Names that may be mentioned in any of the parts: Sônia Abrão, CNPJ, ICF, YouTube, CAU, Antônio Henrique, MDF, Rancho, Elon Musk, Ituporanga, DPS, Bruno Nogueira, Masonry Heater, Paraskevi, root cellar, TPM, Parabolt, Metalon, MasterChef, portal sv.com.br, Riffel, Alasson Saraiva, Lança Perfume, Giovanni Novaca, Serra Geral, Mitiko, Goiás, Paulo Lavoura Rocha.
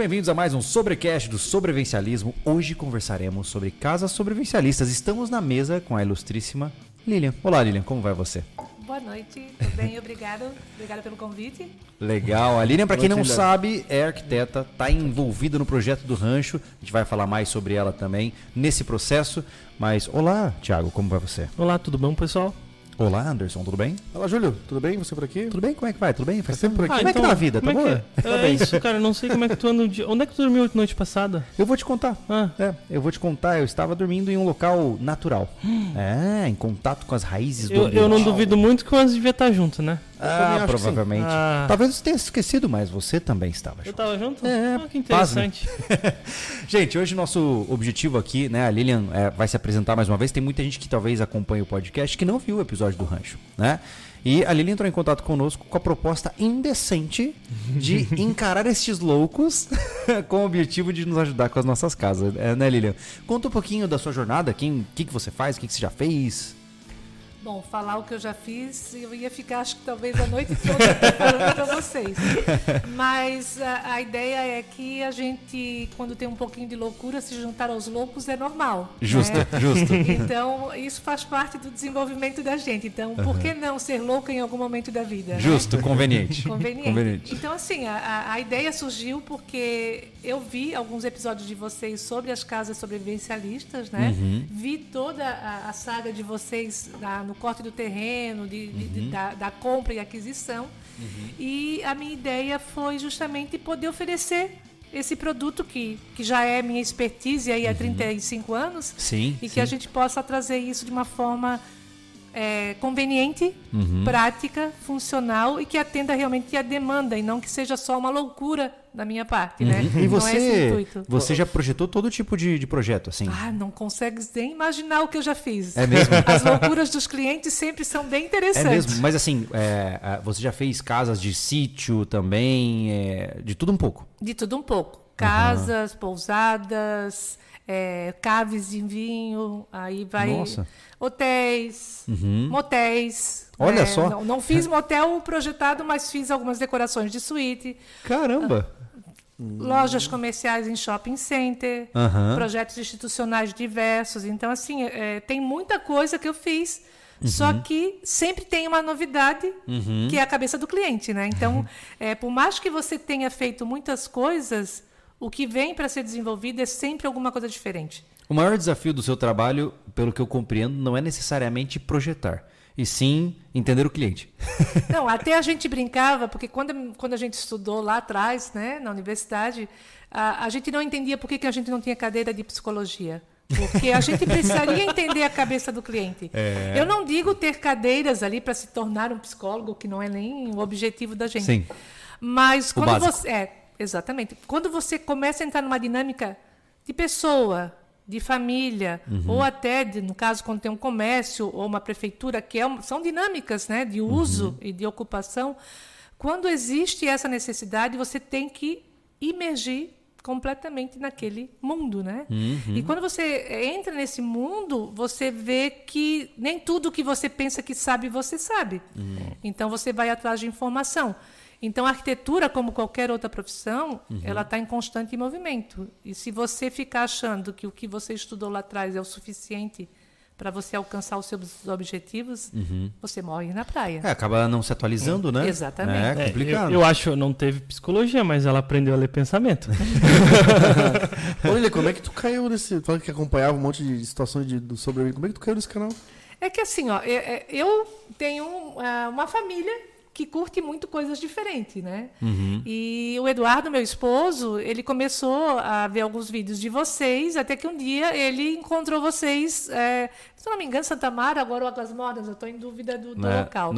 bem-vindos a mais um Sobrecast do Sobrevivencialismo. Hoje conversaremos sobre Casas Sobrevivencialistas. Estamos na mesa com a ilustríssima Lilian. Olá, Lilian, como vai você? Boa noite, tudo bem? Obrigada pelo convite. Legal. A Lilian, para quem não sabe, é arquiteta, está envolvida no projeto do Rancho. A gente vai falar mais sobre ela também nesse processo. Mas olá, Thiago, como vai você? Olá, tudo bom, pessoal? Olá, Anderson, tudo bem? Olá, Júlio, tudo bem? Você por aqui? Tudo bem? Como é que vai? Tudo bem? Faz tempo por aqui. Como então, é que tá a vida? Tá boa? É isso, cara, eu não sei como é que tu anda. Onde é que tu dormiu a noite passada? Eu vou te contar. Eu vou te contar. Eu estava dormindo em um local natural. Em contato com as raízes do ambiente. Eu não duvido muito que nós devia estar junto, né? Provavelmente. Talvez você tenha esquecido, mas você também estava junto. Eu estava junto? Que interessante. Gente, hoje nosso objetivo aqui, né? A Lilian vai se apresentar mais uma vez. Tem muita gente que talvez acompanha o podcast que não viu o episódio do Rancho, né? E a Lilian entrou em contato conosco com a proposta indecente de encarar estes loucos com o objetivo de nos ajudar com as nossas casas, né, Lilian? Conta um pouquinho da sua jornada, o que você faz, o que você já fez. Bom, falar o que eu já fiz, eu ia ficar, acho que talvez a noite toda falando para vocês. Mas a ideia é que a gente, quando tem um pouquinho de loucura, se juntar aos loucos é normal. Justo. Então, isso faz parte do desenvolvimento da gente. Então, por que não ser louca em algum momento da vida? Justo, né? Conveniente. Então, assim, a ideia surgiu porque eu vi alguns episódios de vocês sobre as casas sobrevivencialistas, né? Uhum. Vi toda a saga de vocês no corte do terreno, da compra e aquisição. Uhum. E a minha ideia foi justamente poder oferecer esse produto que já é minha expertise aí há 35 anos. Sim, e que a gente possa trazer isso de uma forma conveniente, prática, funcional e que atenda realmente a demanda e não que seja só uma loucura da minha parte, né? E você já projetou todo tipo de projeto, assim? Não consegue nem imaginar o que eu já fiz. É mesmo? As loucuras dos clientes sempre são bem interessantes. É mesmo, mas assim, você já fez casas de sítio também, de tudo um pouco? De tudo um pouco. Casas, pousadas, caves de vinho, aí vai... Nossa. Hotéis, motéis... Olha só. Não fiz motel projetado, mas fiz algumas decorações de suíte. Caramba! Lojas comerciais em shopping center, projetos institucionais diversos. Então, assim, tem muita coisa que eu fiz, só que sempre tem uma novidade, que é a cabeça do cliente, né? Então, por mais que você tenha feito muitas coisas, o que vem para ser desenvolvido é sempre alguma coisa diferente. O maior desafio do seu trabalho, pelo que eu compreendo, não é necessariamente projetar. E sim, entender o cliente. Não, até a gente brincava, porque quando a gente estudou lá atrás, né, na universidade, a gente não entendia por que a gente não tinha cadeira de psicologia. Porque a gente precisaria entender a cabeça do cliente. Eu não digo ter cadeiras ali para se tornar um psicólogo, que não é nem o objetivo da gente. Sim. Mas quando você... exatamente. Quando você começa a entrar numa dinâmica de pessoa... de família, ou até, no caso, quando tem um comércio ou uma prefeitura, que são dinâmicas, né, de uso e de ocupação, quando existe essa necessidade, você tem que imergir completamente naquele mundo, né? E quando você entra nesse mundo, você vê que nem tudo que você pensa que sabe, você sabe. Então, você vai atrás de informação. Então, a arquitetura, como qualquer outra profissão, ela está em constante movimento. E se você ficar achando que o que você estudou lá atrás é o suficiente para você alcançar os seus objetivos, você morre na praia. Acaba não se atualizando, né? Exatamente. É complicado. Eu acho que não teve psicologia, mas ela aprendeu a ler pensamento. Olha, como é que tu caiu nesse... Falando que acompanhava um monte de situações do sobrevivência. Como é que tu caiu nesse canal? É que assim, eu tenho uma família... que curte muito coisas diferentes, né? E o Eduardo, meu esposo, ele começou a ver alguns vídeos de vocês, até que um dia ele encontrou vocês, se eu não me engano, Santo Amaro, agora Águas Mornas, eu estou em dúvida do local.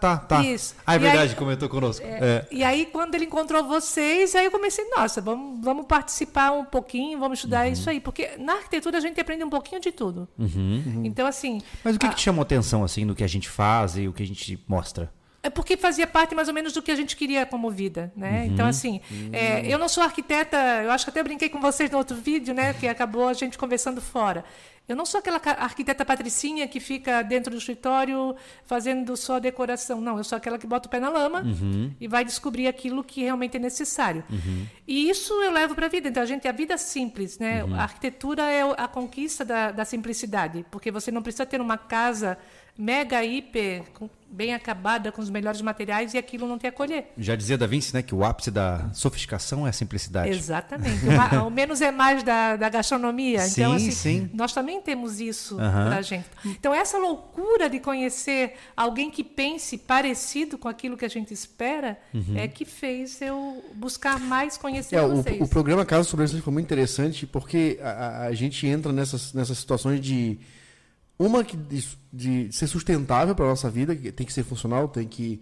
Tá. Isso. É verdade, aí, comentou conosco. E aí, quando ele encontrou vocês, aí eu comecei, nossa, vamos participar um pouquinho, vamos estudar isso aí, porque na arquitetura a gente aprende um pouquinho de tudo. Então, assim... Mas o que te chamou atenção, assim, no que a gente faz e o que a gente mostra? É porque fazia parte mais ou menos do que a gente queria como vida, né? Uhum. Então, assim, eu não sou arquiteta, eu acho que até brinquei com vocês no outro vídeo, né? Que acabou a gente conversando fora. Eu não sou aquela arquiteta patricinha que fica dentro do escritório fazendo só decoração. Não, eu sou aquela que bota o pé na lama e vai descobrir aquilo que realmente é necessário. Uhum. E isso eu levo para a vida. Então, a vida simples, né? Uhum. A arquitetura é a conquista da simplicidade, porque você não precisa ter uma casa mega, hiper, bem acabada, com os melhores materiais, e aquilo não tem a colher. Já dizia Da Vinci, né, que o ápice da sofisticação é a simplicidade. Exatamente. O menos é mais da gastronomia. Sim, então, assim, sim. Nós também temos isso pra gente. Então, essa loucura de conhecer alguém que pense parecido com aquilo que a gente espera é que fez eu buscar mais conhecer vocês. O programa Casas Sobrevivencialistas foi muito interessante, porque a gente entra nessas situações de... Uma que de ser sustentável para a nossa vida, que tem que ser funcional, tem que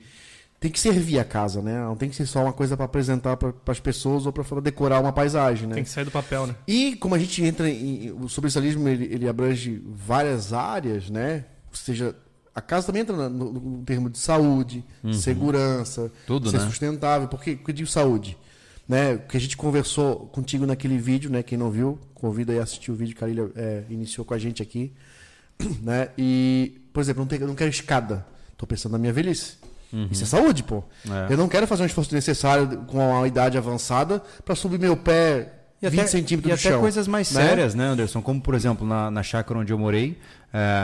servir a casa, né? Não tem que ser só uma coisa para apresentar para as pessoas ou para decorar uma paisagem, né? Tem que sair do papel, né? E como a gente entra o sobrevivencialismo, ele abrange várias áreas, né? Ou seja, a casa também entra no termo de saúde, segurança, tudo, ser sustentável. Por que eu digo saúde? Né? Que a gente conversou contigo naquele vídeo, né? Quem não viu, convida aí a assistir o vídeo que a Lilia iniciou com a gente aqui. Né? E, por exemplo, eu não quero escada. Estou pensando na minha velhice. Isso é saúde, pô. Eu não quero fazer um esforço necessário com a idade avançada para subir meu pé 20 centímetros do chão. E até coisas mais sérias, né, Anderson? Como, por exemplo, na chácara onde eu morei,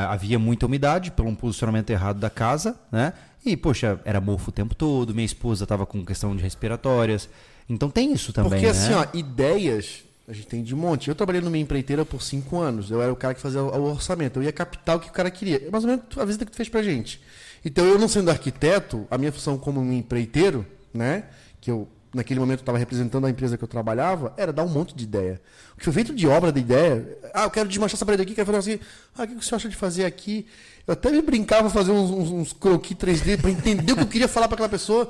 havia muita umidade pelo um posicionamento errado da casa, né? E, poxa, era mofo o tempo todo. Minha esposa estava com questão de respiratórias. Então tem isso também. Porque, assim, ideias... A gente tem de monte. Eu trabalhei numa empreiteira por 5 anos. Eu era o cara que fazia o orçamento. Eu ia captar o que o cara queria. É mais ou menos a visita que tu fez pra gente. Então, eu não sendo arquiteto, a minha função como um empreiteiro, né? Que eu, naquele momento, estava representando a empresa que eu trabalhava, era dar um monte de ideia. O que foi feito de obra de ideia... eu quero desmanchar essa parede aqui, quero fazer assim... o que você acha de fazer aqui? Eu até me brincava fazer uns croquis 3D para entender o que eu queria falar para aquela pessoa.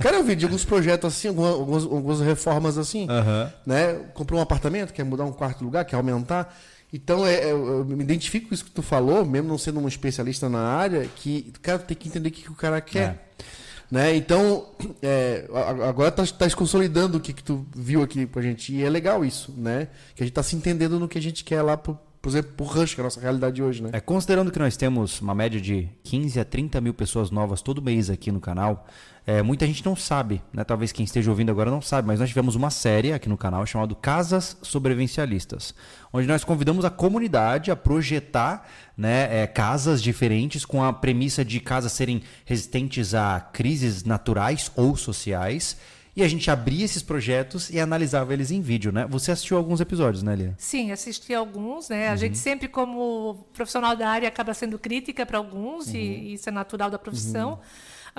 Cara, eu vi de alguns projetos assim, algumas reformas assim, né? Comprou um apartamento, quer mudar um quarto de lugar, quer aumentar. Então, eu me identifico com isso que tu falou, mesmo não sendo um especialista na área, que o cara tem que entender o que o cara quer. Né? Então, agora tá se consolidando o que tu viu aqui pra gente. E é legal isso, né? Que a gente tá se entendendo no que a gente quer lá, por exemplo, pro Rancho, que é a nossa realidade hoje, né? Considerando que nós temos uma média de 15 a 30 mil pessoas novas todo mês aqui no canal, muita gente não sabe, né? Talvez quem esteja ouvindo agora não sabe, mas nós tivemos uma série aqui no canal chamada Casas Sobrevivencialistas, onde nós convidamos a comunidade a projetar, né, casas diferentes com a premissa de casas serem resistentes a crises naturais ou sociais. E a gente abria esses projetos e analisava eles em vídeo, né? Você assistiu alguns episódios, né, Lia? Sim, assisti alguns, né? A gente sempre, como profissional da área, acaba sendo crítica para alguns, e isso é natural da profissão.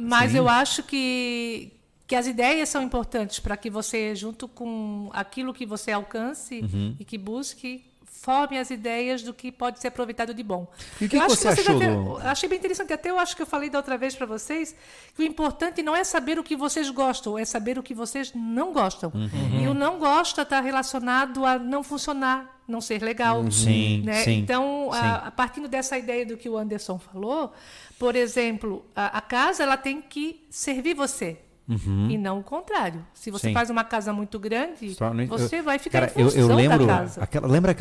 Mas eu acho que as ideias são importantes para que você, junto com aquilo que você alcance e que busque, forme as ideias do que pode ser aproveitado de bom. E o que você achou? Achei bem interessante. Até eu acho que eu falei da outra vez para vocês que o importante não é saber o que vocês gostam, é saber o que vocês não gostam. E o não gosta está relacionado a não funcionar, não ser legal. Né? Então, partindo dessa ideia do que o Anderson falou, por exemplo, a casa ela tem que servir você. E não o contrário. Se você faz uma casa muito grande, você vai ficar em função da casa. Lembra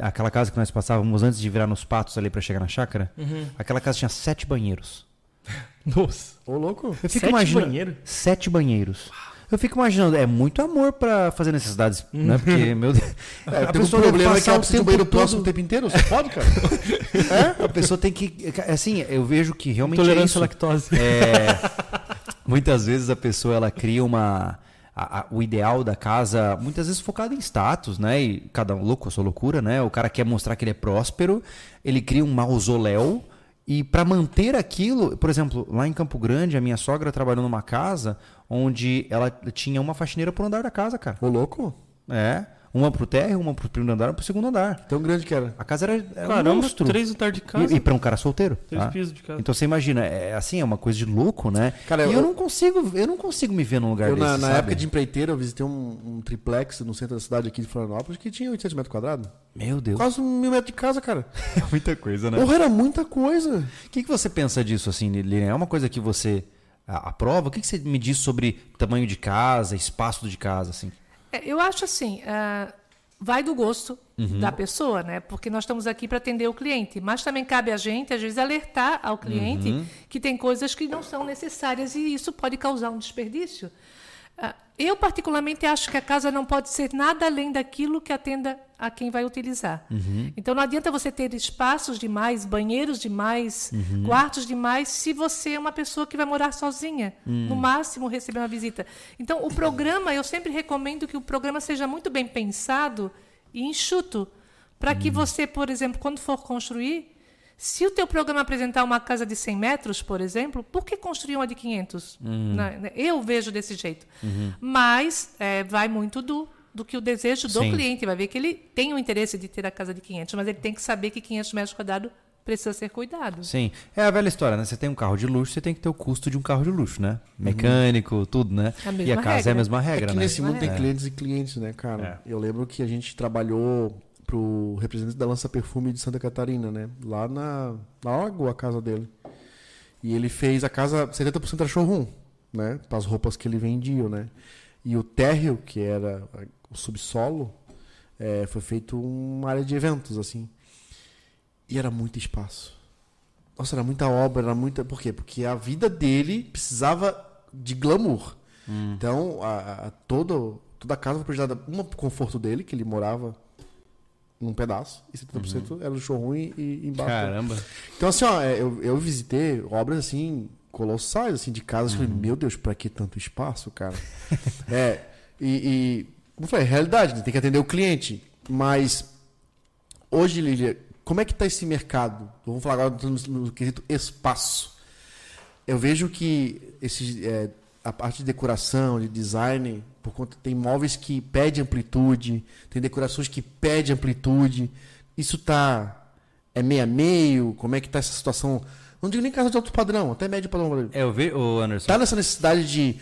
aquela casa que nós passávamos antes de virar nos Patos ali para chegar na chácara? Aquela casa tinha 7 banheiros. Nossa! Ô, louco! 7 banheiros? 7 banheiros. Eu fico imaginando, é muito amor para fazer necessidades, né? Porque, meu Deus... a pessoa tem um problema que ela precisa do banheiro próximo o tempo inteiro? Você pode, cara? A pessoa tem que... Assim, eu vejo que realmente intolerância à lactose. Muitas vezes a pessoa ela cria o ideal da casa, muitas vezes focado em status, né? E cada um louco a sua loucura, né? O cara quer mostrar que ele é próspero, ele cria um mausoléu. E para manter aquilo, por exemplo, lá em Campo Grande, a minha sogra trabalhou numa casa onde ela tinha uma faxineira por andar da casa, cara. Ô, louco? Uma pro térreo, uma pro primeiro andar, uma pro segundo andar. Tão grande que era. A casa era um monstro. 3 andares de casa. E pra um cara solteiro. 3 pisos de casa. Então você imagina, assim, é uma coisa de louco, né? Cara, e eu não consigo me ver num lugar desse, sabe? Na época de empreiteiro, eu visitei um triplex no centro da cidade aqui de Florianópolis que tinha 800 metros quadrados. Meu Deus. Quase 1.000 metros de casa, cara. É muita coisa, né? Porra, era muita coisa. O que você pensa disso, assim, Lilian? É uma coisa que você... a prova? O que você me diz sobre tamanho de casa, espaço de casa? Assim? Eu acho assim, vai do gosto da pessoa, né? Porque nós estamos aqui para atender o cliente, mas também cabe a gente, às vezes, alertar ao cliente que tem coisas que não são necessárias e isso pode causar um desperdício. Eu, particularmente, acho que a casa não pode ser nada além daquilo que atenda a quem vai utilizar. Então, não adianta você ter espaços demais, banheiros demais, quartos demais, se você é uma pessoa que vai morar sozinha, no máximo receber uma visita. Então, o programa, eu sempre recomendo que o programa seja muito bem pensado e enxuto, para que você, por exemplo, quando for construir, se o teu programa apresentar uma casa de 100 metros, por exemplo, por que construir uma de 500? Eu vejo desse jeito. Mas vai muito do que o desejo do cliente. Vai ver que ele tem o interesse de ter a casa de 500, mas ele tem que saber que 500 metros quadrados precisa ser cuidado. Sim. É a velha história, né? Você tem um carro de luxo, você tem que ter o custo de um carro de luxo, né? Mecânico, tudo, né? E a casa é a mesma regra, né? É que nesse mundo tem clientes e clientes, né, cara? Eu lembro que a gente trabalhou pro representante da Lança Perfume de Santa Catarina, né? Lá na Lagoa, a casa dele. E ele fez a casa, 70% era showroom, né? Para as roupas que ele vendia, né? E o térreo, que era o subsolo, foi feito uma área de eventos, assim. E era muito espaço. Nossa, era muita obra, era muita... Por quê? Porque a vida dele precisava de glamour. Então, toda a casa foi projetada, uma pro conforto dele, que ele morava num pedaço, e 70% era do showroom e embaixo. Caramba! Então, assim, ó, eu visitei obras, assim, colossais, assim, de casas. Falei, meu Deus, pra que tanto espaço, cara? Como eu falei, realidade, né? Tem que atender o cliente. Mas, hoje, Lilia, como é que tá esse mercado? Vamos falar agora no quesito espaço. Eu vejo que a parte de decoração, de design... Por conta, tem móveis que pedem amplitude, tem decorações que pedem amplitude. Isso tá... É meio a meio? Como é que tá essa situação? Não digo nem casa de alto padrão, até médio padrão. Eu vi, o Anderson. Tá nessa necessidade de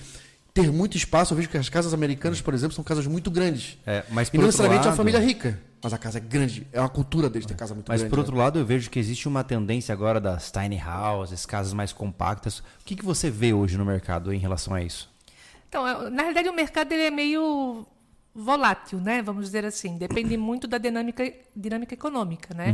ter muito espaço. Eu vejo que as casas americanas, por exemplo, são casas muito grandes. Mas por e não necessariamente lado... é uma família rica. Mas a casa é grande, é uma cultura deles ter casa muito grande. Mas por outro lado, eu vejo que existe uma tendência agora das tiny houses, casas mais compactas. O que você vê hoje no mercado em relação a isso? Então, na realidade, o mercado ele é meio volátil, né? Vamos dizer assim. Depende muito da dinâmica econômica, né?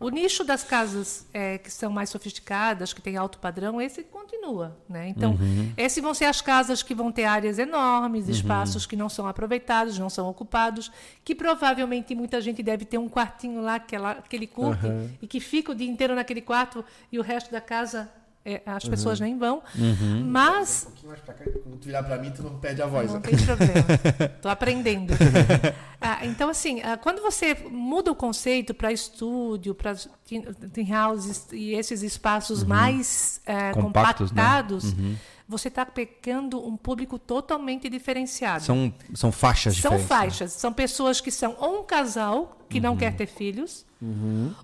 O nicho das casas que são mais sofisticadas, que têm alto padrão, esse continua, né? Então, esses vão ser as casas que vão ter áreas enormes, espaços que não são aproveitados, não são ocupados, que provavelmente muita gente deve ter um quartinho lá que ele curte e que fica o dia inteiro naquele quarto e o resto da casa... as pessoas nem vão, mas... Um pouquinho mais pra cá, quando tu virar pra mim, tu não perde a voz. Não tem problema, tô aprendendo. Então, assim, quando você muda o conceito para estúdio, para teen houses e esses espaços mais compactados, né? Você está pegando um público totalmente diferenciado. São faixas diferentes. São faixas. Né? São pessoas que são ou um casal que não quer ter filhos,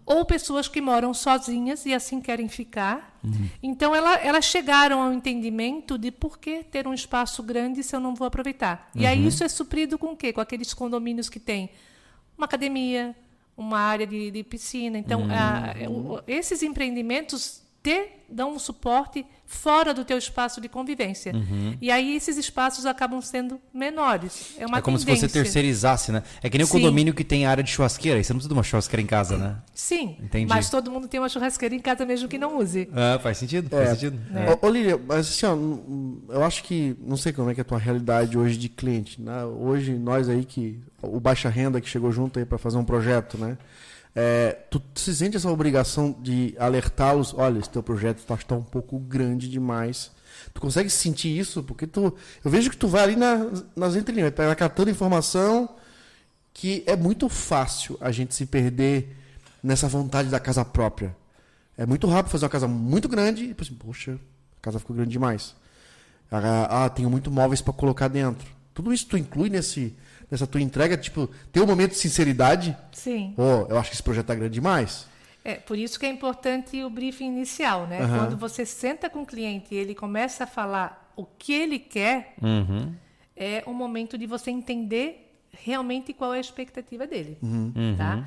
ou pessoas que moram sozinhas e assim querem ficar. Então, elas chegaram ao entendimento de por que ter um espaço grande se eu não vou aproveitar. E aí isso é suprido com o quê? Com aqueles condomínios que tem uma academia, uma área de piscina. Então, esses empreendimentos... dão um suporte fora do teu espaço de convivência. E aí esses espaços acabam sendo menores. É uma como tendência. Se você terceirizasse, né? É que nem o condomínio que tem área de churrasqueira. Você não precisa de uma churrasqueira em casa, né? Sim. Entendi. Mas todo mundo tem uma churrasqueira em casa mesmo que não use. Faz sentido. Faz sentido. Ô, Lilian, mas assim, ó, eu acho que... Não sei como é que é a tua realidade hoje de cliente, né? Hoje, nós aí que... O Baixa Renda que chegou junto aí para fazer um projeto, né? Tu se sente essa obrigação de alertá-los? Olha, esse teu projeto está um pouco grande demais. Tu consegue sentir isso? Porque eu vejo que tu vai ali nas entrelinhas, vai catando informação, que é muito fácil a gente se perder nessa vontade da casa própria. É muito rápido fazer uma casa muito grande e depois, poxa, a casa ficou grande demais. Tenho muito móveis para colocar dentro. Tudo isso tu inclui nessa tua entrega, tipo, ter um momento de sinceridade? Sim. Pô, eu acho que esse projeto tá grande demais. Por isso que é importante o briefing inicial, né? Quando você senta com o cliente e ele começa a falar o que ele quer, é o momento de você entender realmente qual é a expectativa dele, tá?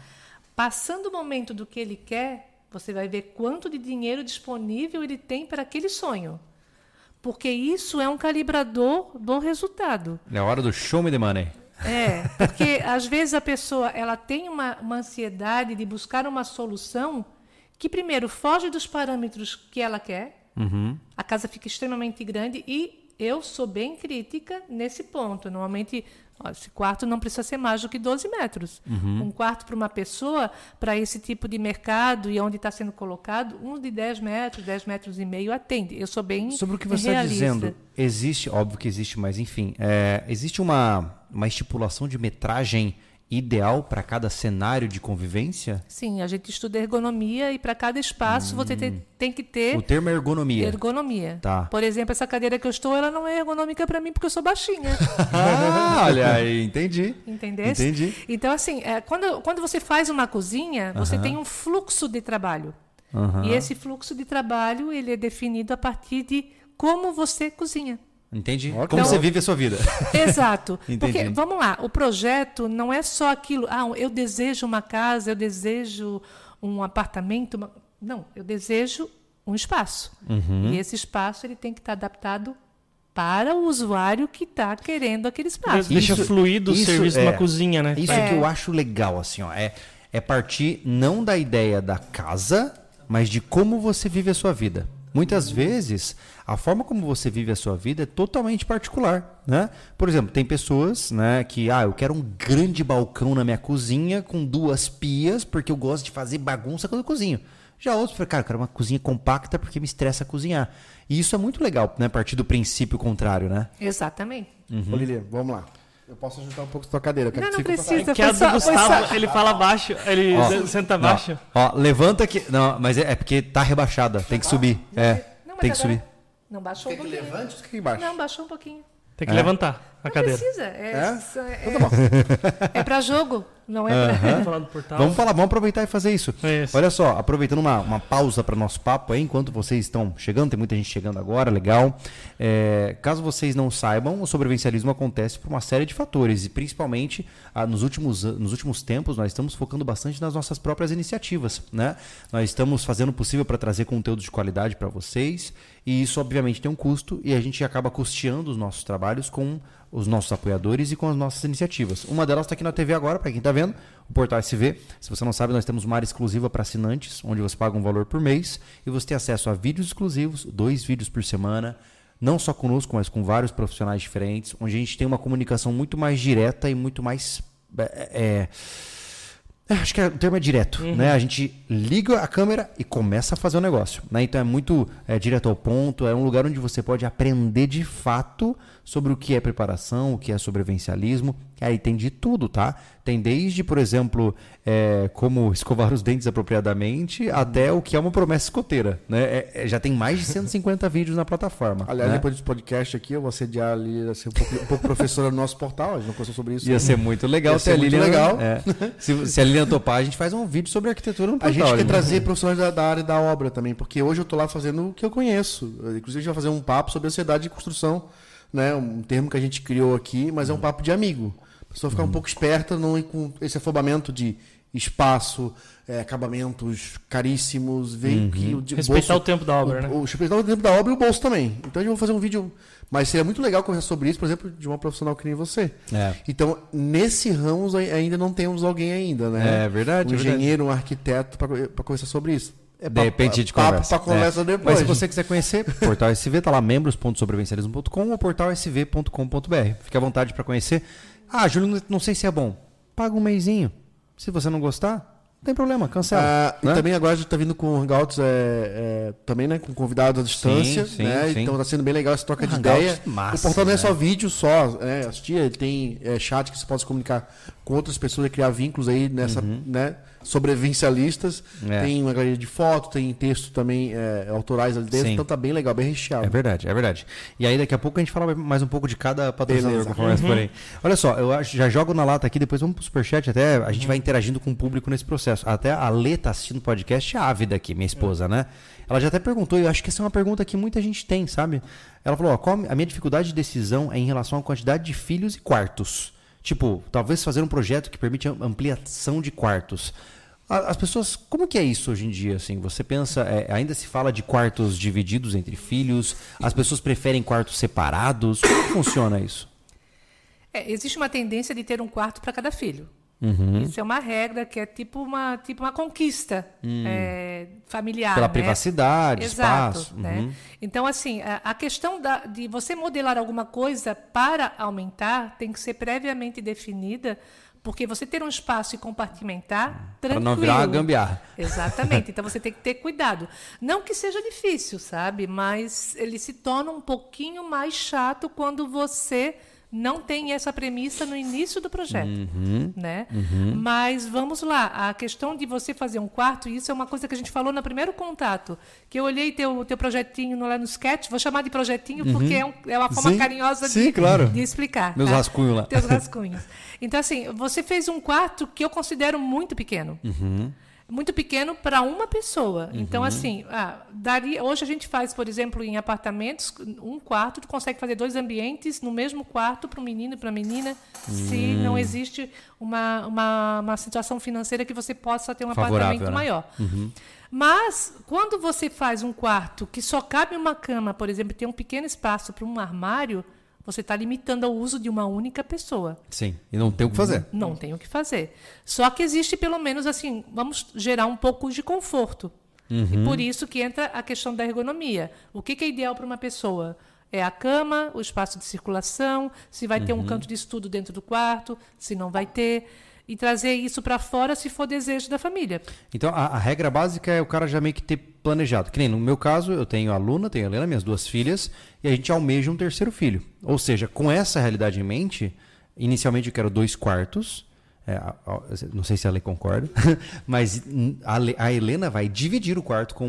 Passando o momento do que ele quer, você vai ver quanto de dinheiro disponível ele tem para aquele sonho. porque isso é um calibrador do resultado. É a hora do show me the money. É, porque às vezes a pessoa ela tem uma ansiedade de buscar uma solução que primeiro foge dos parâmetros que ela quer, a casa fica extremamente grande e eu sou bem crítica nesse ponto. Normalmente, ó, esse quarto não precisa ser mais do que 12 metros. Um quarto para uma pessoa, para esse tipo de mercado e onde está sendo colocado, um de 10 metros, 10 metros e meio atende. Eu sou bem realista. Sobre o que você está dizendo, existe, óbvio que existe, mas enfim, existe uma estipulação de metragem ideal para cada cenário de convivência? Sim, a gente estuda ergonomia e para cada espaço você tem que ter... O termo é ergonomia. Ergonomia. Tá. Por exemplo, essa cadeira que eu estou, ela não é ergonômica para mim porque eu sou baixinha. Ah, olha aí, entendi. Entendesse? Entendi. Então, assim, quando você faz uma cozinha, você tem um fluxo de trabalho. E esse fluxo de trabalho, ele é definido a partir de como você cozinha. Entendi. Como então, você vive a sua vida. Exato. Porque, vamos lá, o projeto não é só aquilo, eu desejo uma casa, eu desejo um apartamento. Não, eu desejo um espaço. E esse espaço ele tem que estar adaptado para o usuário que está querendo aquele espaço. Deixa fluido o serviço de uma cozinha, né? Isso que eu acho legal, assim, ó, é partir não da ideia da casa, mas de como você vive a sua vida. Muitas vezes, a forma como você vive a sua vida é totalmente particular, né? Por exemplo, tem pessoas, né, que, eu quero um grande balcão na minha cozinha com 2 pias, porque eu gosto de fazer bagunça quando eu cozinho. Já outros falam, cara, eu quero uma cozinha compacta porque me estressa cozinhar. E isso é muito legal, né? Partir do princípio contrário, né? Exatamente. Ô, Lilian, vamos lá. Eu posso ajudar um pouco a sua cadeira. Não, não precisa. Que é do Gustavo, ele fala baixo, ele senta abaixo. Ó, levanta aqui. Não, mas é porque tá rebaixada, tem que subir. É, tem que subir. Não baixou um pouquinho. Tem que levante ou fica embaixo? Não, baixou um pouquinho. Tem que levantar a cadeira. Não precisa. É pra jogo, não é pra... Falar do portal. Vamos aproveitar e fazer isso. Isso. Olha só, aproveitando uma pausa para o nosso papo aí, enquanto vocês estão chegando, tem muita gente chegando agora, legal. Caso vocês não saibam, o sobrevivencialismo acontece por uma série de fatores e principalmente nos últimos tempos nós estamos focando bastante nas nossas próprias iniciativas, né? Nós estamos fazendo o possível para trazer conteúdo de qualidade para vocês e isso obviamente tem um custo e a gente acaba custeando os nossos trabalhos com os nossos apoiadores e com as nossas iniciativas. Uma delas está aqui na TV agora, para quem está vendo, o Portal SV. Se você não sabe, nós temos uma área exclusiva para assinantes, onde você paga um valor por mês e você tem acesso a vídeos exclusivos, 2 vídeos por semana, não só conosco, mas com vários profissionais diferentes, onde a gente tem uma comunicação muito mais direta e muito mais... acho que o termo é direto, né? A gente liga a câmera e começa a fazer o negócio, né? Então é muito direto ao ponto, é um lugar onde você pode aprender de fato sobre o que é preparação, o que é sobrevivencialismo. Aí tem de tudo, tá? Tem desde, por exemplo, como escovar os dentes apropriadamente, até o que é uma promessa escoteira, né? Já tem mais de 150 vídeos na plataforma. Aliás, né? Depois desse podcast aqui, eu vou sediar ali, ser um pouco professora no nosso portal, a gente não conversou sobre isso. Ia ser muito legal ter a Lilian. Se a Lilian topar, a gente faz um vídeo sobre arquitetura no portal. A gente quer trazer profissionais da área da obra também, porque hoje eu tô lá fazendo o que eu conheço. Inclusive, a gente vai fazer um papo sobre ansiedade de construção, né? Um termo que a gente criou aqui, mas é um papo de amigo. Só ficar um pouco esperta com esse afobamento de espaço, acabamentos caríssimos, veículo de bolso. Respeitar o tempo da obra, né? Respeitar o tempo da obra e o bolso também. Então, eu vou fazer um vídeo... Mas seria muito legal conversar sobre isso, por exemplo, de uma profissional que nem você. Então, nesse ramo, ainda não temos alguém ainda, né? É verdade. Um engenheiro, um arquiteto, para conversar sobre isso. De repente a gente conversa. Papo para conversa depois. Mas se você quiser conhecer, portal SV está lá, membros.sobrevivencialismo.com ou portal sv.com.br. Fique à vontade para conhecer. Júlio, não sei se é bom. Paga um meizinho. Se você não gostar, não tem problema, cancela. Né? E também agora a gente está vindo com hangouts também, né? Com convidados à distância. Sim. Então está sendo bem legal essa troca de ideia. Massa, o portal não é só vídeo, né? Assistir, tem chat que você pode se comunicar com outras pessoas e criar vínculos aí nessa, né? Sobrevivencialistas. Tem uma galeria de foto, tem texto também autorais ali dentro, então tá bem legal, bem recheado. É verdade. E aí daqui a pouco a gente fala mais um pouco de cada patrocinador. Olha só, eu já jogo na lata aqui, depois vamos pro superchat, até a gente vai interagindo com o público nesse processo. Até a Lê tá assistindo o podcast, é ávida aqui, minha esposa, né? Ela já até perguntou, e eu acho que essa é uma pergunta que muita gente tem, sabe? Ela falou, qual a minha dificuldade de decisão é em relação à quantidade de filhos e quartos. Tipo, talvez fazer um projeto que permite ampliação de quartos. As pessoas, como que é isso hoje em dia? Assim, você pensa, ainda se fala de quartos divididos entre filhos, as pessoas preferem quartos separados, como funciona isso? Existe uma tendência de ter um quarto para cada filho. Uhum. Isso é uma regra que é tipo uma conquista familiar. Pela privacidade, exato, espaço. Uhum. Né? Então, assim, a questão de você modelar alguma coisa para aumentar tem que ser previamente definida, porque você ter um espaço e compartimentar, tranquilo. Para não virar uma gambiarra. Exatamente. Então, você tem que ter cuidado. Não que seja difícil, sabe? Mas ele se torna um pouquinho mais chato quando você... não tem essa premissa no início do projeto, né? Uhum. Mas vamos lá, a questão de você fazer um quarto, e isso é uma coisa que a gente falou no primeiro contato, que eu olhei teu projetinho lá no sketch, vou chamar de projetinho porque é uma forma carinhosa de explicar. Meus rascunhos lá. Teus rascunhos. Então, assim, você fez um quarto que eu considero muito pequeno. Uhum. Muito pequeno para uma pessoa. Uhum. Então, assim, hoje a gente faz, por exemplo, em apartamentos, um quarto, tu consegue fazer 2 ambientes no mesmo quarto para o menino e para a menina, se não existe uma situação financeira que você possa ter um apartamento, né, maior. Uhum. Mas, quando você faz um quarto que só cabe uma cama, por exemplo, tem um pequeno espaço para um armário, você está limitando o uso de uma única pessoa. Sim, e não tem o que fazer. Não tem o que fazer. Só que existe, pelo menos, assim, vamos gerar um pouco de conforto. Uhum. E por isso que entra a questão da ergonomia. O que é ideal para uma pessoa? É a cama, o espaço de circulação, se vai ter um canto de estudo dentro do quarto, se não vai ter... E trazer isso para fora se for desejo da família. Então, a regra básica é o cara já meio que ter planejado. Que nem no meu caso, eu tenho a Luna, tenho a Helena, minhas 2 filhas, e a gente almeja um 3º filho. Ou seja, com essa realidade em mente, inicialmente eu quero 2 quartos. Não sei se a Lê concorda, mas a Helena vai dividir o quarto com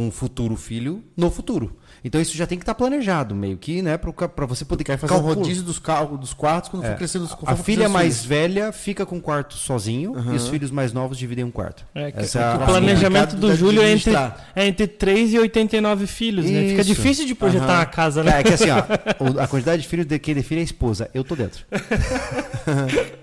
um futuro filho no futuro. Então isso já tem que estar planejado, meio que, né, para você poder fazer o rodízio dos quartos quando for crescendo. A filha mais velha fica com um quarto sozinho e os filhos mais novos dividem um quarto. O planejamento do Júlio é entre 3 e 89 filhos, né? Fica difícil de projetar uma casa, né? É que assim, a quantidade de filhos de quem define é a esposa. Eu tô dentro.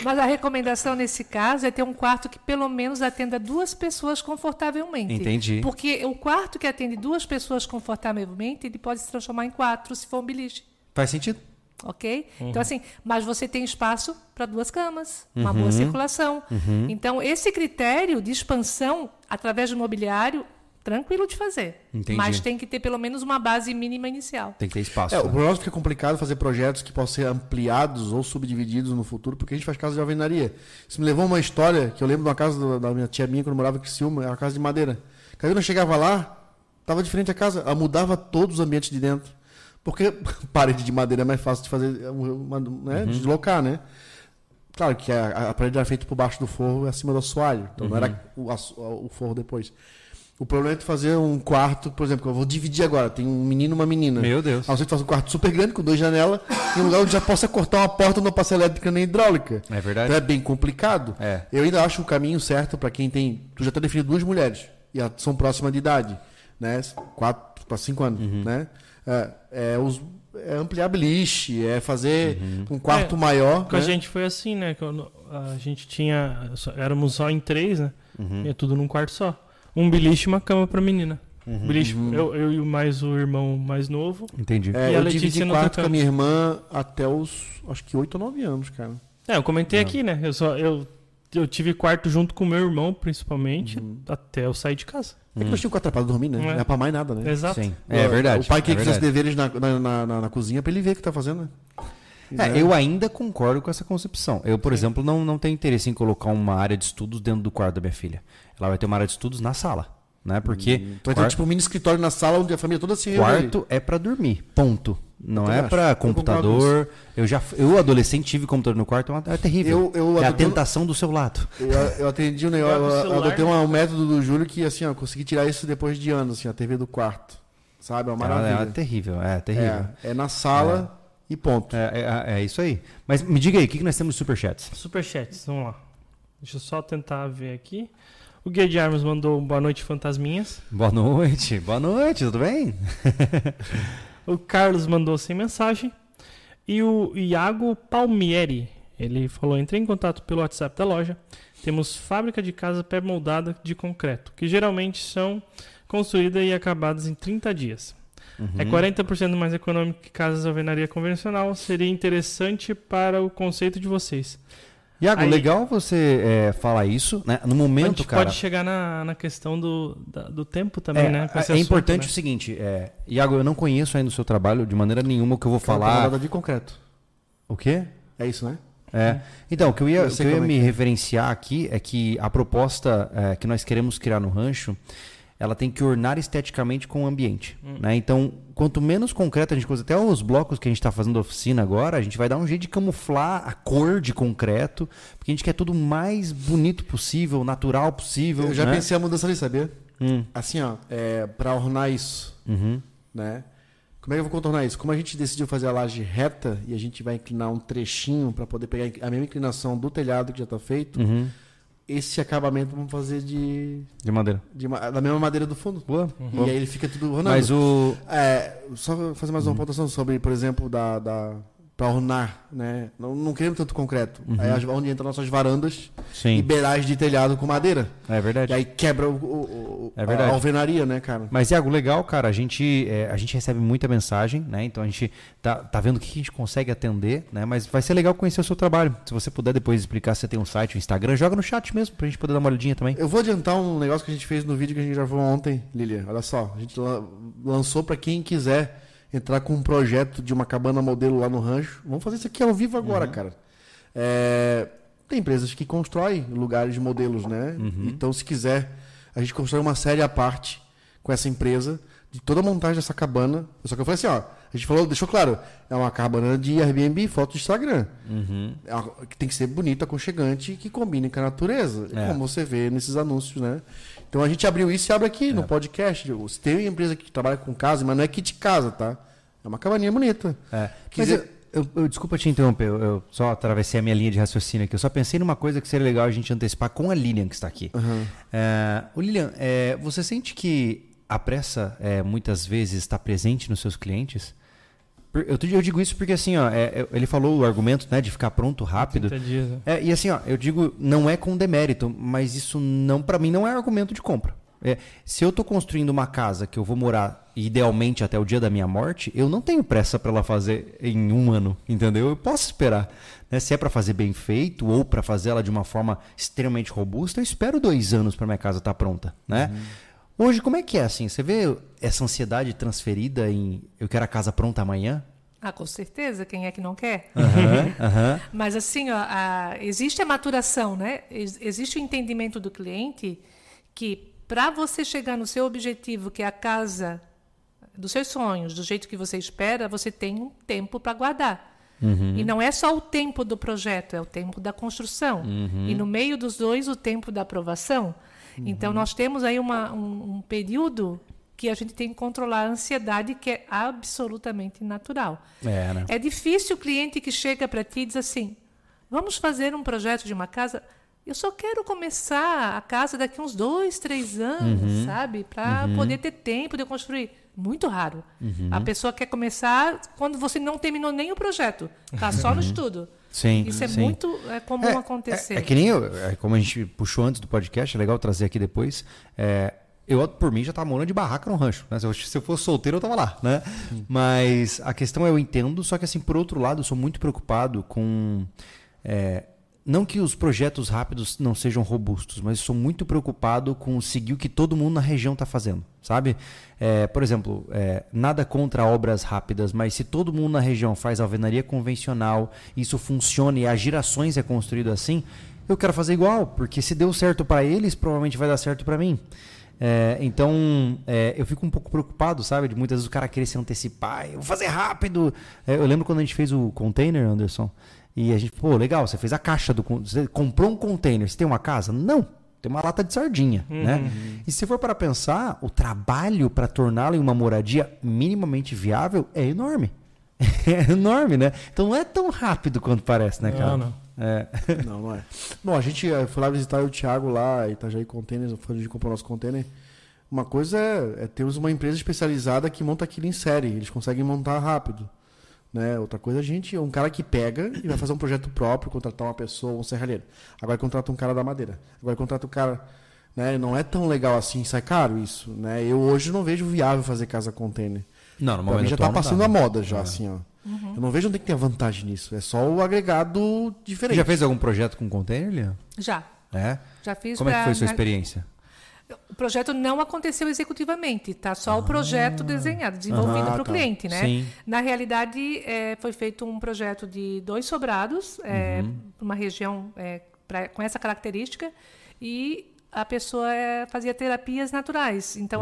Mas a recomendação nesse caso é ter um quarto que pelo menos atenda 2 pessoas confortavelmente. Entendi. Porque o quarto que atende 2 pessoas confortavelmente, ele pode se transformar em 4 se for um beliche. Faz sentido. Ok? Uhum. Então, assim, mas você tem espaço para 2 camas, uma boa circulação. Uhum. Então, esse critério de expansão através do mobiliário, tranquilo de fazer. Entendi. Mas tem que ter pelo menos uma base mínima inicial. Tem que ter espaço. O problema é que é complicado fazer projetos que possam ser ampliados ou subdivididos no futuro, porque a gente faz casa de alvenaria. Isso me levou a uma história que eu lembro de uma casa da minha tia minha, quando eu morava em Criciúma, era uma casa de madeira. A gente chegava lá, estava diferente a casa. Ela mudava todos os ambientes de dentro. Porque parede de madeira é mais fácil de fazer, né? Deslocar, né? Claro que a parede era feita por baixo do forro e acima do assoalho. Então não era o forro depois. O problema é tu fazer um quarto, por exemplo, que eu vou dividir agora, tem um menino e uma menina. Meu Deus. Aí você faz um quarto super grande, com 2 janelas, em um lugar onde já possa cortar uma porta numa passa elétrica nem hidráulica. É verdade. Então é bem complicado. Eu ainda acho o caminho certo para quem tem... Tu já tá definido 2 mulheres, e elas são próximas de idade, né? 4 para 5 anos, né? É ampliar beliche, é fazer um quarto maior. Com a gente foi assim, né? Quando a gente tinha... Éramos só em 3, né? E é tudo num quarto só. Um beliche e uma cama pra menina. Beliche, eu e mais o irmão mais novo. Entendi. E eu dividi quarto com a minha irmã até os, acho que 8 ou 9 anos, cara. Eu comentei aqui, né? Eu tive quarto junto com o meu irmão, principalmente, até eu sair de casa. É que nós tínhamos que atrapalhar dormir, né? Não é pra mais nada, né? Exato. Sim. É verdade. O pai quer que fizesse deveres na cozinha pra ele ver o que tá fazendo, né? Eu ainda concordo com essa concepção. Eu, por exemplo, não tenho interesse em colocar uma área de estudos dentro do quarto da minha filha. Ela vai ter uma área de estudos na sala, né? Porque então, quarto... tipo um mini escritório na sala onde a família toda se reúne. Quarto é para dormir, ponto. Não é para computador. Eu adolescente tive computador no quarto, é terrível. É a tentação do seu lado. Eu atendi o negócio, eu adotei um método do Júlio que assim, eu consegui tirar isso depois de anos, assim, a TV do quarto, sabe? É uma maravilha. É terrível, é terrível. É na sala. E ponto. É isso aí. Mas me diga aí, o que nós temos de superchats? Superchats, vamos lá. Deixa eu só tentar ver aqui. O Guia de Armas mandou boa noite, fantasminhas. Boa noite, tudo bem? O Carlos mandou sem mensagem. E o Iago Palmieri, ele falou, entrei em contato pelo WhatsApp da loja. Temos fábrica de casa pré-moldada de concreto, que geralmente são construídas e acabadas em 30 dias. Uhum. É 40% mais econômico que casas de alvenaria convencional. Seria interessante para o conceito de vocês. Iago, aí, legal você falar isso, né? No momento, a gente pode chegar na questão do tempo também, né? Com esse assunto, importante, né? O seguinte, Iago, eu não conheço ainda o seu trabalho de maneira nenhuma, o que eu vou falar. Nada de concreto. O quê? É isso, né? É. Então, o que eu ia me referenciar aqui é que a proposta que nós queremos criar no rancho, ela tem que ornar esteticamente com o ambiente. Né? Então, quanto menos concreto a gente... Até os blocos que a gente está fazendo da oficina agora, a gente vai dar um jeito de camuflar a cor de concreto, porque a gente quer tudo mais bonito possível, natural possível. Eu já pensei a mudança ali, sabia? Assim, ó, para ornar isso. Uhum. Né? Como é que eu vou contornar isso? Como a gente decidiu fazer a laje reta e a gente vai inclinar um trechinho para poder pegar a mesma inclinação do telhado que já está feito... Uhum. Esse acabamento vamos fazer de madeira. Da mesma madeira do fundo. Boa. Uhum. E aí ele fica tudo ornado. Mas o... só fazer mais uma pontuação sobre, por exemplo, para ornar, né? Não queremos tanto concreto. Uhum. Aí onde entram nossas varandas. Sim. E beirais de telhado com madeira. É verdade. E aí quebra a alvenaria, né, cara? Mas, Iago, legal, cara. A gente recebe muita mensagem, né? Então a gente tá vendo o que a gente consegue atender, né? Mas vai ser legal conhecer o seu trabalho. Se você puder depois explicar se você tem um site, um Instagram, joga no chat mesmo pra gente poder dar uma olhadinha também. Eu vou adiantar um negócio que a gente fez no vídeo que a gente gravou ontem, Lilian. Olha só, a gente lançou pra quem quiser entrar com um projeto de uma cabana modelo lá no rancho. Vamos fazer isso aqui ao vivo agora, cara. Tem empresas que constroem lugares de modelos, né? Uhum. Então, se quiser, a gente constrói uma série à parte com essa empresa, de toda a montagem dessa cabana. Só que eu falei assim, ó, a gente falou, deixou claro, é uma cabana de Airbnb, foto de Instagram. Uhum. Que tem que ser bonita, aconchegante, que combine com a natureza, como você vê nesses anúncios, né? Então a gente abriu isso e abre aqui no podcast. Se tem uma empresa que trabalha com casa, mas não é kit de casa, tá? É uma cabaninha bonita. É. Desculpa te interromper, eu só atravessei a minha linha de raciocínio aqui. Eu só pensei numa coisa que seria legal a gente antecipar com a Lilian que está aqui. Uhum. O Lilian, você sente que a pressa muitas vezes está presente nos seus clientes? Eu digo isso porque assim, ó, ele falou o argumento, né, de ficar pronto rápido. 30 dias, né? E assim, ó, eu digo, não é com demérito, mas isso não, para mim não é argumento de compra. Se eu estou construindo uma casa que eu vou morar idealmente até o dia da minha morte, eu não tenho pressa para ela fazer em um ano, entendeu? Eu posso esperar. Né? Se é para fazer bem feito ou para fazer ela de uma forma extremamente robusta, eu espero 2 anos para minha casa estar pronta, né? Uhum. Hoje, como é que é assim? Você vê essa ansiedade transferida em eu quero a casa pronta amanhã? Ah, com certeza, quem é que não quer? Uhum. Mas assim, ó, existe a maturação, né? Existe o entendimento do cliente que, para você chegar no seu objetivo, que é a casa dos seus sonhos, do jeito que você espera, você tem um tempo para guardar. Uhum. E não é só o tempo do projeto, é o tempo da construção. Uhum. E no meio dos dois, o tempo da aprovação. Uhum. Então, nós temos aí um período que a gente tem que controlar a ansiedade, que é absolutamente natural. Né? É difícil o cliente que chega para ti e diz assim, vamos fazer um projeto de uma casa... Eu só quero começar a casa daqui uns 2, 3 anos, sabe? Para poder ter tempo de eu construir. Muito raro. Uhum. A pessoa quer começar quando você não terminou nem o projeto. Está só no estudo. Sim, isso é muito comum acontecer. Que nem eu, como a gente puxou antes do podcast, é legal trazer aqui depois. Eu, por mim, já estava morando de barraca no rancho. Né? Se eu fosse solteiro, eu estava lá. Né? Mas a questão eu entendo, só que assim, por outro lado, eu sou muito preocupado com... Não que os projetos rápidos não sejam robustos, mas sou muito preocupado com seguir o que todo mundo na região está fazendo, sabe? Por exemplo, nada contra obras rápidas, mas se todo mundo na região faz alvenaria convencional, isso funciona e as gerações é construído assim, eu quero fazer igual, porque se deu certo para eles, provavelmente vai dar certo para mim. Então, eu fico um pouco preocupado, sabe? De muitas vezes o cara querer se antecipar, eu vou fazer rápido. Eu lembro quando a gente fez o container, Anderson, e a gente, pô, legal, você fez a caixa do... Você comprou um container, você tem uma casa? Não, tem uma lata de sardinha, né? E se for para pensar, o trabalho para torná-la em uma moradia minimamente viável é enorme. É enorme, né? Então não é tão rápido quanto parece, né, cara? Não. Não é. Bom, a gente foi lá visitar o Thiago lá, Itajaí Containers, foi onde comprou o nosso container. Uma coisa é termos uma empresa especializada que monta aquilo em série, eles conseguem montar rápido. né? Outra coisa, a gente é um cara que pega e vai fazer um projeto próprio, contratar uma pessoa, um serralheiro. Agora contrata um cara da madeira. Agora contrata um cara... Né? Não é tão legal assim, sai caro isso. Né? Eu hoje não vejo viável fazer casa container. Não, no momento já está passando a moda já, assim, ó. Uhum. Eu não vejo onde tem que ter vantagem nisso. É só o agregado diferente. Você já fez algum projeto com container, Lilian? Já. É? Já fiz. Como é que foi a sua experiência? O projeto não aconteceu executivamente, tá? Só o projeto desenhado, desenvolvido para o cliente, né? Sim. Na realidade, foi feito um projeto de 2 sobrados, uma região com essa característica, e a pessoa fazia terapias naturais. Então,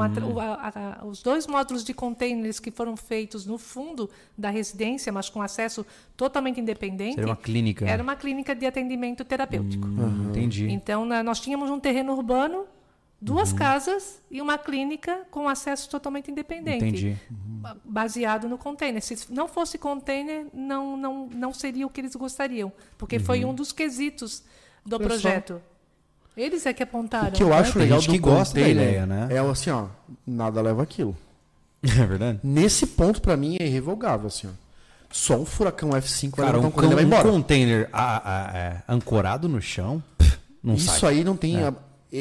os 2 módulos de containers que foram feitos no fundo da residência, mas com acesso totalmente independente... Era uma clínica. Era uma clínica de atendimento terapêutico. Entendi. Então, nós tínhamos um terreno urbano, 2 casas e uma clínica com acesso totalmente independente. Entendi. Baseado no container. Se não fosse container, não seria o que eles gostariam, porque foi um dos quesitos do projeto. Eles é que apontaram. O que eu acho legal do que gosta da ideia, né? É assim, ó, nada leva aquilo. É verdade. Nesse ponto, para mim, é irrevogável, assim, ó. Só um furacão F5 vai levar, ele vai embora. Um container ancorado no chão, não sai. Isso aí não tem...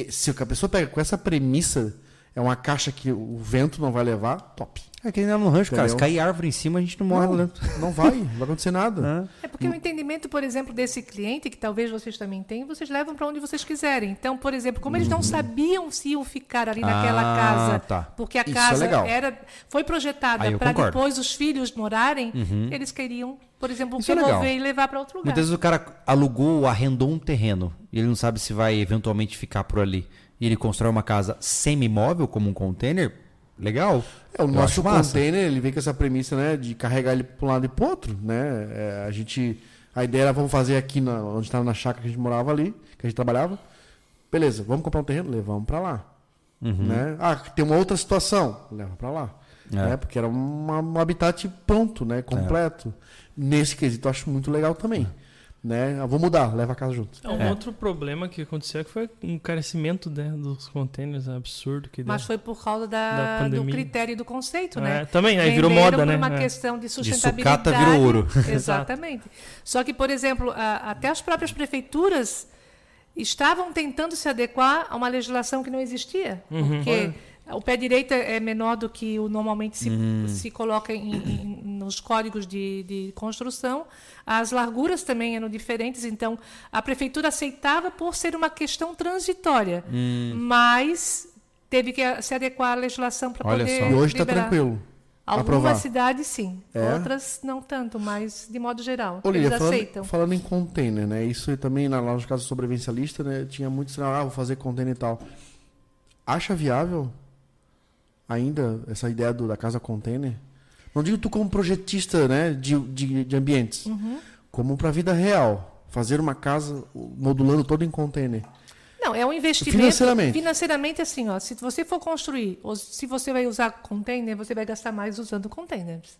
Se a pessoa pega com essa premissa, é uma caixa que o vento não vai levar, top. É que ainda no rancho, cara, se cair árvore em cima, a gente não morre lá dentro. Não vai acontecer nada. É porque o entendimento, por exemplo, desse cliente, que talvez vocês também tenham, vocês levam para onde vocês quiserem. Então, por exemplo, como eles não sabiam se iam ficar ali naquela casa, porque a casa foi projetada para depois os filhos morarem, eles queriam... Por exemplo, remover e levar para outro lugar. Muitas vezes o cara alugou ou arrendou um terreno e ele não sabe se vai eventualmente ficar por ali. E ele constrói uma casa semi-móvel como um container, legal. O nosso container, ele vem com essa premissa, né, de carregar ele para um lado e para o outro. Né? A ideia era, vamos fazer aqui onde estava na chácara que a gente morava ali, que a gente trabalhava. Beleza, vamos comprar um terreno? Levamos para lá. Né? Tem uma outra situação? Leva para lá. Né? Porque era um habitat pronto, né? Completo. Nesse quesito eu acho muito legal também. Né? Eu vou mudar, leva a casa junto. Outro problema que aconteceu que foi o encarecimento, né, dos containers, absurdo que deu. Mas foi por causa do critério e do conceito, né? Também, aí venderam, virou moda, né? Uma questão de sustentabilidade. De sucata virou ouro. Exatamente. Só que, por exemplo, até as próprias prefeituras estavam tentando se adequar a uma legislação que não existia. Porque... O pé direito é menor do que o normalmente se coloca nos códigos de construção. As larguras também eram diferentes. Então, a prefeitura aceitava por ser uma questão transitória. Mas teve que se adequar à legislação para poder liberar. E hoje está tranquilo. Algumas cidades, sim. Outras, não tanto. Mas, de modo geral, eles aceitam. Falando em container, né? Isso também, lá nos casos sobrevivencialistas, né, tinha muito sinal, vou fazer container e tal. Acha viável ainda essa ideia da casa container? Não digo tu como projetista, né, de ambientes, como para a vida real, fazer uma casa modulando todo em container. Não, é um investimento financeiramente assim, ó, se você for construir, ou se você vai usar container, você vai gastar mais usando containers.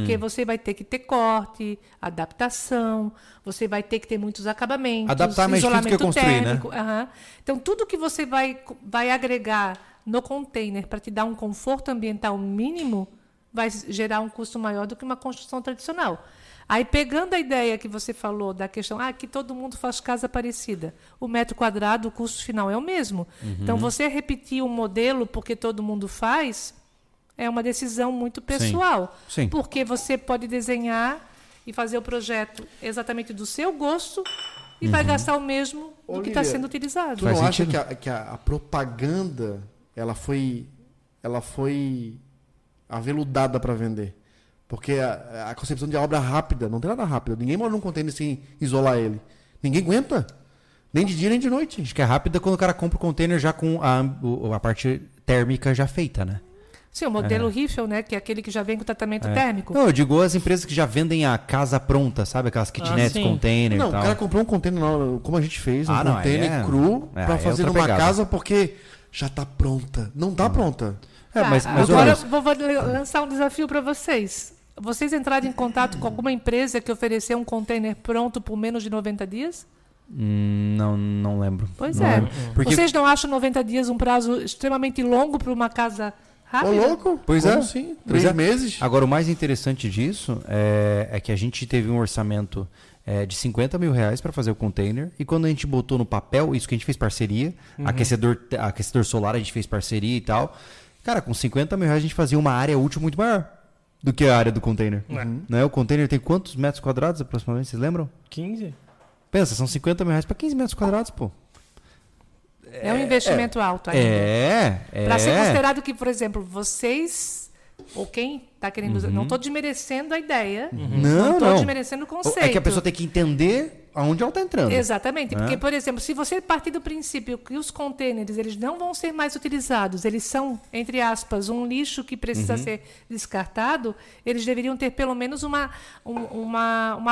Porque você vai ter que ter corte, adaptação, você vai ter que ter muitos acabamentos, adaptar mais isolamento que construir, térmico. Né? Então, tudo que você vai agregar no container para te dar um conforto ambiental mínimo vai gerar um custo maior do que uma construção tradicional. Aí, pegando a ideia que você falou da questão que todo mundo faz casa parecida, o metro quadrado, o custo final é o mesmo. Então, você repetir um modelo porque todo mundo faz... É uma decisão muito pessoal, Sim. porque você pode desenhar e fazer o projeto exatamente do seu gosto e vai gastar o mesmo do que está sendo utilizado. Tu não acha que a propaganda ela foi aveludada para vender? Porque a concepção de obra rápida, não tem nada rápido. Ninguém mora num container sem isolar ele. Ninguém aguenta. Nem de dia, nem de noite. Acho que é rápida quando o cara compra o container já com a parte térmica já feita, né? Sim, o modelo Riffel, né? Que é aquele que já vem com tratamento térmico. Não, eu digo as empresas que já vendem a casa pronta, sabe? Aquelas kitnets, container e tal. Não, o cara comprou um container, como a gente fez, um container cru para fazer uma casa porque já está pronta. Não está pronta. Mas agora vou lançar um desafio para vocês. Vocês entrarem em contato com alguma empresa que ofereceu um container pronto por menos de 90 dias? Não lembro. Pois não lembro. Porque... Vocês não acham 90 dias um prazo extremamente longo para uma casa... Rápido. Ô, louco? Pois é. Sim, 3 meses. Agora, o mais interessante disso é que a gente teve um orçamento de 50 mil reais para fazer o container. E quando a gente botou no papel, isso que a gente fez parceria, uhum. aquecedor solar a gente fez parceria e tal. Cara, com 50 mil reais a gente fazia uma área útil muito maior do que a área do container. Uhum. Né? O container tem quantos metros quadrados aproximadamente, vocês lembram? 15. Pensa, são 50 mil reais para 15 metros quadrados, pô. É um investimento alto ainda. Para ser considerado que, por exemplo, vocês... Ou quem está querendo usar. Uhum. Não estou desmerecendo a ideia. Uhum. Não estou desmerecendo o conceito. É que a pessoa tem que entender aonde ela está entrando. Exatamente. É. Porque, por exemplo, se você partir do princípio que os contêineres eles não vão ser mais utilizados, eles são, entre aspas, um lixo que precisa uhum. ser descartado, eles deveriam ter pelo menos uma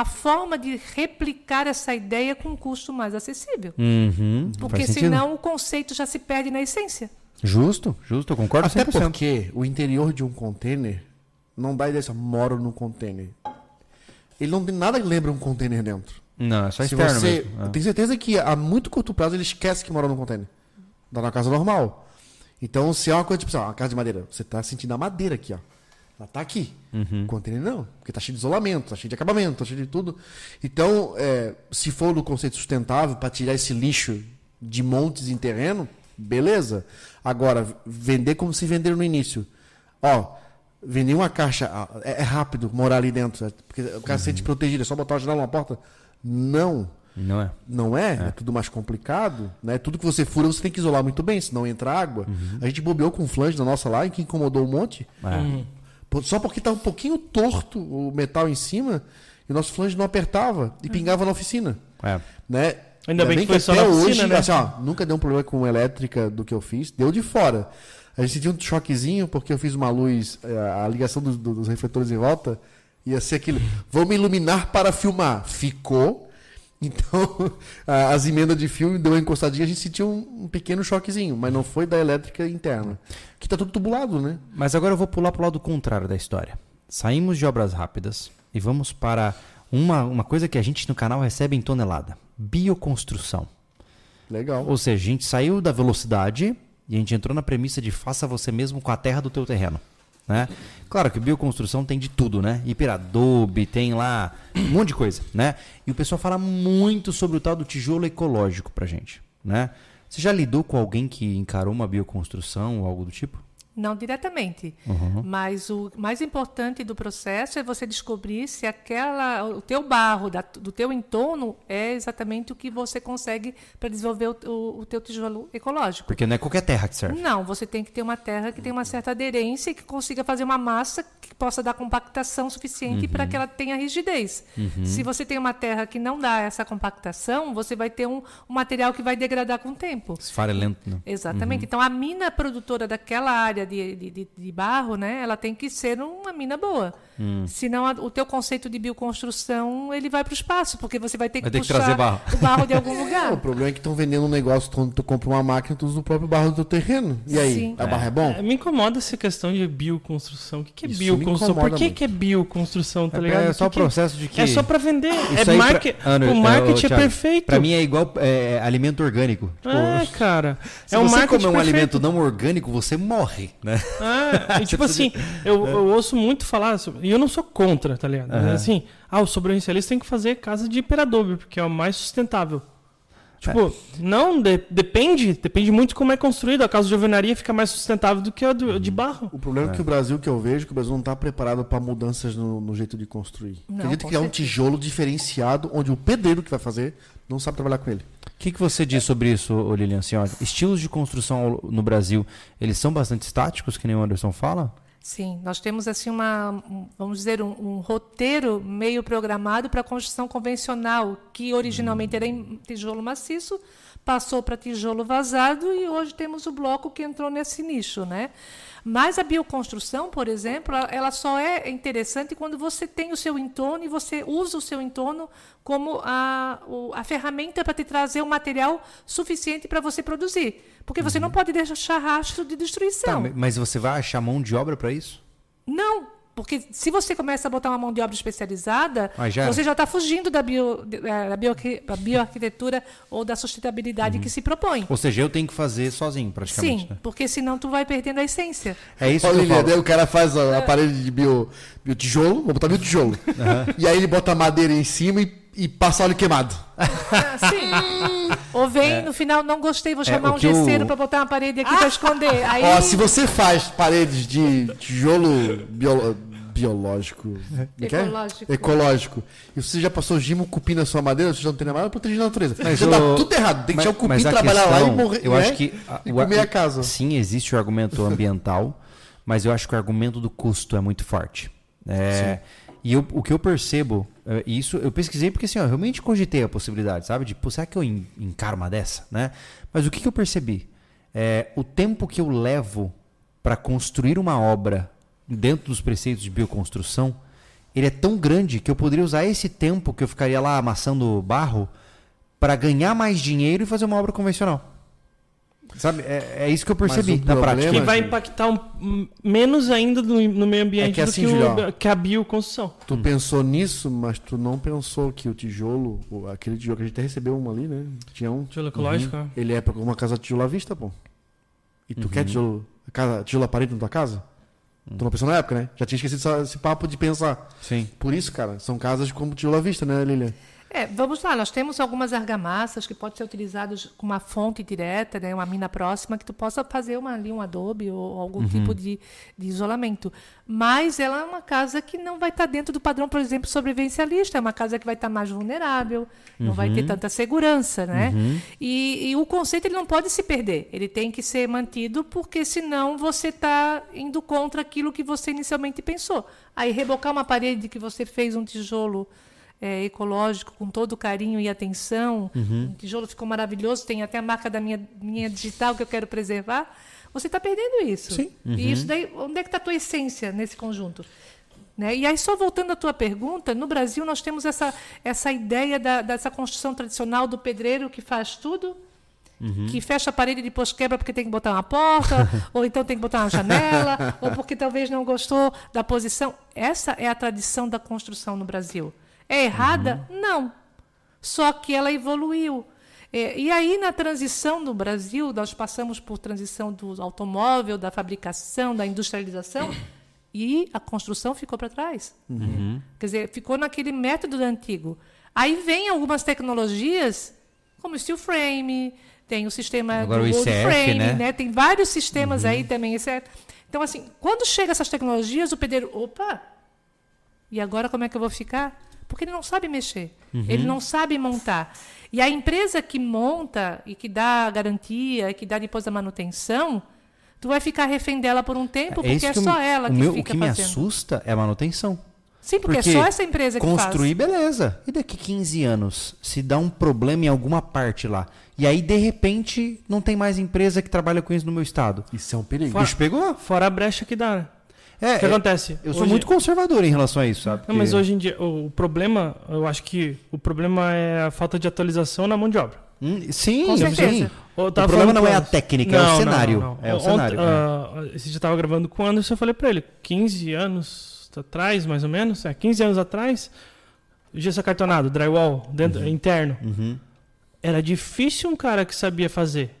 forma de replicar essa ideia com um custo mais acessível. Uhum. Porque senão o conceito já se perde na essência. Justo, justo, eu concordo 100%. Até porque o interior de um container não dá ideia só, moro no container. Ele não tem nada que lembra um container dentro. Não, é só externo mesmo. Eu tenho certeza que a muito curto prazo ele esquece que mora num container. Dá na casa normal. Então, se é uma coisa tipo, uma casa de madeira, você tá sentindo a madeira aqui, ó. Ela tá aqui. Uhum. Container não, porque tá cheio de isolamento, tá cheio de acabamento, tá cheio de tudo. Então, se for do conceito sustentável para tirar esse lixo de montes em terreno, beleza. Agora, vender como se venderam no início. Ó, vender uma caixa. É rápido morar ali dentro. Porque o cara se sente protegido. É só botar uma janela na porta. Não. Não é. Não é. É tudo mais complicado. Né? Tudo que você fura, você tem que isolar muito bem. Senão entra água. Uhum. A gente bobeou com o flange da nossa lá, que incomodou um monte. É. Só porque estava um pouquinho torto o metal em cima. E o nosso flange não apertava. E pingava na oficina. É. Né? Ainda bem que foi só até na oficina, hoje, né? Assim, ó, nunca deu um problema com elétrica do que eu fiz. Deu de fora. A gente sentiu um choquezinho porque eu fiz uma luz, a ligação dos refletores em volta, ia ser aquilo. Vou me iluminar para filmar. Ficou. Então, as emendas de filme deu uma encostadinha, a gente sentiu um pequeno choquezinho, mas não foi da elétrica interna. Que tá tudo tubulado, né? Mas agora eu vou pular pro lado contrário da história. Saímos de obras rápidas e vamos para uma coisa que a gente no canal recebe em tonelada. Bioconstrução. Legal. Ou seja, a gente saiu da velocidade e a gente entrou na premissa de faça você mesmo com a terra do teu terreno. Né? Claro que bioconstrução tem de tudo, né? Hiperadobe, tem lá um monte de coisa, né? E o pessoal fala muito sobre o tal do tijolo ecológico pra gente, né? Você já lidou com alguém que encarou uma bioconstrução ou algo do tipo? Não diretamente, uhum. Mas o mais importante do processo é você descobrir se o teu barro, do teu entorno, é exatamente o que você consegue para desenvolver o teu tijolo ecológico. Porque não é qualquer terra que serve. Não, você tem que ter uma terra que tenha uma certa aderência e que consiga fazer uma massa que possa dar compactação suficiente uhum. para que ela tenha rigidez. Uhum. Se você tem uma terra que não dá essa compactação, você vai ter um material que vai degradar com o tempo. Esfarelento, né? Exatamente. Uhum. Então, a mina produtora daquela área de barro, né? Ela tem que ser uma mina boa. Senão o teu conceito de bioconstrução ele vai para o espaço, porque você vai ter que puxar o barro de algum lugar. O problema é que estão vendendo um negócio quando tu compra uma máquina, tu usa o próprio barro do teu terreno. E aí, sim. A barra é bom? Me incomoda essa questão de bioconstrução. O que é bioconstrução? Por que é bioconstrução? Tá ligado? É só o processo de que... É só para vender. É o marketing é perfeito. Para mim é igual alimento orgânico. Cara. Se você comer um alimento não orgânico, você morre. Né? E tipo assim, eu ouço muito falar sobre, e eu não sou contra, tá ligado? Uhum. Assim, o sobrevivencialista tem que fazer casa de hiperadobe, porque é o mais sustentável. Tipo, não, depende muito de como é construído. A casa de alvenaria fica mais sustentável do que a de barro. O problema é que o Brasil, que eu vejo, que o Brasil não está preparado para mudanças no jeito de construir. Tem jeito que é um tijolo diferenciado, onde o pedreiro que vai fazer não sabe trabalhar com ele. O que você diz sobre isso, Lilian? Assim, olha, estilos de construção no Brasil, eles são bastante estáticos, que nem o Anderson fala? Sim, nós temos assim um roteiro meio programado para a construção convencional, que originalmente era em tijolo maciço, passou para tijolo vazado e hoje temos o bloco que entrou nesse nicho, né? Mas a bioconstrução, por exemplo, ela só é interessante quando você tem o seu entorno e você usa o seu entorno como a ferramenta para te trazer um material suficiente para você produzir. Porque você não pode deixar rastro de destruição. Tá, mas você vai achar mão de obra para isso? Não. Porque se você começa a botar uma mão de obra especializada, você já está fugindo da bioarquitetura ou da sustentabilidade que se propõe. Ou seja, eu tenho que fazer sozinho, praticamente. Sim, né? Porque senão tu vai perdendo a essência. É isso que eu falo. O cara faz a parede de biotijolo, vou botar biotijolo. E aí ele bota a madeira em cima e passa óleo queimado. Sim. Ou vem, no final, não gostei, vou chamar um gesseiro para botar uma parede aqui para esconder. Aí... Ó, se você faz paredes de tijolo biológico... Ecológico. Ecológico. E você já passou gimo, cupim na sua madeira, você já não tem nada para proteger a natureza. Mas você tá tudo errado. Tem que deixar o cupim trabalhar questão, lá e morrer. Eu acho que... E comer a casa. Sim, existe o argumento ambiental, mas eu acho que o argumento do custo é muito forte. E o que eu percebo, isso eu pesquisei porque assim, eu realmente cogitei a possibilidade, sabe? De, pô, será que eu encaro uma dessa, né? Mas o que eu percebi? O tempo que eu levo para construir uma obra dentro dos preceitos de bioconstrução, ele é tão grande que eu poderia usar esse tempo que eu ficaria lá amassando barro para ganhar mais dinheiro e fazer uma obra convencional. Sabe, é isso que eu percebi na prática. Que vai impactar menos ainda no meio ambiente que assim, que a bioconstrução. Tu pensou nisso, mas tu não pensou que o tijolo, aquele tijolo que a gente até recebeu um ali, né? Tinha um tijolo ecológico. Ele é pra uma casa de tijolo à vista, pô. E tu quer tijolo à parede na tua casa? Tu não pensou na época, né? Já tinha esquecido esse papo de pensar. Sim. Por isso, cara, são casas como tijolo à vista, né, Lilian? Vamos lá, nós temos algumas argamassas que podem ser utilizadas com uma fonte direta, né, uma mina próxima, que tu possa fazer ali um adobe ou algum tipo de isolamento. Mas ela é uma casa que não vai estar dentro do padrão, por exemplo, sobrevivencialista. É uma casa que vai estar mais vulnerável, não vai ter tanta segurança, né? E o conceito ele não pode se perder. Ele tem que ser mantido, porque senão você está indo contra aquilo que você inicialmente pensou. Aí rebocar uma parede que você fez um tijolo... ecológico, com todo carinho e atenção, o tijolo ficou maravilhoso, tem até a marca da minha digital que eu quero preservar, você está perdendo isso. Sim. E isso daí, onde é que está a tua essência nesse conjunto? Né? E aí, só voltando à tua pergunta, no Brasil nós temos essa ideia dessa construção tradicional do pedreiro que faz tudo, que fecha a parede e depois quebra porque tem que botar uma porta, ou então tem que botar uma janela, ou porque talvez não gostou da posição. Essa é a tradição da construção no Brasil. É errada? Não. Só que ela evoluiu. E aí, na transição no Brasil, nós passamos por transição do automóvel, da fabricação, da industrialização, e a construção ficou para trás. Quer dizer, ficou naquele método antigo. Aí vem algumas tecnologias, como o Steel Frame, tem o sistema agora do ICF, frame, né? Tem vários sistemas aí também. Então, assim, quando chegam essas tecnologias, o pedreiro, opa, e agora como é que eu vou ficar? Porque ele não sabe mexer, ele não sabe montar. E a empresa que monta e que dá garantia, e que dá depois a manutenção, tu vai ficar refém dela por um tempo, porque é só ela que fica fazendo. O que me assusta é a manutenção. Sim, porque é só essa empresa que faz. Construir, beleza. E daqui 15 anos, se dá um problema em alguma parte lá, e aí, de repente, não tem mais empresa que trabalha com isso no meu estado. Isso é um perigo. Bicho pegou? Fora a brecha que dá, o que acontece? Eu sou muito conservador em relação a isso, sabe? Não, mas hoje em dia, o problema, eu acho que o problema é a falta de atualização na mão de obra. Sim, com certeza. Sim. O problema não é a técnica, é o cenário. É o cenário. Esse dia eu estava gravando com o Anderson, eu falei para ele, 15 anos atrás, mais ou menos, 15 anos atrás, gesso acartonado, drywall, dentro, interno. Era difícil um cara que sabia fazer.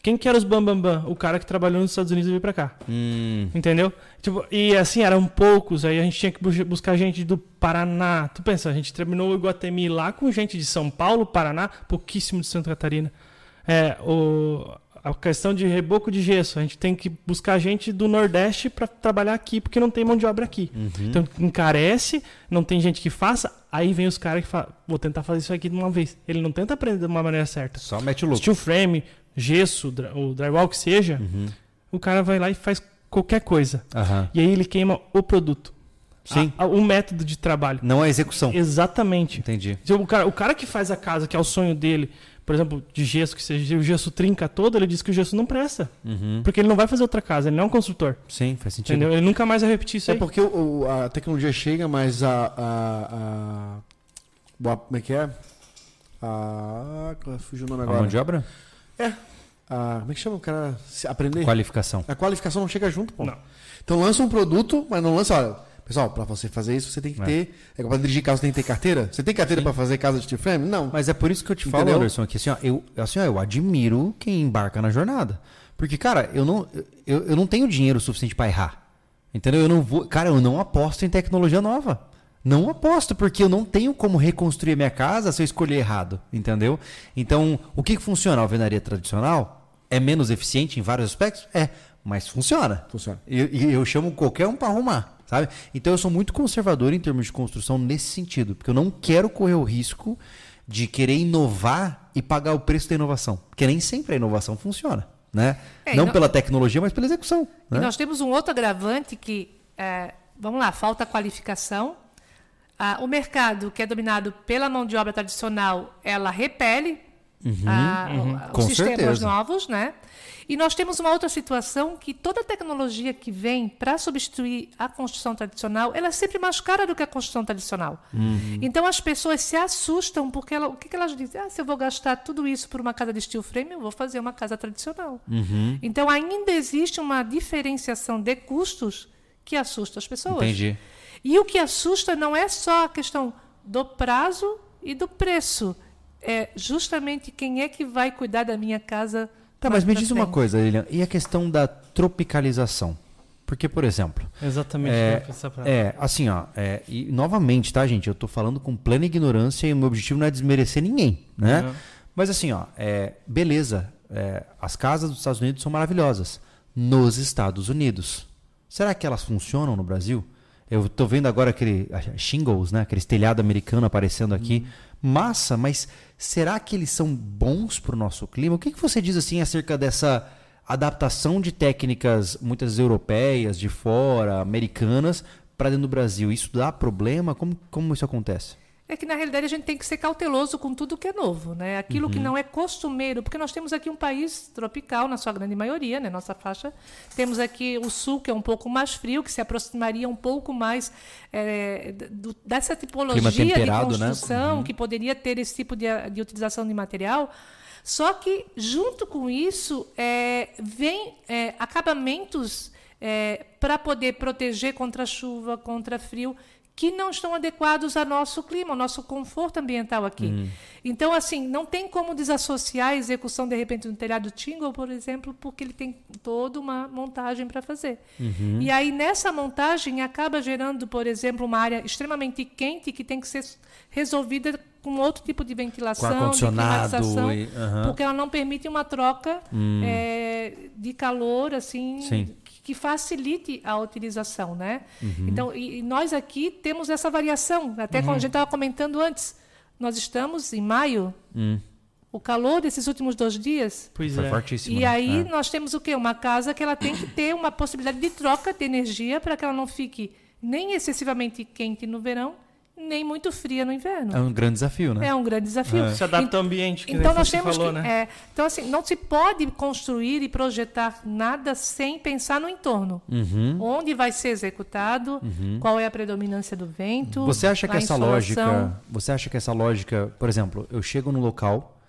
Quem que era os bambambam? O cara que trabalhou nos Estados Unidos e veio pra cá. Entendeu? Tipo, e assim, eram poucos. Aí a gente tinha que buscar gente do Paraná. Tu pensa, a gente terminou o Iguatemi lá com gente de São Paulo, Paraná, pouquíssimo de Santa Catarina. A questão de reboco de gesso. A gente tem que buscar gente do Nordeste pra trabalhar aqui, porque não tem mão de obra aqui. Então, encarece, não tem gente que faça. Aí vem os caras que falam, vou tentar fazer isso aqui de uma vez. Ele não tenta aprender de uma maneira certa. Só mete o louco. Steel frame... gesso, ou drywall que seja, o cara vai lá e faz qualquer coisa. E aí ele queima o produto. Sim. O método de trabalho. Não a execução. Exatamente. Entendi. O cara que faz a casa, que é o sonho dele, por exemplo, de gesso, que seja, o gesso trinca todo, ele diz que o gesso não presta. Porque ele não vai fazer outra casa, ele não é um construtor. Sim, faz sentido. Entendeu? Ele nunca mais vai repetir isso aí. É porque a tecnologia chega, mas como é que é? Fugiu o nome agora. A mão de obra? Como é que chama o cara? Aprender? Qualificação. A qualificação não chega junto, pô. Não. Então lança um produto, mas não lança, olha, Pessoal, para você fazer isso, você tem que ter... É para dirigir casa, você tem que ter carteira? Você tem carteira para fazer casa de steel frame? Não. Mas é por isso que eu te falo, Anderson, aqui, eu admiro quem embarca na jornada. Porque, cara, eu não tenho dinheiro suficiente para errar. Entendeu? Eu não vou... Cara, eu não aposto em tecnologia nova. Não aposto, porque eu não tenho como reconstruir minha casa se eu escolher errado. Entendeu? Então, o que funciona? A alvenaria tradicional é menos eficiente em vários aspectos? É. Mas funciona. Funciona. E eu chamo qualquer um para arrumar, sabe? Então, eu sou muito conservador em termos de construção nesse sentido. Porque eu não quero correr o risco de querer inovar e pagar o preço da inovação. Porque nem sempre a inovação funciona. Né? Não pela tecnologia, mas pela execução. Né? E nós temos um outro agravante que, falta qualificação. O mercado que é dominado pela mão de obra tradicional, ela repele os sistemas novos. Né? E nós temos uma outra situação que toda tecnologia que vem para substituir a construção tradicional, ela é sempre mais cara do que a construção tradicional. Uhum. Então, as pessoas se assustam porque o que elas dizem? Ah, se eu vou gastar tudo isso por uma casa de steel frame, eu vou fazer uma casa tradicional. Uhum. Então, ainda existe uma diferenciação de custos que assusta as pessoas. Entendi. E o que assusta não é só a questão do prazo e do preço. É justamente quem é que vai cuidar da minha casa. Tá, mas me diz uma coisa, Lilian, e a questão da tropicalização? Porque, por exemplo... Exatamente. E novamente, tá, gente? Eu tô falando com plena ignorância e o meu objetivo não é desmerecer ninguém, né? Uhum. Mas assim, beleza, as casas dos Estados Unidos são maravilhosas. Nos Estados Unidos, será que elas funcionam no Brasil? Eu tô vendo agora aquele shingles, né? Aquele telhado americano aparecendo aqui. Massa, mas será que eles são bons para o nosso clima? O que você diz assim acerca dessa adaptação de técnicas, muitas europeias, de fora, americanas, para dentro do Brasil? Isso dá problema? Como isso acontece? É que, na realidade, a gente tem que ser cauteloso com tudo que é novo, né? Aquilo que não é costumeiro, porque nós temos aqui um país tropical, na sua grande maioria, né? Nossa faixa. Temos aqui o sul, que é um pouco mais frio, que se aproximaria um pouco mais dessa tipologia de construção, né? Que poderia ter esse tipo de utilização de material. Só que, junto com isso, vem acabamentos para poder proteger contra chuva, contra frio, que não estão adequados ao nosso clima, ao nosso conforto ambiental aqui. Então, assim, não tem como desassociar a execução, de repente, no telhado shingle, por exemplo, porque ele tem toda uma montagem para fazer. E aí, nessa montagem, acaba gerando, por exemplo, uma área extremamente quente que tem que ser resolvida com outro tipo de ventilação, com ar-condicionado, de climatização, porque ela não permite uma troca de calor, assim... Sim. Que facilite a utilização, né? Então, e nós aqui temos essa variação, até como a gente estava comentando antes, nós estamos em maio, o calor desses últimos 2 dias... Pois foi fortíssimo. E aí nós temos o quê? Uma casa que ela tem que ter uma possibilidade de troca de energia para que ela não fique nem excessivamente quente no verão, nem muito fria no inverno. É um grande desafio, né? É um grande desafio. Se adapta ao ambiente, que então nós temos falou, né? Então, assim, não se pode construir e projetar nada sem pensar no entorno. Onde vai ser executado, qual é a predominância do vento. Você acha que essa lógica... Por exemplo, eu chego num local,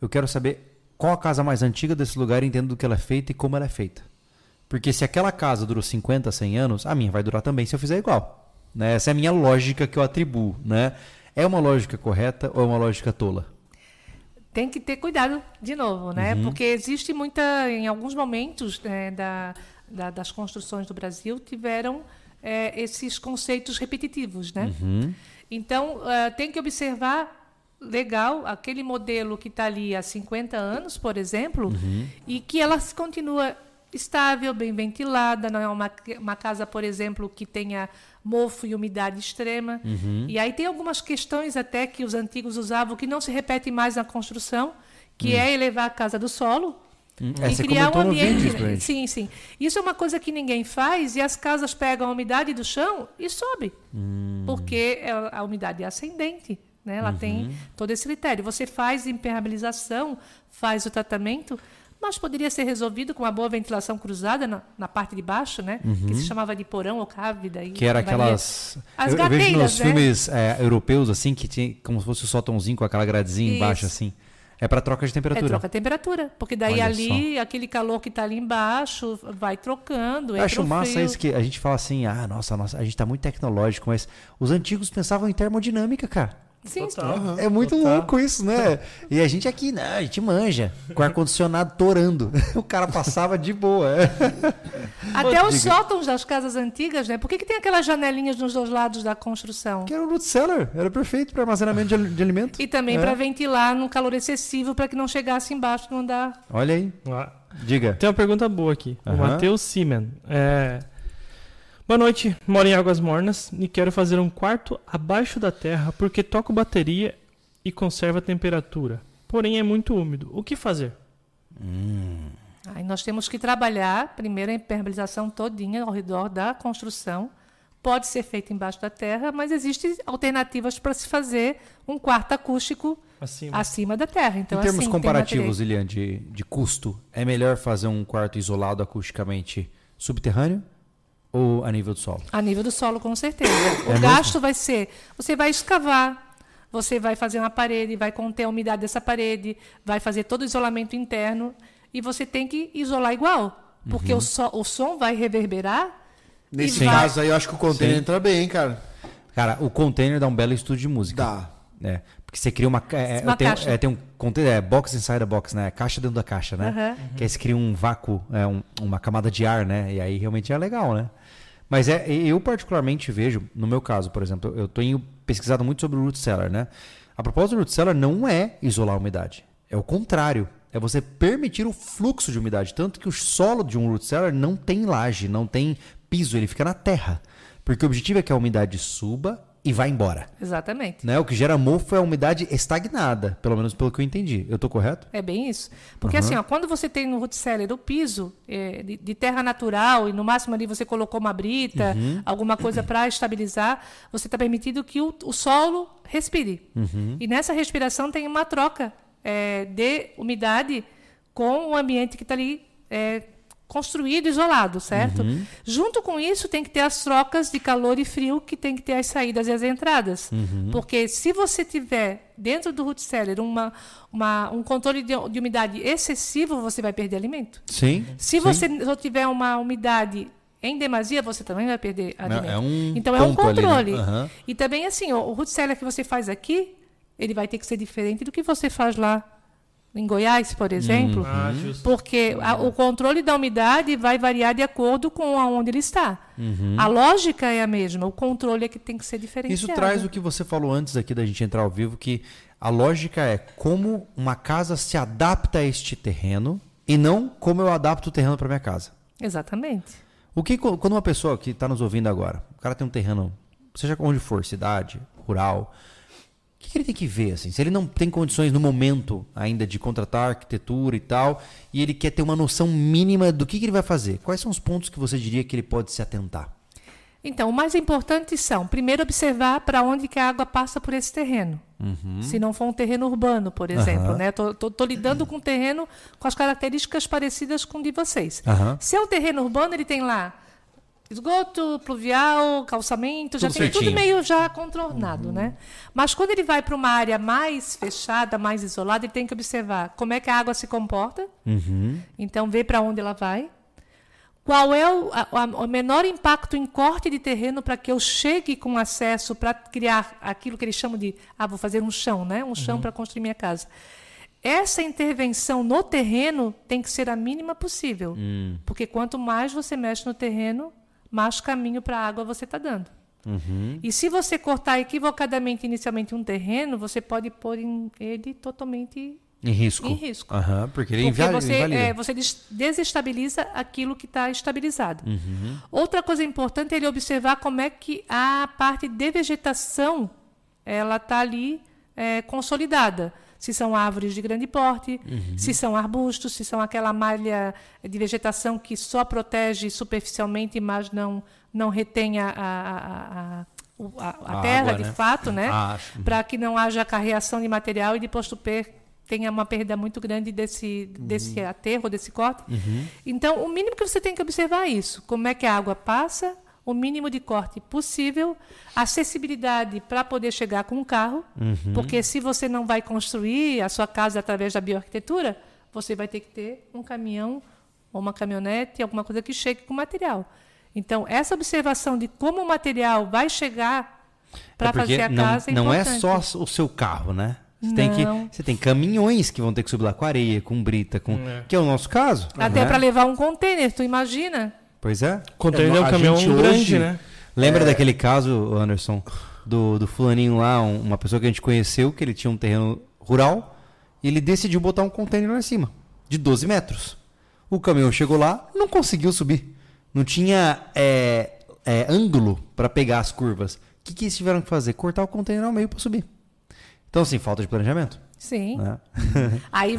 eu quero saber qual a casa mais antiga desse lugar, entendo do que ela é feita e como ela é feita. Porque se aquela casa durou 50, 100 anos, a minha vai durar também se eu fizer igual. Né? Essa é a minha lógica que eu atribuo, né? É uma lógica correta ou é uma lógica tola? Tem que ter cuidado de novo, né? Porque existe em alguns momentos, né, das construções do Brasil, tiveram esses conceitos repetitivos, né? Então, tem que observar legal aquele modelo que está ali há 50 anos, por exemplo, e que ela continua estável, bem ventilada, não é uma casa, por exemplo, que tenha mofo e umidade extrema. E aí tem algumas questões até que os antigos usavam, que não se repete mais na construção, que é elevar a casa do solo e criar um ambiente... Sim. Isso é uma coisa que ninguém faz e as casas pegam a umidade do chão e sobe, porque a umidade é ascendente. Né? Ela tem todo esse critério. Você faz impermeabilização, faz o tratamento... Mas poderia ser resolvido com uma boa ventilação cruzada na parte de baixo, né? Que se chamava de porão ou cave. Daí, que era aquelas... As gateiras, vejo nos filmes europeus, assim, que tinha como se fosse o sótãozinho com aquela gradezinha embaixo, assim. É para troca de temperatura. É troca de temperatura, porque daí olha ali, só, aquele calor que está ali embaixo vai trocando. Eu acho massa frio. Isso que a gente fala assim, ah, nossa, a gente está muito tecnológico, mas os antigos pensavam em termodinâmica, cara. Sim, total. É muito total. Louco isso, né? E a gente aqui, né? A gente manja. Com o ar-condicionado torando. O cara passava de boa. Até os sótãos das casas antigas, né? Por que tem aquelas janelinhas nos dois lados da construção? Que era o root cellar. Era perfeito para armazenamento de alimento. E também para ventilar no calor excessivo para que não chegasse embaixo no andar. Olha aí. Diga. Tem uma pergunta boa aqui. O Matheus Simen. Boa noite, moro em Águas Mornas e quero fazer um quarto abaixo da terra porque toco bateria e conserva a temperatura. Porém é muito úmido. O que fazer? Aí nós temos que trabalhar primeiro a impermeabilização todinha ao redor da construção. Pode ser feito embaixo da terra, mas existem alternativas para se fazer um quarto acústico acima da terra. Então, em termos comparativos, Lilian, de custo, é melhor fazer um quarto isolado acusticamente subterrâneo? Ou a nível do solo? A nível do solo, com certeza. O gasto vai ser... Você vai escavar, você vai fazer uma parede, vai conter a umidade dessa parede, vai fazer todo o isolamento interno e você tem que isolar igual, porque o som vai reverberar. Nesse caso aí, eu acho que o container entra bem, cara. Cara, o container dá um belo estudo de música. Dá. É, porque você cria uma caixa. Tem um container, box inside a box, né? Caixa dentro da caixa, né? Que aí você cria um vácuo, uma camada de ar, né? E aí realmente é legal, né? Mas eu particularmente vejo, no meu caso, por exemplo, eu tenho pesquisado muito sobre o root cellar, né? A proposta do root cellar não é isolar a umidade. É o contrário. É você permitir o fluxo de umidade. Tanto que o solo de um root cellar não tem laje, não tem piso. Ele fica na terra. Porque o objetivo é que a umidade suba e vá embora. Exatamente. Né? O que gera mofo é a umidade estagnada. Pelo menos pelo que eu entendi. Eu estou correto? É bem isso. Porque assim, ó, quando você tem no root cellar o piso de terra natural e no máximo ali você colocou uma brita, alguma coisa para estabilizar, você está permitindo que o solo respire. E nessa respiração tem uma troca de umidade com o ambiente que está ali construído, isolado, certo? Junto com isso, tem que ter as trocas de calor e frio, que tem que ter as saídas e as entradas. Porque se você tiver, dentro do root cellar, um controle de umidade excessivo, você vai perder alimento. Sim. Se você só tiver uma umidade em demasia, você também vai perder alimento. Então, é um controle. Ali, né? E também, assim, o root cellar que você faz aqui, ele vai ter que ser diferente do que você faz lá em Goiás, por exemplo, porque o controle da umidade vai variar de acordo com onde ele está. A lógica é a mesma, o controle é que tem que ser diferenciado. Isso traz o que você falou antes aqui da gente entrar ao vivo, que a lógica é como uma casa se adapta a este terreno e não como eu adapto o terreno para minha casa. Exatamente. Quando uma pessoa que está nos ouvindo agora, o cara tem um terreno, seja onde for, cidade, rural... O que ele tem que ver, assim? Se ele não tem condições no momento ainda de contratar arquitetura e tal, e ele quer ter uma noção mínima do que ele vai fazer, quais são os pontos que você diria que ele pode se atentar? Então, o mais importante são, primeiro, observar para onde que a água passa por esse terreno. Se não for um terreno urbano, por exemplo, né? Tô lidando com um terreno com as características parecidas com o de vocês. Se é um terreno urbano, ele tem lá esgoto, pluvial, calçamento, tudo já tem certinho. Tudo meio já contornado, né? Mas quando ele vai para uma área mais fechada, mais isolada, ele tem que observar como é que a água se comporta, então ver para onde ela vai, qual é o menor impacto em corte de terreno para que eu chegue com acesso para criar aquilo que eles chamam de, vou fazer um chão, né? Um chão para construir minha casa. Essa intervenção no terreno tem que ser a mínima possível, porque quanto mais você mexe no terreno, mais caminho para a água você está dando. E se você cortar equivocadamente inicialmente um terreno, você pode pôr ele totalmente em risco. Porque ele invalida. Você desestabiliza aquilo que está estabilizado. Outra coisa importante é ele observar como é que a parte de vegetação ela está ali consolidada. Se são árvores de grande porte, se são arbustos, se são aquela malha de vegetação que só protege superficialmente, mas não retém a terra, água, de fato, né? Para que não haja carreação de material e depois tenha uma perda muito grande desse aterro, desse corte. Então, o mínimo que você tem que observar é isso. Como é que a água passa, o mínimo de corte possível, acessibilidade para poder chegar com o carro, porque se você não vai construir a sua casa através da bioarquitetura, você vai ter que ter um caminhão ou uma caminhonete, alguma coisa que chegue com material. Então, essa observação de como o material vai chegar para fazer a casa é importante. Não é só o seu carro, né? Você tem caminhões que vão ter que subir lá com areia, com brita, que é o nosso caso. Até para levar um container, tu imagina? Pois é. Container é um caminhão grande, né? Lembra daquele caso, Anderson, do fulaninho lá, uma pessoa que a gente conheceu, que ele tinha um terreno rural, e ele decidiu botar um container lá em cima, de 12 metros. O caminhão chegou lá, não conseguiu subir. Não tinha ângulo para pegar as curvas. O que eles tiveram que fazer? Cortar o container ao meio para subir. Então, sim, falta de planejamento. Sim. Né? Aí,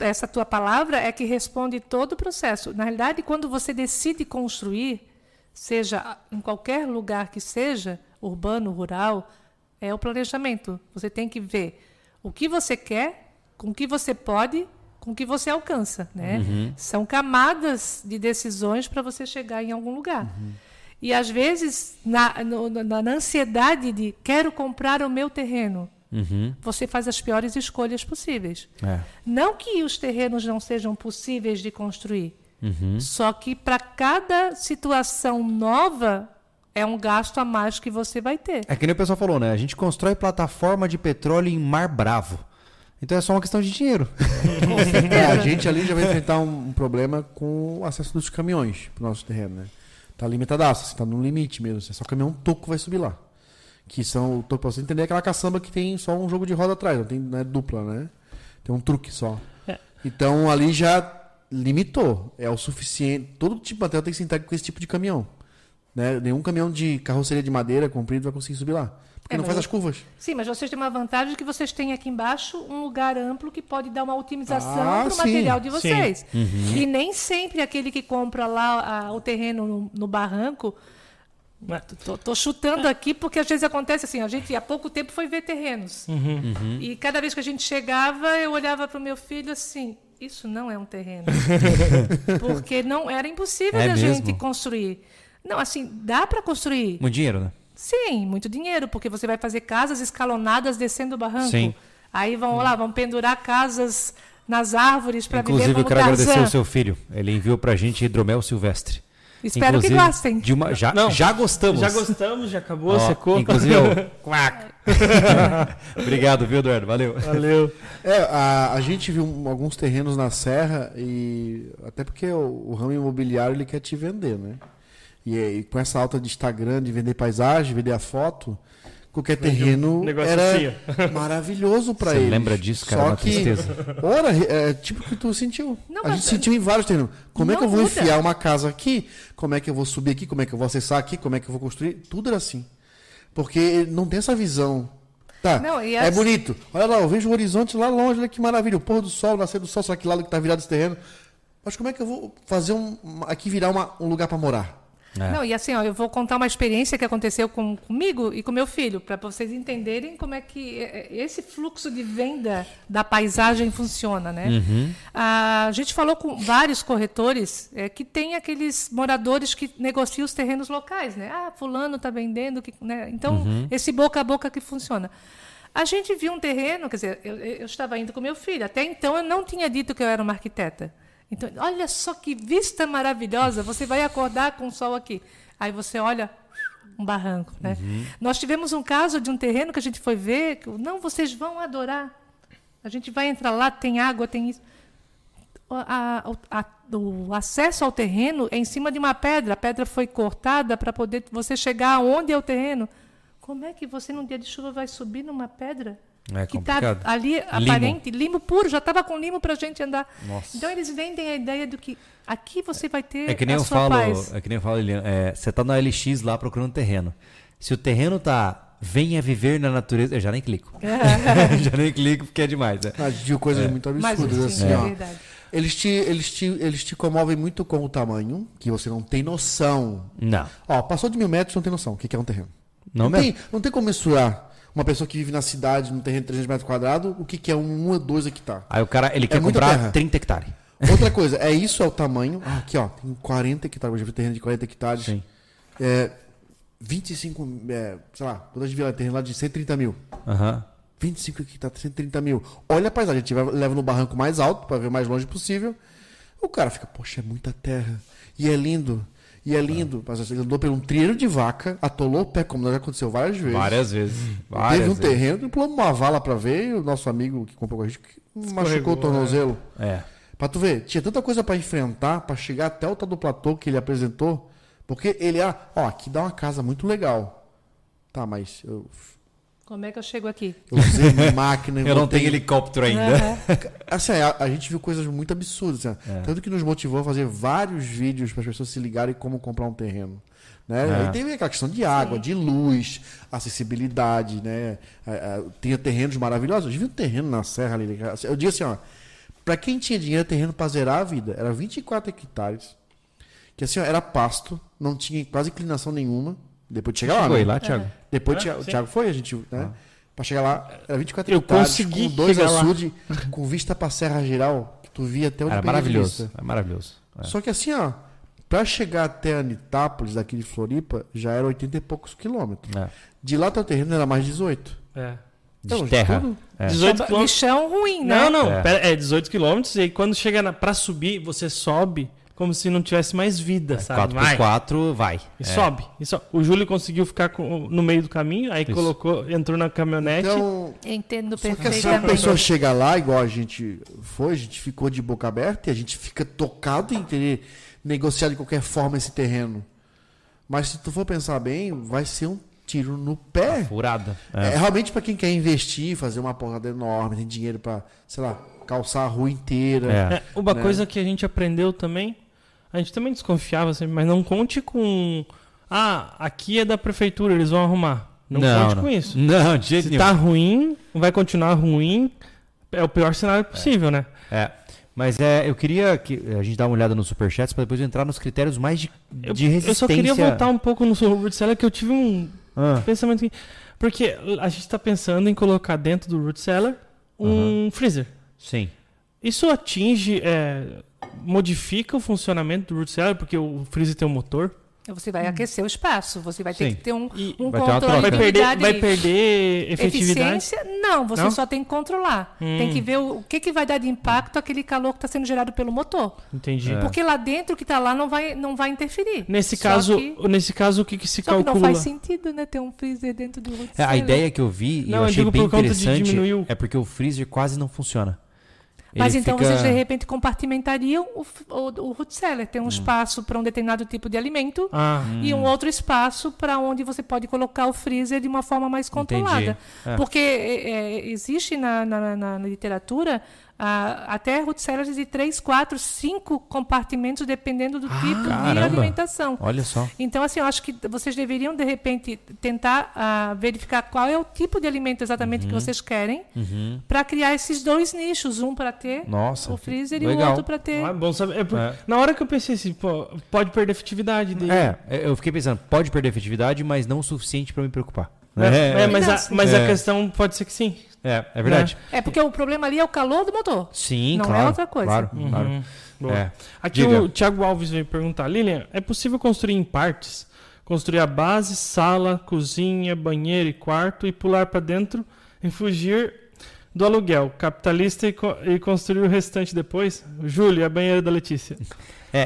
essa tua palavra é que responde todo o processo. Na realidade, quando você decide construir, seja em qualquer lugar que seja, urbano, rural, é o planejamento. Você tem que ver o que você quer, com o que você pode, com o que você alcança. Né? São camadas de decisões para você chegar em algum lugar. E, às vezes, na ansiedade de quero comprar o meu terreno, você faz as piores escolhas possíveis. Não que os terrenos não sejam possíveis de construir, só que para cada situação nova é um gasto a mais que você vai ter. É que nem o pessoal falou, né? A gente constrói plataforma de petróleo em Mar Bravo. Então é só uma questão de dinheiro. Com certeza. A gente ali já vai enfrentar um problema com o acesso dos caminhões para o nosso terreno, né? Tá limitadaço, assim, tá no limite mesmo. Só o caminhão toco vai subir lá. Que são, tô posso entender, aquela caçamba que tem só um jogo de roda atrás, não é dupla, né? Tem um truque só. Então ali já limitou. É o suficiente. Todo tipo de material tem que ser entregue com esse tipo de caminhão. Né? Nenhum caminhão de carroceria de madeira comprido vai conseguir subir lá. Porque não faz as curvas. Sim, mas vocês têm uma vantagem que vocês têm aqui embaixo um lugar amplo que pode dar uma otimização para o material de vocês. E nem sempre aquele que compra lá o terreno no barranco. Estou chutando aqui porque às vezes acontece assim, a gente há pouco tempo foi ver terrenos e cada vez que a gente chegava eu olhava para o meu filho assim, isso não é um terreno porque não era impossível da gente construir. Não, assim, dá para construir. Muito dinheiro, né? Sim, muito dinheiro, porque você vai fazer casas escalonadas descendo o barranco. Aí vão lá, vão pendurar casas nas árvores para viver como Tarzan. Inclusive eu quero agradecer ao seu filho, ele enviou para a gente hidromel silvestre. Espero inclusive, que gostem. Já gostamos. Já gostamos, já acabou, secou. Inclusive, Obrigado, viu, Eduardo? Valeu. A gente viu alguns terrenos na Serra e até porque o ramo imobiliário ele quer te vender, né? E com essa alta de Instagram, de vender paisagem, vender a foto, qualquer terreno era maravilhoso para ele. Você lembra disso, cara? Só uma tristeza. É tipo que tu sentiu. A gente sentiu em vários terrenos. Como é que eu vou enfiar uma casa aqui? Como é que eu vou subir aqui? Como é que eu vou acessar aqui? Como é que eu vou construir? Tudo era assim. Porque não tem essa visão. É bonito. Olha lá, eu vejo o horizonte lá longe. Olha que maravilha. O pôr do sol, o nascer do sol. Só que lá que está virado esse terreno. Mas como é que eu vou fazer aqui virar um lugar para morar? Não, e assim, eu vou contar uma experiência que aconteceu comigo e com meu filho, para vocês entenderem como é que esse fluxo de venda da paisagem funciona, né? A gente falou com vários corretores que tem aqueles moradores que negociam os terrenos locais, né? Fulano está vendendo, né? Então, esse boca a boca que funciona. A gente viu um terreno, quer dizer, eu estava indo com meu filho, até então eu não tinha dito que eu era uma arquiteta. Então, olha só que vista maravilhosa, você vai acordar com o sol aqui. Aí você olha um barranco, né? Nós tivemos um caso de um terreno que a gente foi ver, que, não, vocês vão adorar. A gente vai entrar lá, tem água, tem isso. O acesso ao terreno é em cima de uma pedra. A pedra foi cortada para poder você chegar onde é o terreno. Como é que você, num dia de chuva, vai subir numa pedra? Que está ali aparente, limo puro, já estava com limo para a gente andar. Então eles vendem a ideia do que aqui você vai ter a sua paz. É que nem eu falo, Lilian, você está na LX lá procurando terreno. Se o terreno está venha viver na natureza, eu já nem clico. Já nem clico porque é demais. De coisas muito absurdas. Assim, eles te comovem muito com o tamanho, que você não tem noção. Passou de 1000 metros, não tem noção o que é um terreno. Não tem como mensurar. Uma pessoa que vive na cidade, num terreno de 300 metros quadrados, o que é 1 ou 2 hectares? Aí o cara, ele quer comprar terra. 30 hectares. Outra coisa, é o tamanho. Aqui, ó, tem 40 hectares. Eu já vi terreno de 40 hectares. Sei lá, quando a gente vê lá, tem lá de 130 mil. Aham. 25 aqui, tá 130 mil. Olha a paisagem, a gente leva no barranco mais alto para ver o mais longe possível. O cara fica, poxa, é muita terra. E é lindo. E é lindo. Mas ele andou por um trilho de vaca, atolou o pé, como já aconteceu várias vezes. Várias vezes. Teve um terreno, pulou uma vala para ver, e o nosso amigo que comprou com a gente machucou o tornozelo. É. Pra tu ver, tinha tanta coisa para enfrentar, para chegar até o tal do platô que ele apresentou, porque ele, ó, aqui dá uma casa muito legal. Tá, mas eu... Como é que eu chego aqui? Eu usei minha máquina. Eu não tenho helicóptero ainda. Uhum. Assim, a gente viu coisas muito absurdas. Assim, tanto que nos motivou a fazer vários vídeos para as pessoas se ligarem como comprar um terreno. Né? É. Aí teve aquela questão de água, de luz, acessibilidade. Né? Tinha terrenos maravilhosos. A gente viu um terreno na serra ali. Eu digo assim, ó, para quem tinha dinheiro, terreno para zerar a vida. Era 24 hectares. Que assim, ó, era pasto, não tinha quase inclinação nenhuma. Depois de chegar lá, foi, né? Lá, Thiago. Depois o Thiago foi, a gente, né? Pra chegar lá, era 24 hectares, com 2 açudes, com vista pra Serra Geral, que tu via até onde era maravilhoso, é maravilhoso. É. Só que assim, ó, pra chegar até Anitápolis, daqui de Floripa, já era 80 e poucos quilômetros. É. De lá até o terreno era mais 18. É. Então, de terra. Tudo... É. 18 quilômetros. Lixão ruim, né? Não. É 18 quilômetros, e aí quando chega pra subir, você sobe... Como se não tivesse mais vida, sabe? 4x4, vai. E sobe. O Júlio conseguiu ficar no meio do caminho, aí colocou, entrou na caminhonete. Então, entendo perfeitamente. Só que se a pessoa chega lá, igual a gente foi, a gente ficou de boca aberta e a gente fica tocado em querer negociar de qualquer forma esse terreno. Mas se tu for pensar bem, vai ser um tiro no pé. Uma furada. É realmente para quem quer investir, fazer uma porrada enorme, tem dinheiro para, sei lá, calçar a rua inteira. É. Uma coisa que a gente aprendeu também... A gente também desconfiava sempre, mas não conte com... Ah, aqui é da prefeitura, eles vão arrumar. Não conte com isso. Não, de jeito nenhum. Se tá ruim, vai continuar ruim. É o pior cenário possível, né? É. Mas eu queria que a gente dar uma olhada nos superchats para depois entrar nos critérios mais de resistência. Eu só queria voltar um pouco no root cellar, que eu tive um pensamento aqui. Porque a gente está pensando em colocar dentro do root cellar um freezer. Sim. Isso atinge... modifica o funcionamento do root cellar, porque o freezer tem um motor. Você vai aquecer o espaço, você vai ter que ter um controle. Vai perder efetividade? Eficiência? Não, você só tem que controlar. Tem que ver o que vai dar de impacto aquele calor que está sendo gerado pelo motor. Entendi. Porque lá dentro, o que está lá não vai interferir. Nesse caso, o que se calcula? Que não faz sentido, né, ter um freezer dentro do root cellar. A ideia que eu vi, e eu achei bem interessante, é porque o freezer quase não funciona. Mas então vocês, de repente, compartimentariam o root cellar. Tem um espaço para um determinado tipo de alimento e um outro espaço para onde você pode colocar o freezer de uma forma mais controlada. É. Porque existe na literatura até root cellars de 3, 4, 5 compartimentos, dependendo do tipo de alimentação. Olha só. Então, assim, eu acho que vocês deveriam, de repente, tentar verificar qual é o tipo de alimento exatamente que vocês querem para criar esses dois nichos, um para ter o freezer e o outro para ter... Ah, bom saber. Na hora que eu pensei assim, pode perder efetividade dele. Eu fiquei pensando, pode perder efetividade, mas não o suficiente para me preocupar. Mas a questão pode ser que sim. É verdade. É porque o problema ali é o calor do motor. Sim, não é outra coisa. Claro, claro. Aqui o Thiago Alves veio perguntar, Lilian, é possível construir em partes? Construir a base, sala, cozinha, banheiro e quarto e pular para dentro e fugir do aluguel capitalista e construir o restante depois? Júlio, a banheira da Letícia.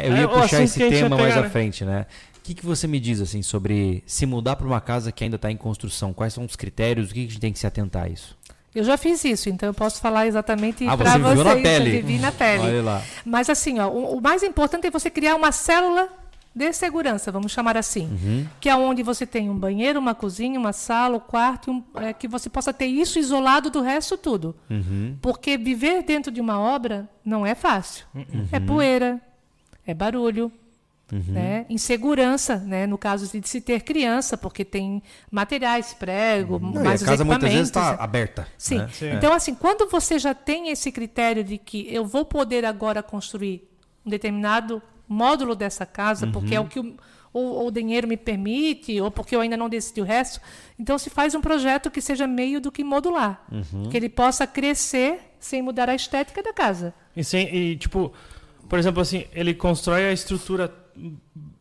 Eu ia puxar esse tema mais à frente, né? O que você me diz assim, sobre se mudar para uma casa que ainda está em construção? Quais são os critérios? O que a gente tem que se atentar a isso? Eu já fiz isso, então eu posso falar exatamente para vocês. Viu na pele. Eu vivi na pele. Olha lá. Mas assim, ó, o mais importante é você criar uma célula de segurança, vamos chamar assim, que é onde você tem um banheiro, uma cozinha, uma sala, um quarto, que você possa ter isso isolado do resto tudo. Porque viver dentro de uma obra não é fácil. É poeira, é barulho. Né? Insegurança, né? No caso de se ter criança, porque tem materiais, prego, mais os equipamentos. A casa muitas vezes está aberta. Sim. Né? Sim. Então, assim, quando você já tem esse critério de que eu vou poder agora construir um determinado módulo dessa casa, porque é o que o dinheiro me permite, ou porque eu ainda não decidi o resto, então se faz um projeto que seja meio do que modular, que ele possa crescer sem mudar a estética da casa. E tipo, por exemplo, assim, ele constrói a estrutura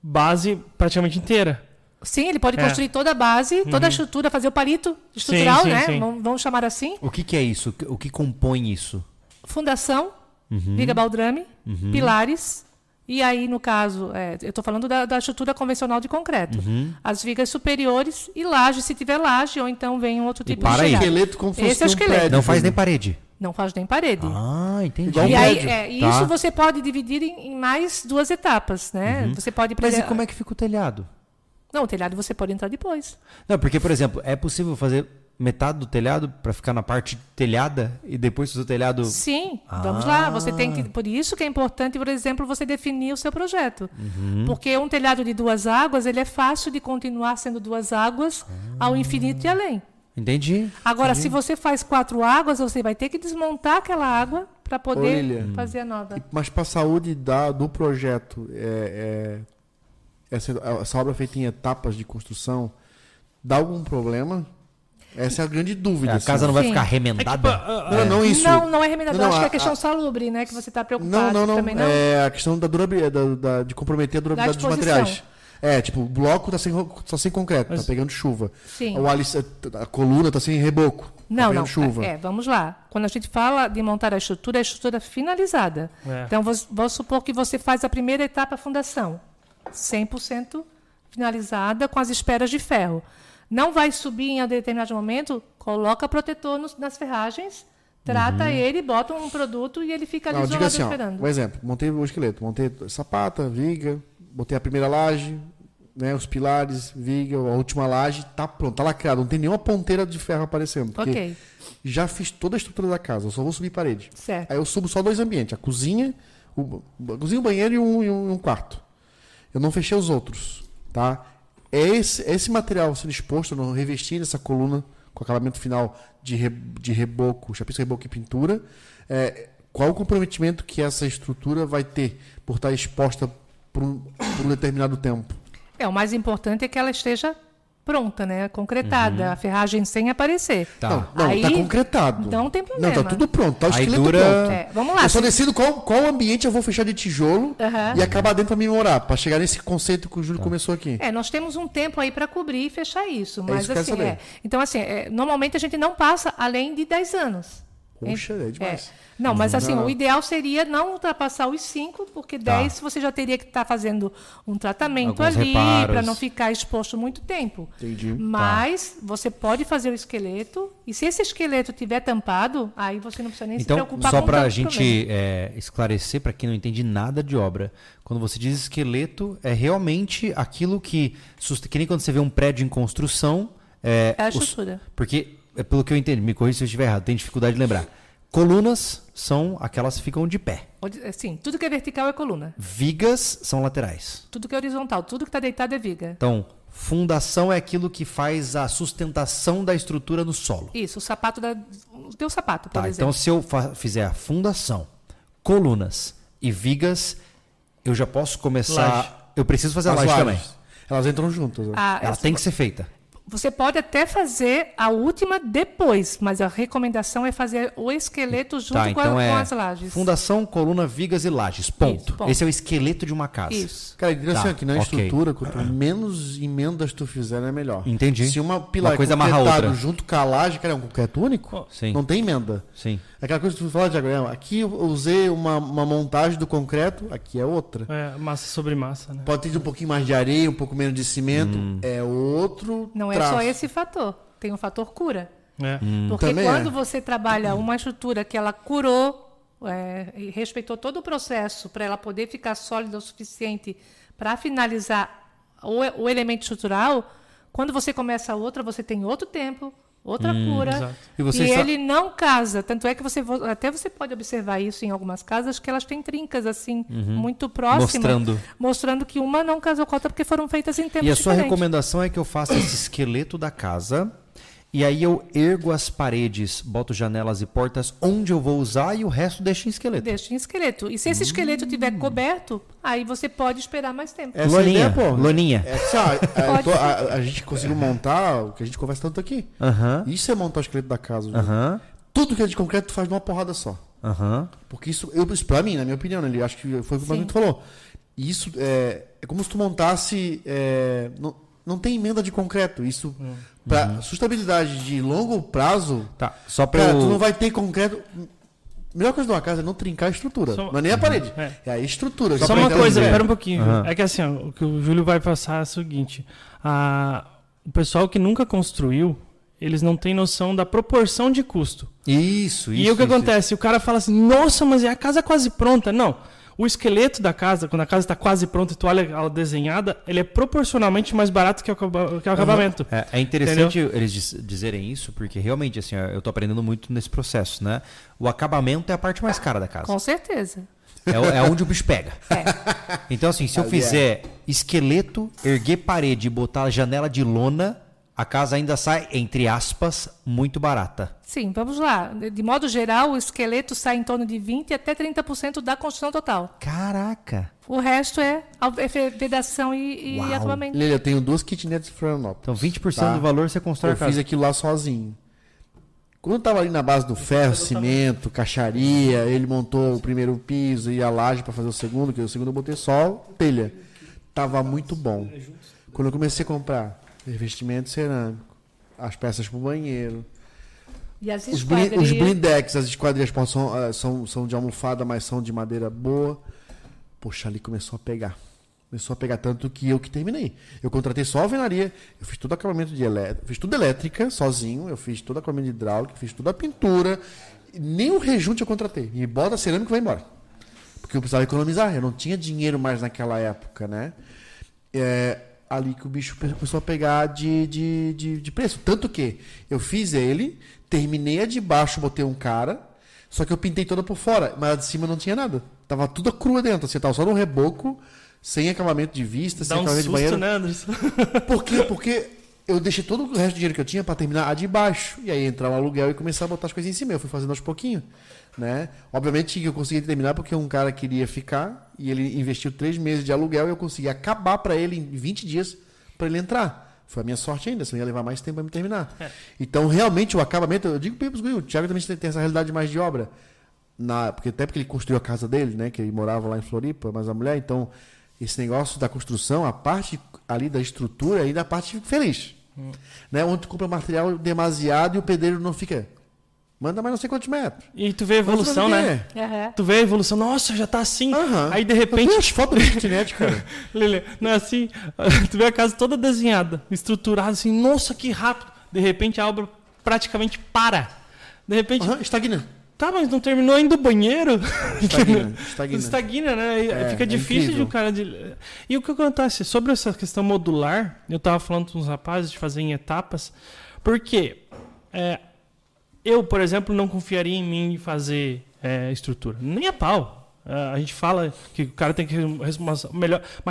base praticamente inteira. Sim, ele pode construir toda a base, toda a estrutura, fazer o palito estrutural, sim, né? Sim. Vamos chamar assim. O que é isso? O que compõe isso? Fundação, viga baldrame, pilares. E aí, no caso, eu estou falando da estrutura convencional de concreto. As vigas superiores e laje, se tiver laje, ou então vem um outro tipo de chegada. Esqueleto como fosse esse é o esqueleto. Não faz nem parede. Não faz nem parede. Ah, entendi. E aí, isso você pode dividir em mais duas etapas, né? Você pode... Mas e como é que fica o telhado? Não, o telhado você pode entrar depois. Não, porque, por exemplo, é possível fazer metade do telhado para ficar na parte telhada e depois do telhado... Sim, vamos lá. Você tem que... Por isso que é importante, por exemplo, você definir o seu projeto. Porque um telhado de duas águas, ele é fácil de continuar sendo duas águas ao infinito e além. Entendi. Agora, se você faz quatro águas, você vai ter que desmontar aquela água para poder fazer a nova. Mas para a saúde do projeto, essa obra feita em etapas de construção, dá algum problema? Essa é a grande dúvida. A casa não vai ficar remendada? Não, isso. Não é remendada. Acho que é questão salubre, né? Que você está preocupado. Não. É a questão da durabilidade, de comprometer a durabilidade dos materiais. É, tipo, o bloco tá sem concreto, tá pegando chuva. Sim. A coluna tá sem reboco. Não. Chuva. Vamos lá. Quando a gente fala de montar a estrutura finalizada. Então, vou supor que você faz a primeira etapa, a fundação. 100% finalizada com as esperas de ferro. Não vai subir em um determinado momento, coloca protetor nas ferragens, trata ele, bota um produto e ele fica ali isolado assim, esperando. Por exemplo, montei o esqueleto, montei sapata, viga, botei a primeira laje, né, os pilares, viga, a última laje, tá pronto, tá lacrado, não tem nenhuma ponteira de ferro aparecendo. Ok. Já fiz toda a estrutura da casa, eu só vou subir parede. Certo. Aí eu subo só dois ambientes, a cozinha, o banheiro e um quarto. Eu não fechei os outros, tá? Esse material sendo exposto, não revestindo essa coluna com acabamento final de reboco, chapisco, reboco e pintura, qual o comprometimento que essa estrutura vai ter por estar exposta por um determinado tempo? O mais importante é que ela esteja pronta, né? Concretada, a ferragem sem aparecer. Tá. Não, está concretado. Não tem problema. Não, está tudo pronto, está o esqueleto pronto. Vamos lá. Eu só decido qual ambiente eu vou fechar de tijolo e acabar dentro para me morar, para chegar nesse conceito que o Júlio começou aqui. Nós temos um tempo aí para cobrir e fechar isso. Mas isso assim, então, assim, normalmente a gente não passa além de 10 anos. Puxa, é demais. Não, mas assim, o ideal seria não ultrapassar os 5, porque 10 você já teria que estar fazendo um tratamento alguns ali, para não ficar exposto muito tempo. Entendi. Mas você pode fazer o esqueleto, e se esse esqueleto estiver tampado, aí você não precisa nem se preocupar com o problema. Então, só para a gente esclarecer, para quem não entende nada de obra, quando você diz esqueleto, é realmente aquilo que nem quando você vê um prédio em construção... É a estrutura. Porque... Pelo que eu entendo, me corrija se eu estiver errado, tenho dificuldade de lembrar. Colunas são aquelas que ficam de pé. Sim, tudo que é vertical é coluna. Vigas são laterais. Tudo que é horizontal, tudo que está deitado é viga. Então, fundação é aquilo que faz a sustentação da estrutura no solo. Isso, o teu sapato, por exemplo. Então, se eu fizer a fundação, colunas e vigas, eu já posso começar... Laje. Eu preciso fazer a laje também. Elas entram juntas. Né? Ela tem que ser feita. Você pode até fazer a última depois, mas a recomendação é fazer o esqueleto junto com as lajes. Fundação, coluna, vigas e lajes, ponto. Esse é o esqueleto de uma casa. Isso. Cara, interessante que na estrutura, quanto menos emendas tu fizer, é melhor. Entendi. Se uma pilar é completada junto com a laje, cara, é um concreto único, não tem emenda. Sim. Aquela coisa que tu fala, Diago, aqui eu usei uma montagem do concreto, aqui é outra. Massa sobre massa, né? Pode ter um pouquinho mais de areia, um pouco menos de cimento, é outro... Não é só esse fator, tem um fator cura. Porque quando você trabalha uma estrutura que ela curou e respeitou todo o processo para ela poder ficar sólida o suficiente para finalizar o elemento estrutural, quando você começa outra, você tem outro tempo, outra cura, exato. Ele não casa. Tanto é que você pode observar isso em algumas casas, que elas têm trincas assim, muito próximas, mostrando que uma não casou com a outra porque foram feitas em tempos diferentes. E a sua recomendação é que eu faça esse esqueleto da casa e aí eu ergo as paredes, boto janelas e portas onde eu vou usar e o resto deixo em esqueleto. Deixo em esqueleto. E se esse esqueleto estiver coberto, aí você pode esperar mais tempo. Loninha. A gente conseguiu montar o que a gente conversa tanto aqui. Isso é montar o esqueleto da casa. Tudo que é de concreto tu faz de uma porrada só. Porque isso pra mim, na minha opinião, né, acho que foi o que o Manu falou. Isso é como se tu montasse... Não tem emenda de concreto. Isso, para sustentabilidade de longo prazo, tá. Só pra cara, tu não vai ter concreto. A melhor coisa de uma casa é não trincar a estrutura. Só... Não é nem a parede, é a estrutura. Só uma coisa, pera um pouquinho. É que assim, ó, o que o Júlio vai passar é o seguinte. O pessoal que nunca construiu, eles não têm noção da proporção de custo. E o que acontece? O cara fala assim, nossa, mas é a casa quase pronta. Não. O esqueleto da casa, quando a casa está quase pronta e tu olha ela desenhada, ele é proporcionalmente mais barato que o acabamento. É interessante eles dizerem isso, porque realmente assim, eu estou aprendendo muito nesse processo, né? O acabamento é a parte mais cara da casa. Com certeza. É onde o bicho pega. Então assim, se eu fizer esqueleto, erguer parede e botar janela de lona, a casa ainda sai, entre aspas, muito barata. Sim, vamos lá. De modo geral, o esqueleto sai em torno de 20% até 30% da construção total. Caraca! O resto é vedação e acabamento. Lilian, eu tenho 2 kitnets de Florianópolis. Então 20% do valor você constrói a casa. Eu fiz aquilo lá sozinho. Quando eu estava ali na base do ferro, cimento, caixaria, ele montou o primeiro piso e a laje para fazer o segundo, que o segundo eu botei só telha. Tava muito bom. Quando eu comecei a comprar... Revestimento cerâmico, as peças para o banheiro. E as esquadrias? Os blindex, as esquadrias são de almofada, mas são de madeira boa. Poxa, ali começou a pegar. Começou a pegar tanto que eu que terminei. Eu contratei só a alvenaria, eu fiz todo o acabamento de elétrica, fiz tudo elétrica sozinho, eu fiz todo o acabamento de hidráulica, fiz toda a pintura. Nem o rejunte eu contratei. E bota cerâmico e vai embora. Porque eu precisava economizar, eu não tinha dinheiro mais naquela época, né? Ali que o bicho começou a pegar de preço. Tanto que eu fiz ele, terminei a de baixo, botei um cara, só que eu pintei toda por fora, mas a de cima não tinha nada. Tava tudo crua dentro, assim, tava só no reboco, sem acabamento de vista, sem acabamento de banheiro. Dá um susto, né, Anderson? Por quê? Porque eu deixei todo o resto do dinheiro que eu tinha para terminar a de baixo, e aí entrar o aluguel e começar a botar as coisas em cima. Eu fui fazendo aos pouquinhos, né? Obviamente que eu consegui terminar porque um cara queria ficar e ele investiu 3 meses de aluguel e eu consegui acabar para ele em 20 dias para ele entrar. Foi a minha sorte ainda, senão ia levar mais tempo para me terminar. Então, realmente, o acabamento, eu digo para o Thiago também tem essa realidade mais de obra. Porque ele construiu a casa dele, né? Que ele morava lá em Floripa, mas a mulher, então, esse negócio da construção, a parte ali da estrutura e da parte feliz. Né? Onde tu compra material demasiado e o pedreiro não fica... Manda mais não sei quantos metros. E tu vê a evolução, né? Uhum. Tu vê a evolução. Nossa, já tá assim. Uhum. Aí, de repente... As fotos do internet, cara. Lilian, não é assim? Tu vê a casa toda desenhada, estruturada, assim. Nossa, que rápido. De repente, a obra praticamente para. De repente... Uhum, estagna. Tá, mas não terminou ainda o banheiro? Estagna, né? Fica difícil de o cara... E o que acontece? Sobre essa questão modular, eu tava falando com os rapazes de fazer em etapas. Porque... Eu, por exemplo, não confiaria em mim em fazer estrutura. Nem a pau. A gente fala que o cara tem que ser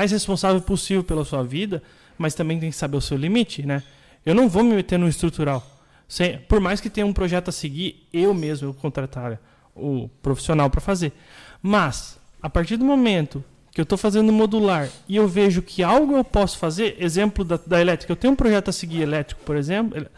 mais responsável possível pela sua vida, mas também tem que saber o seu limite, né? Eu não vou me meter no estrutural. Por mais que tenha um projeto a seguir, eu mesmo contratar o profissional para fazer. Mas, a partir do momento que eu estou fazendo modular e eu vejo que algo eu posso fazer, exemplo da elétrica, eu tenho um projeto a seguir elétrico, por exemplo,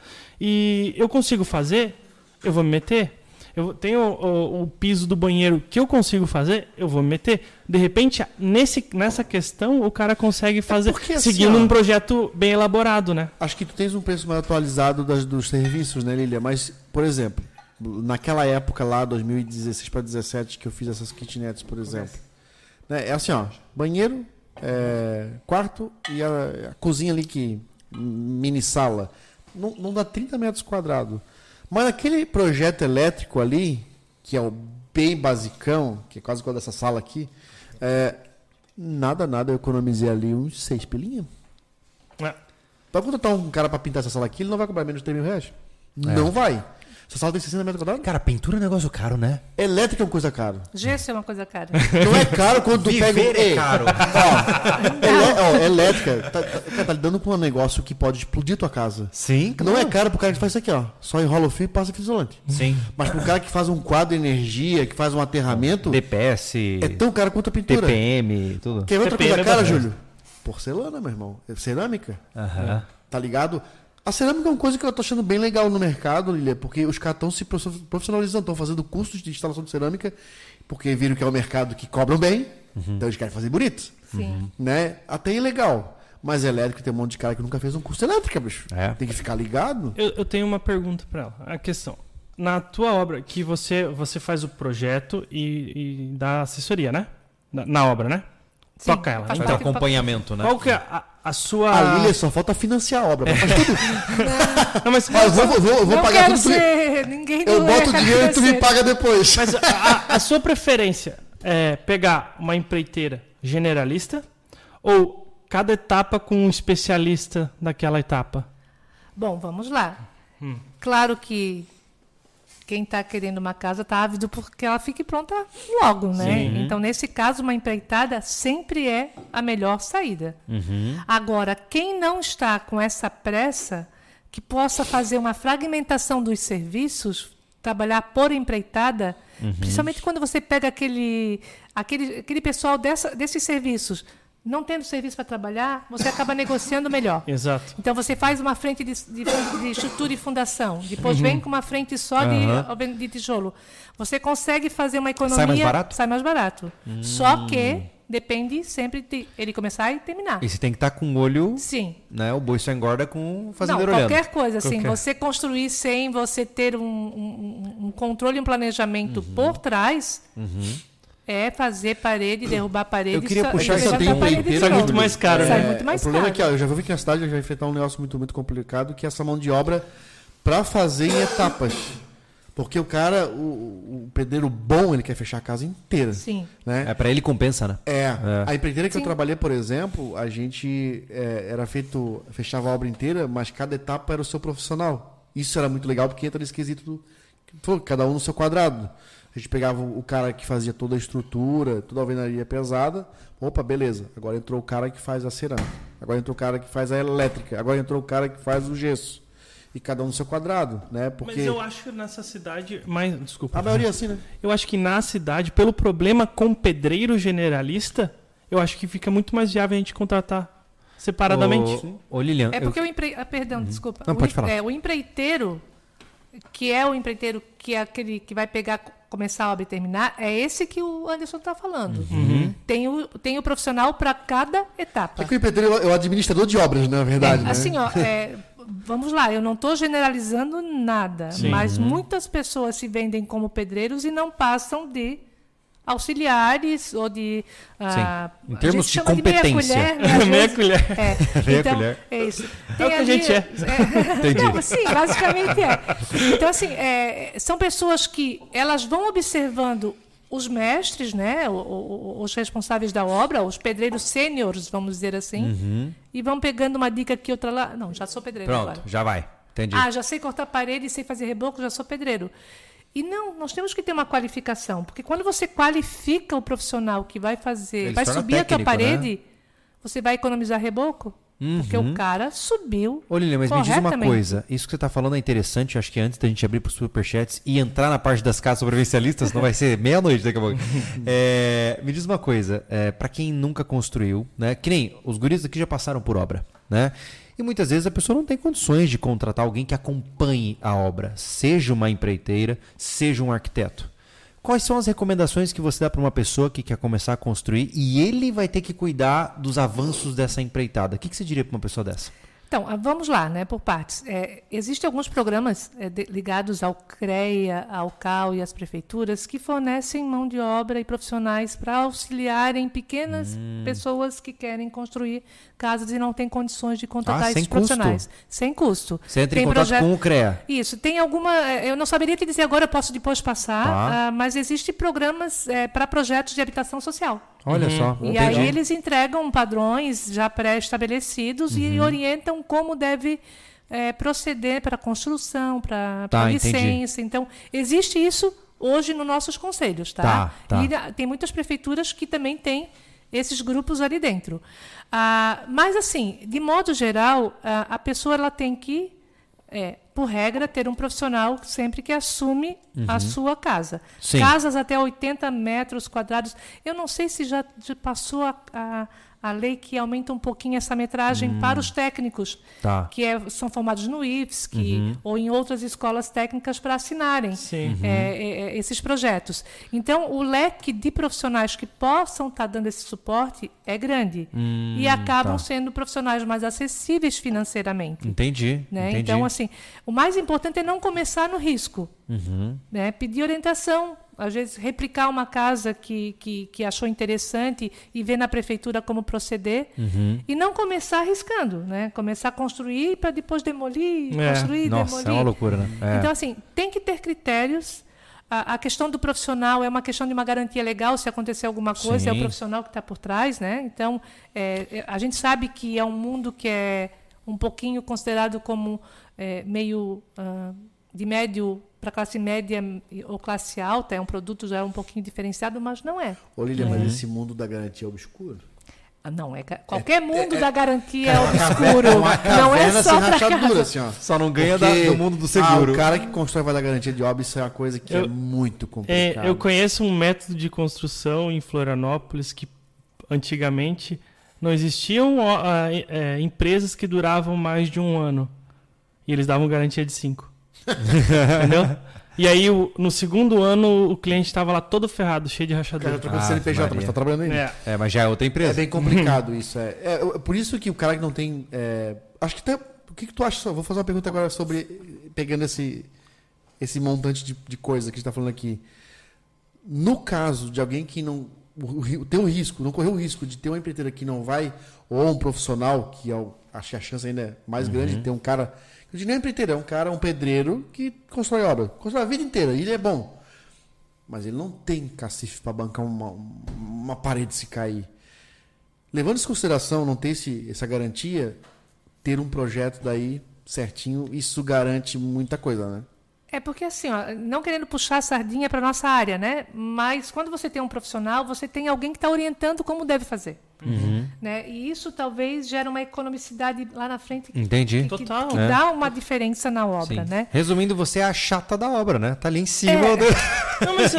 e eu consigo fazer... Eu vou me meter. Eu tenho o piso do banheiro que eu consigo fazer, eu vou me meter. De repente, nessa questão, o cara consegue fazer, porque, seguindo um projeto bem elaborado, né? Acho que tu tens um preço mais atualizado dos serviços, né, Lilian? Mas, por exemplo, naquela época lá, 2016 para 2017, que eu fiz essas kitnets, por exemplo. Né? É assim, ó, banheiro, quarto e a cozinha ali, que mini sala. Não dá 30 metros quadrados. Mas aquele projeto elétrico ali, que é o bem basicão, que é quase igual dessa sala aqui, eu economizei ali uns 6 pilinhas. Pra contratar um cara pra pintar essa sala aqui, ele não vai cobrar menos de 3 mil reais. Não vai. Essa sala tem 60 metros quadrados. Cara, pintura é um negócio caro, né? Elétrica é uma coisa cara. Gesso é uma coisa cara. Não é caro quando tu pega... é caro. Elétrica. Tá lidando com um negócio que pode explodir tua casa. Sim. Claro. Não é caro pro cara que faz isso aqui, ó. Só enrola o fio e passa fio isolante. Sim. Mas pro cara que faz um quadro de energia, que faz um aterramento... DPS... É tão caro quanto a pintura. TPM, tudo. Quer ver outra coisa cara, Júlio? Porcelana, meu irmão. Cerâmica. Aham. Tá ligado? A cerâmica é uma coisa que eu tô achando bem legal no mercado, Lilian, porque os caras estão se profissionalizando, estão fazendo cursos de instalação de cerâmica, porque viram que é um mercado que cobram bem, então eles querem fazer bonito. Sim. Né? Até é legal. Mas elétrico tem um monte de cara que nunca fez um curso de elétrica, bicho. É. Tem que ficar ligado. Eu tenho uma pergunta para ela. A questão, na tua obra, que você faz o projeto e dá assessoria, né? Na obra, né? Sim, toca ela. Faz então, acompanhamento, né? Qual que é a sua... A Lilian só falta financiar a obra. Faz tudo. Não, mas vou não pagar tudo. Ser, ninguém eu boto o dinheiro e tu me paga depois. Mas a sua preferência é pegar uma empreiteira generalista ou cada etapa com um especialista daquela etapa? Bom, vamos lá. Claro que quem está querendo uma casa está ávido porque ela fique pronta logo, né? Sim. Então, nesse caso, uma empreitada sempre é a melhor saída. Uhum. Agora, quem não está com essa pressa, que possa fazer uma fragmentação dos serviços, trabalhar por empreitada, uhum. principalmente quando você pega aquele pessoal desses serviços, não tendo serviço para trabalhar, você acaba negociando melhor. Exato. Então, você faz uma frente de estrutura e fundação. Depois uhum. vem com uma frente só de tijolo. Você consegue fazer uma economia... Sai mais barato? Sai mais barato. Só que depende sempre de ele começar e terminar. E você tem que estar com o olho... Sim. Né, o boi só engorda com o fazendeiro olhando. Não, qualquer coisa. Assim, você construir sem você ter um controle e um planejamento uhum. por trás... Uhum. É fazer parede, derrubar parede. Eu queria puxar que eu tenho um emprego. Sai muito mais caro, né? O problema é que eu já vi que na cidade vai enfrentar um negócio muito, muito complicado, que é essa mão de obra para fazer em etapas. Porque o cara, o pedreiro bom, ele quer fechar a casa inteira. Sim. Né? É, para ele compensa, né? É. A empreiteira que Sim. eu trabalhei, por exemplo, a gente fechava a obra inteira, mas cada etapa era o seu profissional. Isso era muito legal, porque entra nesse quesito do cada um no seu quadrado. A gente pegava o cara que fazia toda a estrutura, toda a alvenaria pesada. Opa, beleza. Agora entrou o cara que faz a cerâmica. Agora entrou o cara que faz a elétrica. Agora entrou o cara que faz o gesso. E cada um no seu quadrado, né? Porque... Mas eu acho que nessa cidade... Mas, desculpa. A maioria assim, né? Eu acho que na cidade, pelo problema com pedreiro generalista, eu acho que fica muito mais viável a gente contratar separadamente. Ô, Lilian... É porque Perdão, desculpa. Não, pode falar. O empreiteiro, que é o empreiteiro que é aquele que vai pegar... começar a obra e terminar, é esse que o Anderson está falando. Uhum. Tem o profissional para cada etapa. É que o empreiteiro é o administrador de obras, na verdade. Né? Assim, vamos lá, eu não estou generalizando nada, Sim. mas muitas pessoas se vendem como pedreiros e não passam de auxiliares ou de... Em termos de competência. Meia colher. Meia colher. É isso. É o que a gente é. Entendi. Não, sim, basicamente é. Então, assim, são pessoas que elas vão observando os mestres, né, os responsáveis da obra, os pedreiros sêniores, vamos dizer assim, uhum. e vão pegando uma dica aqui, outra lá. Não, já sou pedreiro agora. Pronto, já vai. Entendi. Ah, já sei cortar parede, sei fazer reboco, já sou pedreiro. E não, nós temos que ter uma qualificação, porque quando você qualifica o profissional que vai fazer, ele vai subir técnico, a tua parede, né? Você vai economizar reboco, uhum. porque o cara subiu. Ô, Lilian, mas me diz uma coisa, isso que você está falando é interessante, acho que antes da gente abrir para os superchats e entrar na parte das casas sobrevivencialistas, não vai ser meia-noite daqui a pouco. Me diz uma coisa, para quem nunca construiu, né, que nem os guris aqui já passaram por obra, né? E muitas vezes a pessoa não tem condições de contratar alguém que acompanhe a obra, seja uma empreiteira, seja um arquiteto. Quais são as recomendações que você dá para uma pessoa que quer começar a construir e ele vai ter que cuidar dos avanços dessa empreitada? O que você diria para uma pessoa dessa? Então, vamos lá, né, por partes. Existem alguns programas ligados ao CREA, ao CAU e às prefeituras que fornecem mão de obra e profissionais para auxiliarem pequenas pessoas que querem construir casas e não têm condições de contratar esses profissionais. Custo. Sem custo. Você entra em contato com o CREA. Isso. Tem alguma... Eu não saberia te dizer agora, eu posso depois passar, mas existem programas para projetos de habitação social. Olha só. E aí eles entregam padrões já pré-estabelecidos e orientam como deve proceder para a construção, para a licença. Entendi. Então, existe isso hoje nos nossos conselhos, tá? E tem muitas prefeituras que também têm esses grupos ali dentro. Mas, assim, de modo geral, a pessoa ela tem que, por regra, ter um profissional sempre que assume a sua casa. Sim. Casas até 80 metros quadrados. Eu não sei se já passou a, a, a lei que aumenta um pouquinho essa metragem para os técnicos, que são formados no IFSC ou em outras escolas técnicas para assinarem esses projetos. Então, o leque de profissionais que possam estar dando esse suporte é grande e acabam sendo profissionais mais acessíveis financeiramente. Entendi, né? Entendi. Então, assim, o mais importante é não começar no risco, né? Pedir orientação. Às vezes, replicar uma casa que achou interessante e ver na prefeitura como proceder. E não começar arriscando, né? Começar a construir para depois demolir, construir, demolir. É uma loucura, né? Então, assim, tem que ter critérios. A questão do profissional é uma questão de uma garantia legal. Se acontecer alguma coisa, é o profissional que está por trás, né? Então, a gente sabe que é um mundo que é um pouquinho considerado como meio de médio... para classe média ou classe alta, é um produto já um pouquinho diferenciado, mas não é. Ô Lilian, mas esse mundo da garantia é obscuro? Ah, não, qualquer mundo da garantia é obscuro. Não é só para casa. Assim, só não ganha do mundo do seguro. O cara que constrói vai dar garantia de obra, isso é uma coisa que é muito complicada. Eu conheço um método de construção em Florianópolis que antigamente não existiam empresas que duravam mais de um ano. E eles davam garantia de 5. Entendeu? E aí, no segundo ano, o cliente estava lá todo ferrado, cheio de rachadura. O cara trocou CNPJ, mas está trabalhando ainda. Mas já é outra empresa. É bem complicado isso. Por isso que o cara que não tem... acho que até... O que tu acha? Vou fazer uma pergunta agora sobre... Pegando esse montante de coisa que a gente está falando aqui. No caso de alguém que não... Tem um risco, não correu o risco de ter uma empreiteira que não vai, ou um profissional, que acho que a chance ainda é mais grande de ter um cara... Eu digo, não é empreiteiro, é um cara, um pedreiro que constrói obra. Constrói a vida inteira, ele é bom. Mas ele não tem cacife para bancar uma parede se cair. Levando isso em consideração, não ter essa garantia, ter um projeto daí certinho, isso garante muita coisa, né? É porque assim, ó, não querendo puxar a sardinha para nossa área, né? Mas quando você tem um profissional, você tem alguém que está orientando como deve fazer. Né? E isso talvez gera uma economicidade lá na frente que dá uma diferença na obra, né? Resumindo, você é a chata da obra, né? Tá ali em cima. Não, mas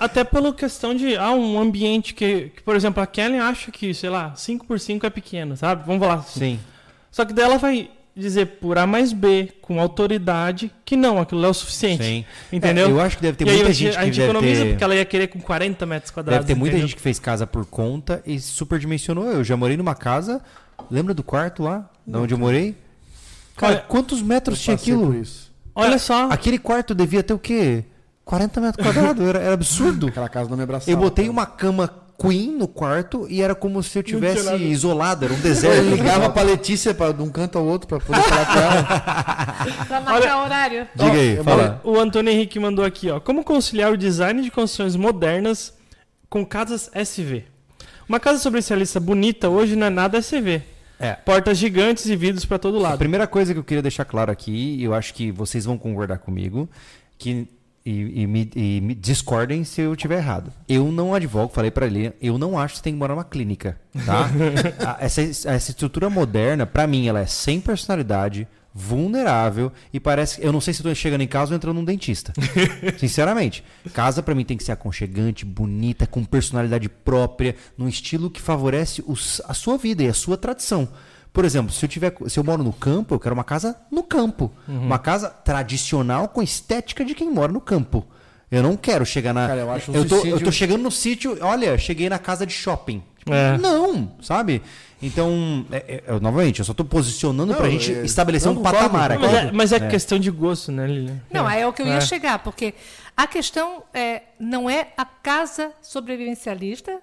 até pela questão de um ambiente que, por exemplo, a Kellen acha que, sei lá, 5x5 é pequeno, sabe? Vamos falar assim. Só que daí ela vai dizer por A mais B, com autoridade, que não, aquilo é o suficiente. Entendeu? Eu acho que deve ter muita gente que... A gente economiza porque ela ia querer com 40 metros quadrados. Deve ter muita gente que fez casa por conta e superdimensionou. Eu já morei numa casa, lembra do quarto lá, de onde eu morei? Cara, quantos metros tinha aquilo? Olha só. Aquele quarto devia ter o quê? 40 metros quadrados, era absurdo. Aquela casa não me abraçava. Eu botei uma cama queen no quarto e era como se eu tivesse isolado, era um deserto. Eu ligava pra Letícia de um canto ao outro pra poder falar com ela. Pra marcar o horário. Diga aí, fala. O Antônio Henrique mandou aqui, ó. Como conciliar o design de construções modernas com casas SV? Uma casa sobrevivencialista bonita hoje não é nada SV. Portas gigantes e vidros pra todo lado. A primeira coisa que eu queria deixar claro aqui, eu acho que vocês vão concordar comigo, que... E me discordem se eu estiver errado. Eu não advogo, falei para ele, eu não acho que você tem que morar numa clínica, tá? essa estrutura moderna, para mim, ela é sem personalidade, vulnerável e parece... Eu não sei se estou chegando em casa ou entrando num dentista. Sinceramente. Casa, para mim, tem que ser aconchegante, bonita, com personalidade própria, num estilo que favorece a sua vida e a sua tradição. Por exemplo, se eu moro no campo, eu quero uma casa no campo. Uma casa tradicional com estética de quem mora no campo. Eu não quero chegar na... Cara, eu acho eu tô chegando no sítio, olha, cheguei na casa de shopping. Não, sabe? Então, novamente, eu só estou posicionando para a gente estabelecer um patamar aqui. Mas é questão de gosto, né, Lilian? Não, é o que eu ia chegar, porque a questão não é a casa sobrevivencialista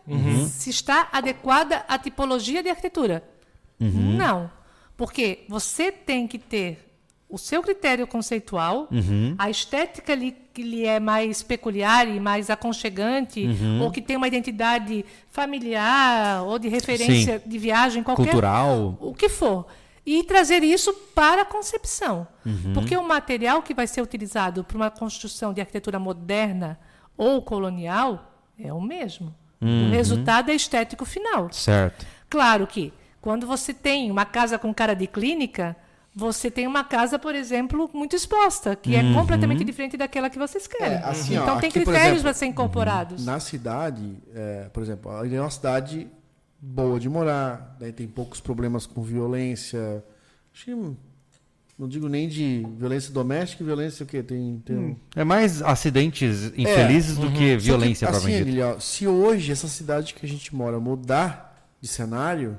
se está adequada à tipologia de arquitetura. Não, porque você tem que ter o seu critério conceitual, a estética ali que lhe é mais peculiar e mais aconchegante, ou que tem uma identidade familiar ou de referência de viagem, qualquer, cultural, o que for. E trazer isso para a concepção. Porque o material que vai ser utilizado para uma construção de arquitetura moderna ou colonial é o mesmo. O resultado é estético final. Certo. Claro que quando você tem uma casa com cara de clínica, você tem uma casa, por exemplo, muito exposta, que é completamente diferente daquela que vocês querem. Assim, então, tem critérios para ser incorporados. Na cidade, por exemplo, é uma cidade boa de morar, daí tem poucos problemas com violência. Acho que não digo nem de violência doméstica, violência o quê? É mais acidentes infelizes do que violência propriamente dita. Assim, Lilian, se hoje essa cidade que a gente mora mudar de cenário,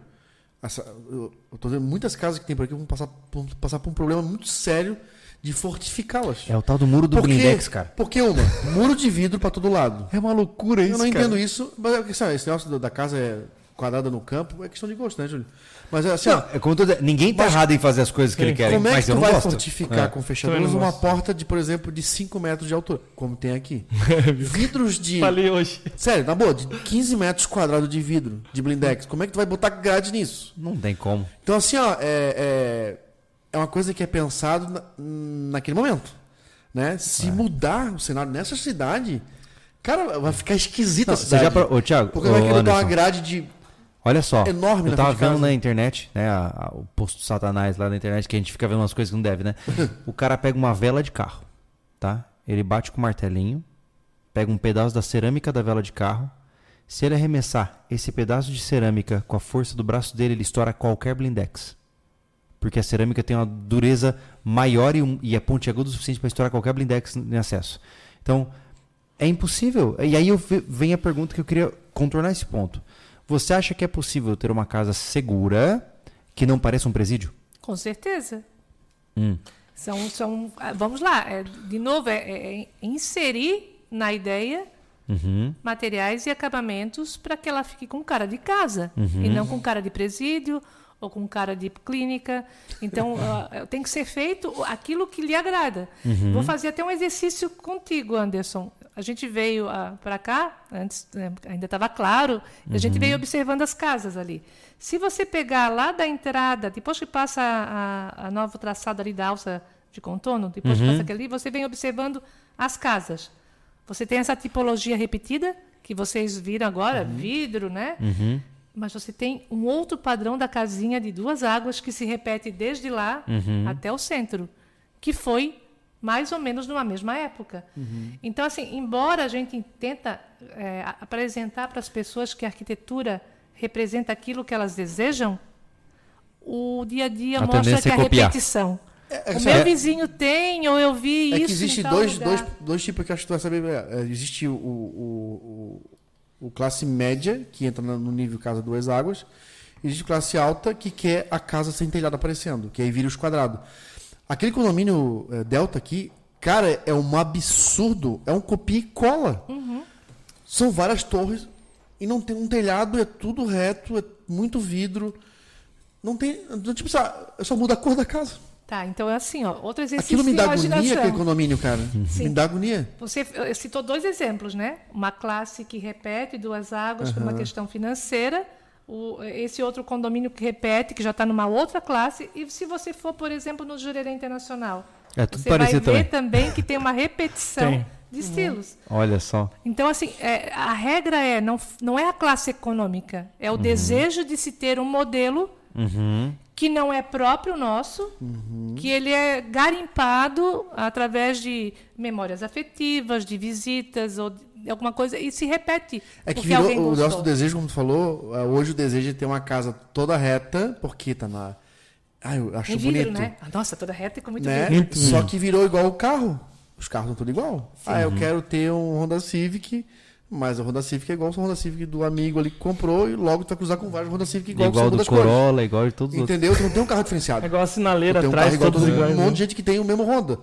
eu estou vendo muitas casas que tem por aqui vão passar por um problema muito sério de fortificá-las. É o tal do muro do blindex, cara. Porque muro de vidro para todo lado. É uma loucura isso, cara. Eu não entendo isso, mas sabe, esse negócio da casa quadrada no campo é questão de gosto, né, Júlio? Mas assim, não, ninguém tá errado em fazer as coisas que ele quer. Como é que tu vai fortificar com fechaduras uma porta de, por exemplo, de 5 metros de altura, como tem aqui? Vidros de... Falei hoje. Sério, na boa, de 15 metros quadrados de vidro, de blindex. Como é que tu vai botar grade nisso? Não tem como. Então assim, ó, é uma coisa que é pensado naquele momento, né? Se mudar o cenário nessa cidade, cara, vai ficar esquisita a cidade. Ô, Thiago, porque vai querer dar uma grade de... Olha só, eu tava vendo na internet, né, o posto satanás lá na internet, que a gente fica vendo umas coisas que não deve, né? O cara pega uma vela de carro, tá? Ele bate com o martelinho, pega um pedaço da cerâmica da vela de carro. Se ele arremessar esse pedaço de cerâmica com a força do braço dele, ele estoura qualquer blindex. Porque a cerâmica tem uma dureza maior e é pontiaguda o suficiente para estourar qualquer blindex em acesso. Então, é impossível. E aí vem a pergunta que eu queria contornar esse ponto. Você acha que é possível ter uma casa segura que não pareça um presídio? Com certeza. Vamos lá. De novo, é inserir na ideia materiais e acabamentos para que ela fique com cara de casa e não com cara de presídio ou com cara de clínica. Então, tem que ser feito aquilo que lhe agrada. Vou fazer até um exercício contigo, Anderson. A gente veio para cá, antes ainda estava claro, a gente veio observando as casas ali. Se você pegar lá da entrada, depois que passa a novo traçado ali da alça de contorno, depois que passa aquele ali, você vem observando as casas. Você tem essa tipologia repetida, que vocês viram agora, vidro, né? Mas você tem um outro padrão da casinha de duas águas que se repete desde lá até o centro, que foi mais ou menos numa mesma época. Então, assim, embora a gente tenta apresentar para as pessoas que a arquitetura representa aquilo que elas desejam, o dia a dia mostra que é a repetição. O meu vizinho tem, ou eu vi isso. É que existe dois tipos que acho que tu vai saber. Existe o classe média, que entra no nível Casa Duas Águas, e existe classe alta, que quer a casa sem telhado aparecendo, que aí vira os quadrados. Aquele condomínio Delta aqui, cara, é um absurdo. É um copia e cola. São várias torres e não tem um telhado, é tudo reto, é muito vidro. Não tem... Tipo, só muda a cor da casa. Tá, então é assim, ó. Outro exercício de imaginação. Aquilo me dá agonia, aquele condomínio, cara. Sim. Me dá agonia. Você citou dois exemplos, né? Uma classe que repete duas águas por uma questão financeira. Esse outro condomínio que repete, que já está numa outra classe. E se você for, por exemplo, no Jurerê Internacional, tudo você vai ver também que tem uma repetição de estilos. Olha só. Então, assim, a regra não é a classe econômica, é o desejo de se ter um modelo que não é próprio nosso, que ele é garimpado através de memórias afetivas, de visitas ou alguma coisa, e se repete. É que virou o nosso desejo, como tu falou, hoje o desejo é ter uma casa toda reta, porque tá na... eu acho bonito. Né? Nossa, toda reta e com muito vidro. Só que virou igual o carro. Os carros são tudo igual. Sim. Eu quero ter um Honda Civic, mas o Honda Civic é igual o Honda Civic do amigo ali que comprou, e logo tu vai cruzar com vários Honda Civic igual do Corolla, cores. Igual de todos os outros. Entendeu? Tu não tem um carro diferenciado. É igual a sinaleira atrás, todos iguais. Um monte de gente que tem o mesmo Honda.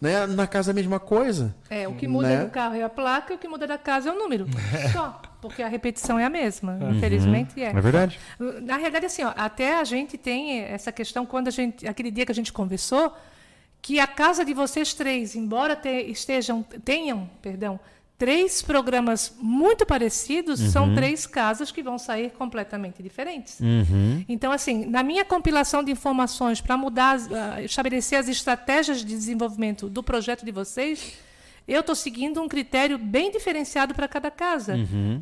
Né? Na casa é a mesma coisa. O que muda do carro é a placa, o que muda da casa é o número. Só, porque a repetição é a mesma. Infelizmente é verdade. Na realidade, assim, até a gente tem essa questão, quando aquele dia que a gente conversou, que a casa de vocês três, embora tenham três programas muito parecidos, são três casas que vão sair completamente diferentes. Então, assim, na minha compilação de informações para mudar, estabelecer as estratégias de desenvolvimento do projeto de vocês, eu estou seguindo um critério bem diferenciado para cada casa,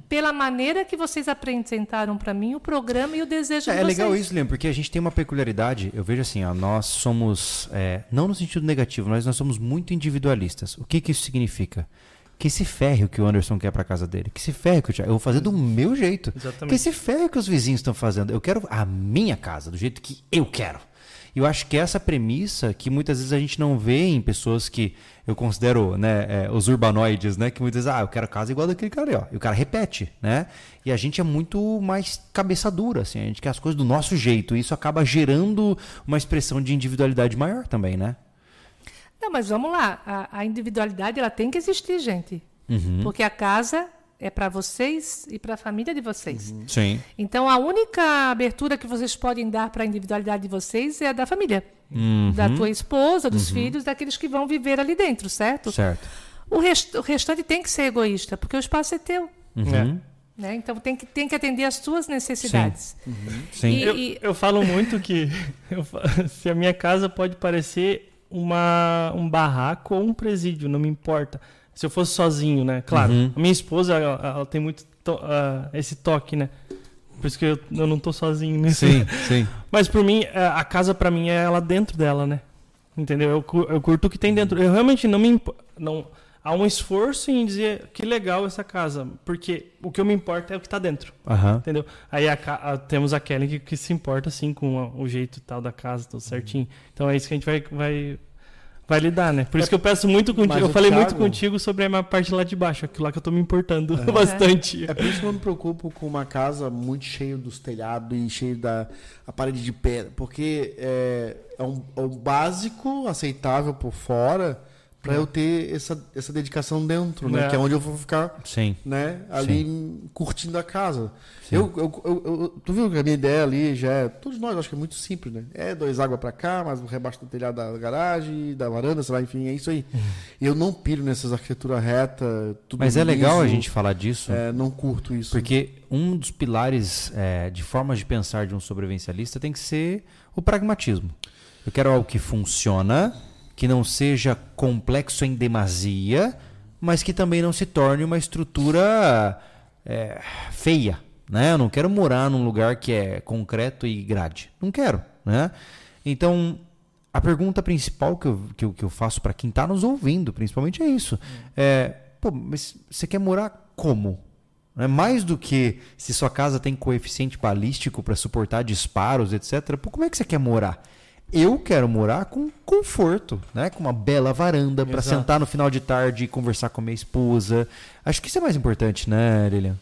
pela maneira que vocês apresentaram para mim o programa e o desejo de vocês. É legal isso, Liam, porque a gente tem uma peculiaridade, eu vejo assim, nós somos, não no sentido negativo, mas nós somos muito individualistas. O que isso significa? Que se ferre o que o Anderson quer pra casa dele. Que se ferre o que o Thiago... Eu vou fazer do meu jeito. Exatamente. Que se ferre o que os vizinhos estão fazendo. Eu quero a minha casa do jeito que eu quero. E eu acho que essa premissa que muitas vezes a gente não vê em pessoas que eu considero, né, os urbanoides, né? Que muitas vezes, eu quero a casa igual daquele cara ali, ó. E o cara repete, né? E a gente é muito mais cabeça dura, assim. A gente quer as coisas do nosso jeito. E isso acaba gerando uma expressão de individualidade maior também, né? Não, mas vamos lá, a individualidade ela tem que existir, gente. Uhum. Porque a casa é para vocês e para a família de vocês. Uhum. Sim. Então, a única abertura que vocês podem dar para a individualidade de vocês é a da família. Uhum. Da tua esposa, dos filhos, daqueles que vão viver ali dentro, certo? Certo. O restante tem que ser egoísta, porque o espaço é teu. Uhum. É. Né? Então, tem que atender às suas necessidades. Sim. Uhum. Sim. Eu falo muito que se a minha casa pode parecer... um barraco ou um presídio, não me importa. Se eu fosse sozinho, né? Claro, a minha esposa, ela tem muito esse toque, né? Por isso que eu não tô sozinho, né? Sim, sim. Mas por mim, a casa pra mim é ela dentro dela, né? Entendeu? Eu curto o que tem dentro. Eu realmente não me importo. Há um esforço em dizer que legal essa casa, porque o que eu me importo é o que está dentro, entendeu? Aí temos a Kelly que se importa, assim, com o jeito tal da casa, tudo certinho. Então é isso que a gente vai lidar, né? Por isso que eu peço muito contigo, eu falei muito contigo sobre a minha parte lá de baixo, aquilo lá que eu tô me importando bastante. É por isso que eu me preocupo com uma casa muito cheia dos telhados e cheia da parede de pedra, porque é um básico aceitável por fora, para eu ter essa dedicação dentro, né? Que é onde eu vou ficar, né? Ali curtindo a casa. Tu viu que a minha ideia ali já é... Todos nós, acho que é muito simples, né? É 2 águas para cá, mas o rebaixo do telhado da garagem, da varanda, sei lá, enfim, é isso aí. Eu não piro nessas arquiteturas retas, tudo. Mas é legal a gente falar disso. Não curto isso. Porque um dos pilares de formas de pensar de um sobrevivencialista tem que ser o pragmatismo. Eu quero algo que funciona... que não seja complexo em demasia, mas que também não se torne uma estrutura feia, né? Eu não quero morar num lugar que é concreto e grade. Não quero, né? Então, a pergunta principal que eu faço para quem está nos ouvindo, principalmente, é isso. Mas você quer morar como? Mais do que se sua casa tem coeficiente balístico para suportar disparos, etc. Como é que você quer morar? Eu quero morar com conforto, né? Com uma bela varanda para sentar no final de tarde e conversar com a minha esposa. Acho que isso é mais importante, né, Lilian?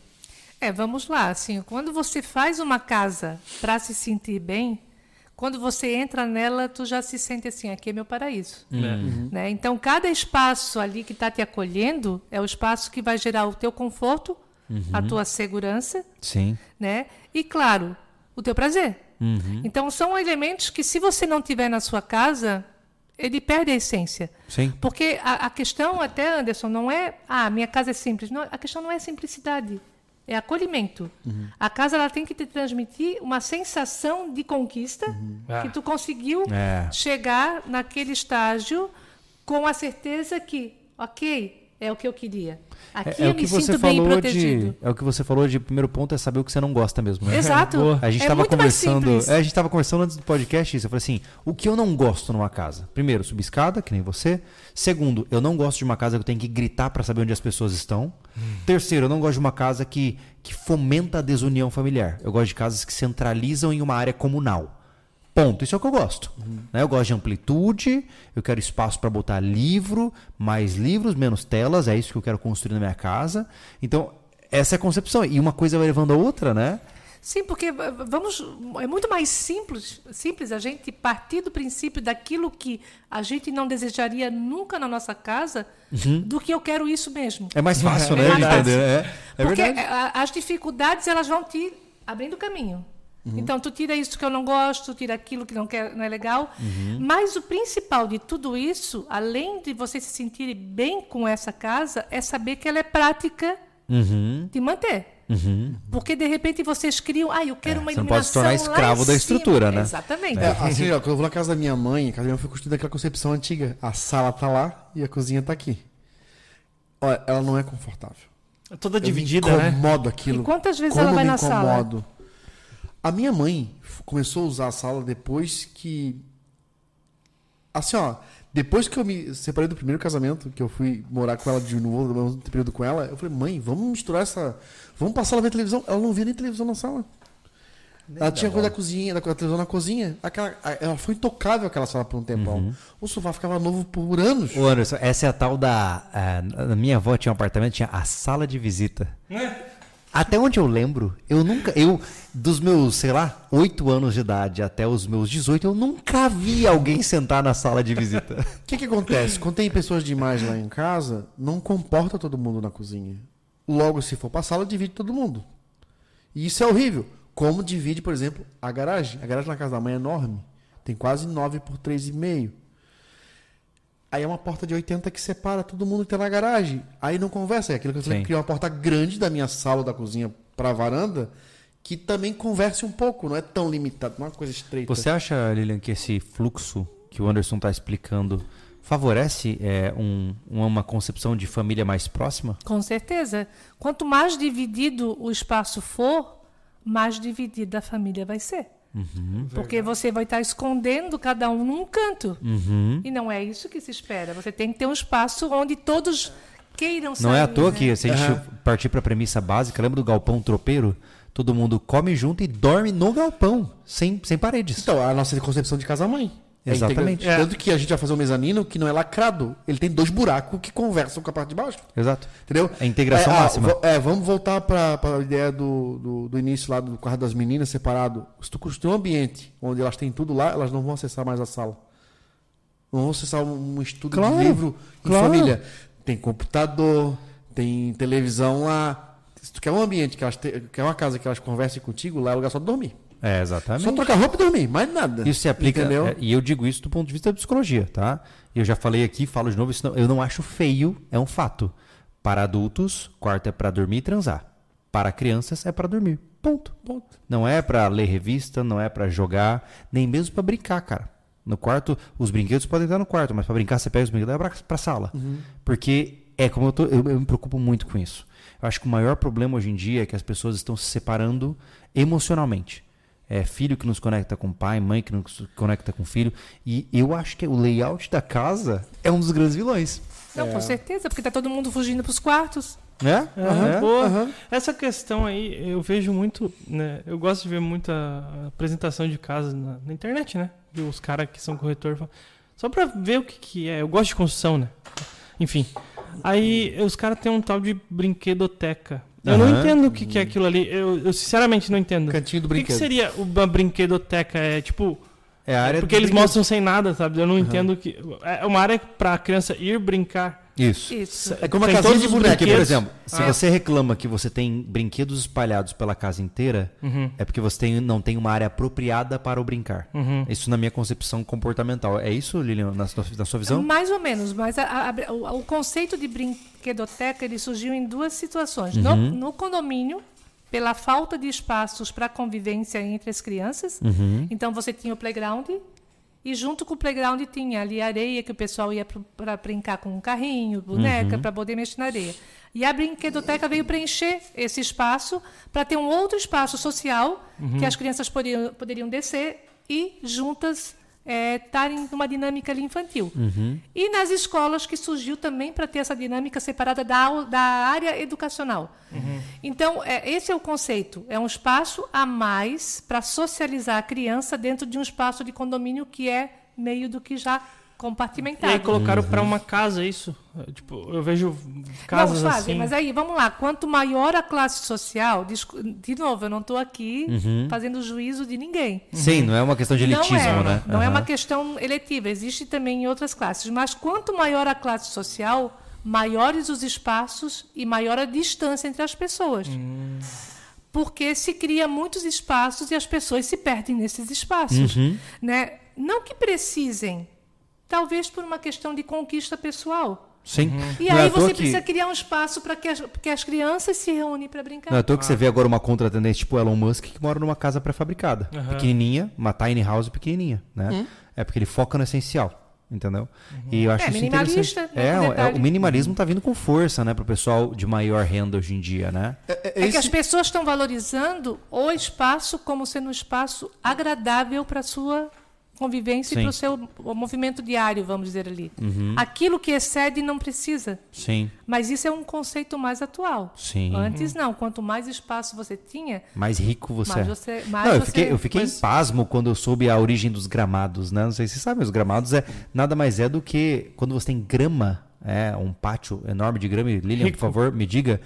Vamos lá. Assim, quando você faz uma casa para se sentir bem, quando você entra nela, tu já se sente assim, aqui é meu paraíso. Uhum. Né? Então, cada espaço ali que está te acolhendo é o espaço que vai gerar o teu conforto, a tua segurança, né? E, claro, o teu prazer. Uhum. Então, são elementos que, se você não tiver na sua casa, ele perde a essência. Sim. Porque a questão, até, Anderson, não é... minha casa é simples. Não, a questão não é simplicidade, é acolhimento. Uhum. A casa ela tem que te transmitir uma sensação de conquista que tu conseguiu chegar naquele estágio com a certeza que, ok, é o que eu queria. Aqui eu me sinto bem protegido. É o que você falou de primeiro ponto, é saber o que você não gosta mesmo. Né? Exato. A gente estava conversando antes do podcast isso. Eu falei assim, o que eu não gosto numa casa? Primeiro, subescada, que nem você. Segundo, eu não gosto de uma casa que eu tenho que gritar para saber onde as pessoas estão. Terceiro, eu não gosto de uma casa que fomenta a desunião familiar. Eu gosto de casas que centralizam em uma área comunal. Ponto. Isso é o que eu gosto. Né? Eu gosto de amplitude, eu quero espaço para botar livro, mais livros, menos telas, é isso que eu quero construir na minha casa. Então, essa é a concepção. E uma coisa vai levando a outra, né? Sim, porque é muito mais simples a gente partir do princípio daquilo que a gente não desejaria nunca na nossa casa do que eu quero isso mesmo. É mais fácil, né? Mais fácil. Porque as dificuldades elas vão te abrindo caminho. Então, tu tira isso que eu não gosto, tu tira aquilo que não é legal. Mas o principal de tudo isso, além de você se sentir bem com essa casa, é saber que ela é prática de manter. Porque, de repente, vocês criam... eu quero uma iluminação lá em cima. Você não pode se tornar escravo da estrutura, né? Exatamente. Assim, quando eu vou na casa da minha mãe, a casa da minha mãe foi construída daquela concepção antiga. A sala está lá e a cozinha está aqui. Olha, ela não é confortável. É toda dividida, né? Eu me incomodo aquilo. E quantas vezes ela vai na sala? A minha mãe começou a usar a sala depois que... Assim, ó... Depois que eu me separei do primeiro casamento, que eu fui morar com ela de novo, no mesmo período com ela, eu falei, mãe, vamos misturar essa... Vamos passar a ver televisão. Ela não via nem televisão na sala. Nem ela tinha coisa da cozinha, da televisão na cozinha. Aquela, ela foi intocável aquela sala por um tempão. Uhum. O sofá ficava novo por anos. Ô Anderson, essa é a tal da... A minha avó tinha um apartamento, tinha a sala de visita. Até onde eu lembro, eu nunca... Eu, dos meus, sei lá, 8 anos de idade até os meus 18, eu nunca vi alguém sentar na sala de visita. O que acontece? Quando tem pessoas demais lá em casa, não comporta todo mundo na cozinha. Logo, se for pra sala, divide todo mundo. E isso é horrível. Como divide, por exemplo, a garagem. A garagem na casa da mãe é enorme. Tem quase 9 por 3,5. Aí é uma porta de 80 que separa todo mundo que tem na garagem. Aí não conversa. É aquilo que eu falei, criar uma porta grande da minha sala ou da cozinha para a varanda, que também converse um pouco, não é tão limitado, não é uma coisa estreita. Você acha, Lilian, que esse fluxo que o Anderson está explicando favorece uma concepção de família mais próxima? Com certeza. Quanto mais dividido o espaço for, mais dividida a família vai ser. Uhum. Porque você vai estar escondendo cada um num canto. Uhum. E não é isso que se espera. Você tem que ter um espaço onde todos queiram sair. Não é à toa, né? Que se a gente partir para a premissa básica, lembra do galpão tropeiro? Todo mundo come junto e dorme no galpão, sem paredes. Então, a nossa concepção de casa-mãe. Exatamente. Tanto que a gente vai fazer um mezanino que não é lacrado. Ele tem 2 buracos que conversam com a parte de baixo. Exato. Entendeu? A integração máxima. Vamos voltar para a ideia do início lá do quarto das meninas separado. Se tu construir um ambiente onde elas têm tudo lá, elas não vão acessar mais a sala. Não vão acessar um estudo de livro em família. Tem computador, tem televisão lá. Se tu quer um ambiente, quer uma casa que elas conversem contigo, lá é lugar só de dormir. É, exatamente. Só trocar roupa e dormir, mais nada. Isso se aplica, e eu digo isso do ponto de vista da psicologia, tá? Eu já falei aqui, falo de novo, isso eu não acho feio, é um fato. Para adultos, quarto é para dormir e transar. Para crianças é para dormir, ponto. Não é para ler revista, não é para jogar, nem mesmo para brincar, cara. No quarto, os brinquedos podem estar no quarto, mas para brincar você pega os brinquedos e vai para a sala. Uhum. Porque eu me preocupo muito com isso. Eu acho que o maior problema hoje em dia é que as pessoas estão se separando emocionalmente. É filho que nos conecta com pai, mãe que nos conecta com filho. E eu acho que o layout da casa é um dos grandes vilões. Não, com certeza, porque tá todo mundo fugindo para os quartos. Essa questão aí, eu vejo muito, né? Eu gosto de ver muita apresentação de casa na internet, né? De os caras que são corretores. Só para ver o que é. Eu gosto de construção, né? Enfim. Aí os caras têm um tal de brinquedoteca. Eu não entendo o que é aquilo ali. Eu sinceramente não entendo. Cantinho do brinquedo. O que seria uma brinquedoteca? É tipo... É a área porque eles mostram sem nada, sabe? Eu não entendo que... É uma área pra criança ir brincar. Isso. É como a casinha de boneca, por exemplo. Se você reclama que você tem brinquedos espalhados pela casa inteira, é porque você não tem uma área apropriada para o brincar. Uhum. Isso na minha concepção comportamental. É isso, Lilian, na sua visão? Mais ou menos, mas o conceito de brinquedoteca ele surgiu em 2 situações. Uhum. No condomínio, pela falta de espaços para convivência entre as crianças. Uhum. Então você tinha o playground... E junto com o playground tinha ali a areia, que o pessoal ia para brincar com um carrinho, boneca, para poder mexer na areia. E a brinquedoteca veio preencher esse espaço para ter um outro espaço social que as crianças poderiam descer e juntas estarem numa dinâmica ali infantil. Uhum. E nas escolas que surgiu também para ter essa dinâmica separada da área educacional. Uhum. Então, esse é o conceito. É um espaço a mais para socializar a criança dentro de um espaço de condomínio que é meio do que já compartimentado. E aí colocaram para uma casa isso? Tipo, eu vejo casas assim. Mas aí, vamos lá. Quanto maior a classe social... De novo, eu não estou aqui fazendo juízo de ninguém. Sim, não é uma questão de elitismo, né? Não é uma questão eletiva. Existe também em outras classes. Mas quanto maior a classe social... maiores os espaços e maior a distância entre as pessoas. Porque se cria muitos espaços e as pessoas se perdem nesses espaços. Né? Não que precisem, talvez por uma questão de conquista pessoal. Sim. E aí você precisa criar um espaço para que as crianças se reúnem para brincar. Não é à toa que você vê agora uma contratendência tipo Elon Musk, que mora numa casa pré-fabricada, pequenininha, uma tiny house pequenininha. Né? É porque ele foca no essencial. Entendeu? E eu acho isso interessante. O minimalismo está vindo com força, né, para o pessoal de maior renda hoje em dia, né? Que as pessoas estão valorizando o espaço como sendo um espaço agradável para sua convivência e para o seu movimento diário, vamos dizer ali. Uhum. Aquilo que excede não precisa. Sim. Mas isso é um conceito mais atual. Sim. Antes não. Quanto mais espaço você tinha... mais rico você é. Eu fiquei em pasmo quando eu soube a origem dos gramados, né? Não sei se vocês sabem, os gramados é nada mais é do que quando você tem grama, um pátio enorme de grama. Lilian, por favor, me diga.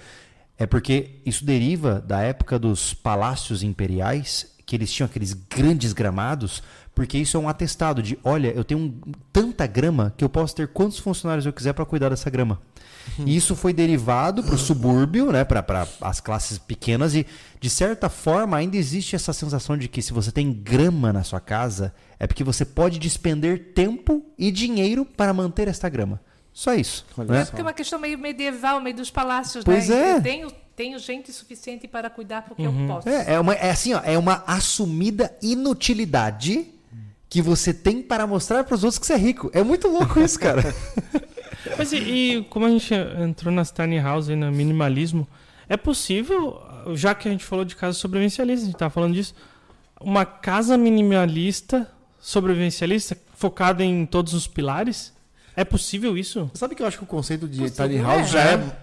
É porque isso deriva da época dos palácios imperiais, que eles tinham aqueles grandes gramados, porque isso é um atestado de, olha, eu tenho tanta grama que eu posso ter quantos funcionários eu quiser para cuidar dessa grama. E isso foi derivado para o subúrbio, né, para as classes pequenas, e de certa forma ainda existe essa sensação de que se você tem grama na sua casa, é porque você pode despender tempo e dinheiro para manter esta grama. Só isso. Né? É uma questão meio medieval, meio dos palácios, pois né? É. Eu tenho gente suficiente para cuidar porque eu posso. É uma assumida inutilidade que você tem para mostrar para os outros que você é rico. É muito louco isso, cara. Mas e como a gente entrou nas tiny houses, no minimalismo, é possível, já que a gente falou de casa sobrevivencialista, a gente estava falando disso, uma casa minimalista sobrevivencialista focada em todos os pilares? É possível isso? Sabe que eu acho que o conceito de tiny house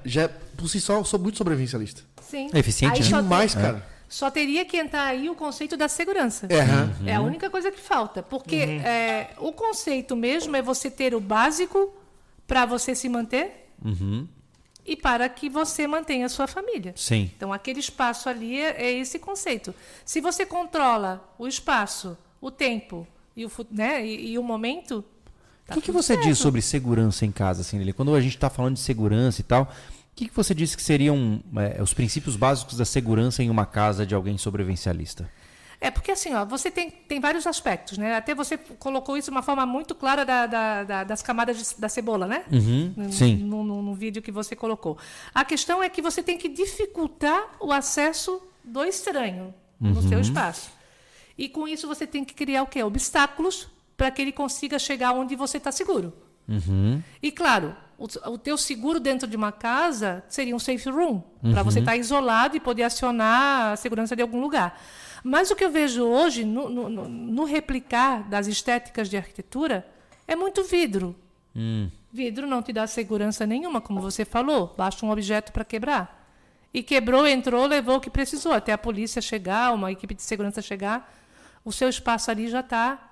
já é por si só, eu sou muito sobrevivencialista. Sim. É eficiente demais, cara. Só teria que entrar aí o conceito da segurança. É a única coisa que falta. Porque o conceito mesmo é você ter o básico para você se manter e para que você mantenha a sua família. Sim. Então, aquele espaço ali é esse conceito. Se você controla o espaço, o tempo e o momento... O que você diz sobre segurança em casa, assim, Lili? Quando a gente está falando de segurança e tal, o que você disse que seriam os princípios básicos da segurança em uma casa de alguém sobrevivencialista? É porque assim, você tem vários aspectos, né? Até você colocou isso de uma forma muito clara das camadas da cebola, né? Sim. No vídeo que você colocou. A questão é que você tem que dificultar o acesso do estranho no seu espaço. E com isso você tem que criar o quê? Obstáculos para que ele consiga chegar onde você está seguro. E, claro, o teu seguro dentro de uma casa seria um safe room, para você estar isolado e poder acionar a segurança de algum lugar. Mas o que eu vejo hoje, no replicar das estéticas de arquitetura, é muito vidro. Vidro não te dá segurança nenhuma, como você falou. Basta um objeto para quebrar. E quebrou, entrou, levou o que precisou, até a polícia chegar, uma equipe de segurança chegar... o seu espaço ali já está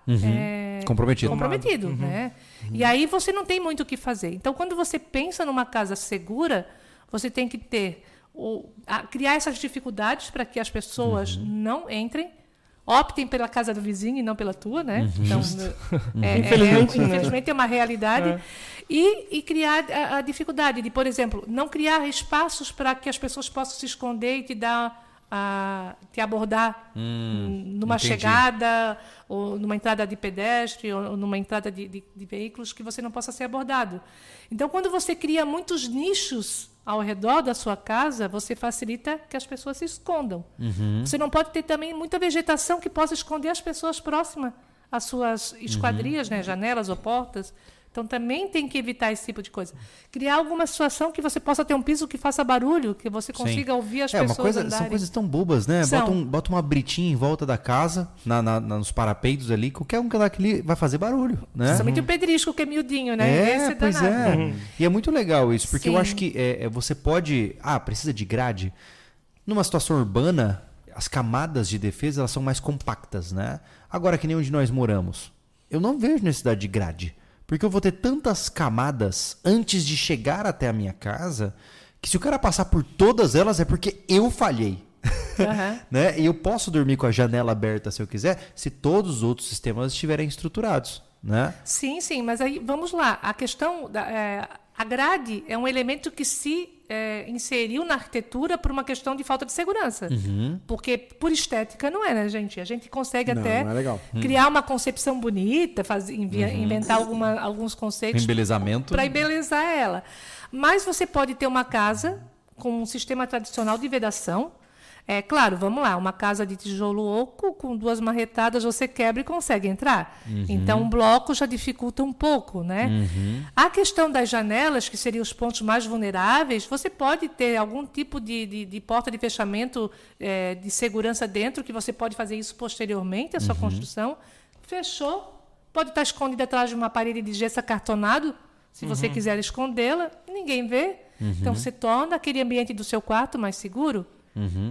comprometido. Né? E aí você não tem muito o que fazer. Então, quando você pensa numa casa segura, você tem que ter criar essas dificuldades para que as pessoas não entrem, optem pela casa do vizinho e não pela tua. Né? Então, infelizmente é uma realidade. E criar a dificuldade de, por exemplo, não criar espaços para que as pessoas possam se esconder e te dar... a te abordar numa chegada, ou numa entrada de pedestre, ou numa entrada de veículos que você não possa ser abordado. Então, quando você cria muitos nichos ao redor da sua casa, você facilita que as pessoas se escondam. Você não pode ter também muita vegetação que possa esconder as pessoas próximas às suas esquadrias, né, janelas ou portas. Então, também tem que evitar esse tipo de coisa. Criar alguma situação que você possa ter um piso que faça barulho, que você consiga ouvir as pessoas andarem. São coisas tão bobas, né? Bota uma britinha em volta da casa, nos parapeitos ali, qualquer um que dá aquele vai fazer barulho, né? Principalmente o pedrisco, que é miudinho, né? E é muito legal isso, porque eu acho que você pode... precisa de grade. Numa situação urbana, as camadas de defesa elas são mais compactas, né? Agora, que nem onde nós moramos, eu não vejo necessidade de grade. Porque eu vou ter tantas camadas antes de chegar até a minha casa que se o cara passar por todas elas é porque eu falhei. Né? E eu posso dormir com a janela aberta se eu quiser, se todos os outros sistemas estiverem estruturados. Né? Sim. Mas aí vamos lá. A questão... a grade é um elemento que se inseriu na arquitetura por uma questão de falta de segurança. Porque por estética não é, né, gente? A gente consegue criar uma concepção bonita, inventar alguns conceitos para embelezar ela. Mas você pode ter uma casa com um sistema tradicional de vedação. É claro, vamos lá, uma casa de tijolo oco com duas marretadas você quebra e consegue entrar. Então, um bloco já dificulta um pouco, né? A questão das janelas, que seriam os pontos mais vulneráveis, você pode ter algum tipo de porta de fechamento de segurança dentro, que você pode fazer isso posteriormente à sua construção. Fechou, pode estar escondida atrás de uma parede de gesso acartonado, se você quiser escondê-la, ninguém vê. Então, você torna aquele ambiente do seu quarto mais seguro,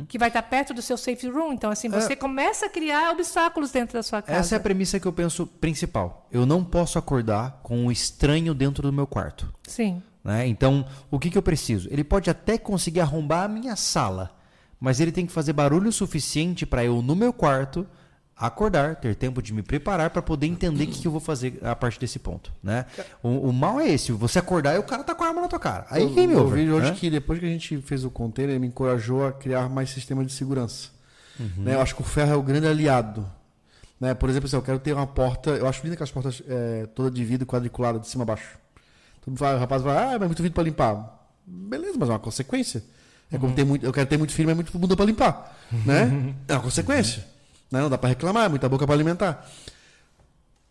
que vai estar perto do seu safe room. Então, assim, você começa a criar obstáculos dentro da sua casa. Essa é a premissa que eu penso principal. Eu não posso acordar com um estranho dentro do meu quarto. Sim. Né? Então, o que eu preciso? Ele pode até conseguir arrombar a minha sala, mas ele tem que fazer barulho suficiente para eu, no meu quarto, acordar, ter tempo de me preparar para poder entender o que eu vou fazer a partir desse ponto, né? O mal é esse, você acordar e o cara tá com a arma na tua cara. Aí quem me ouve? Eu vi hoje que depois que a gente fez o container, ele me encorajou a criar mais sistemas de segurança. Né? Eu acho que o ferro é o grande aliado. Né? Por exemplo, assim, eu quero ter uma porta, eu acho linda aquelas portas todas de vidro quadriculada de cima a baixo. Todo mundo, o rapaz fala, mas muito vidro para limpar. Beleza, mas é uma consequência. É como ter muito, eu quero ter muito filho, mas muito bunda para limpar. Né? É uma consequência. Não dá para reclamar, muita boca para alimentar.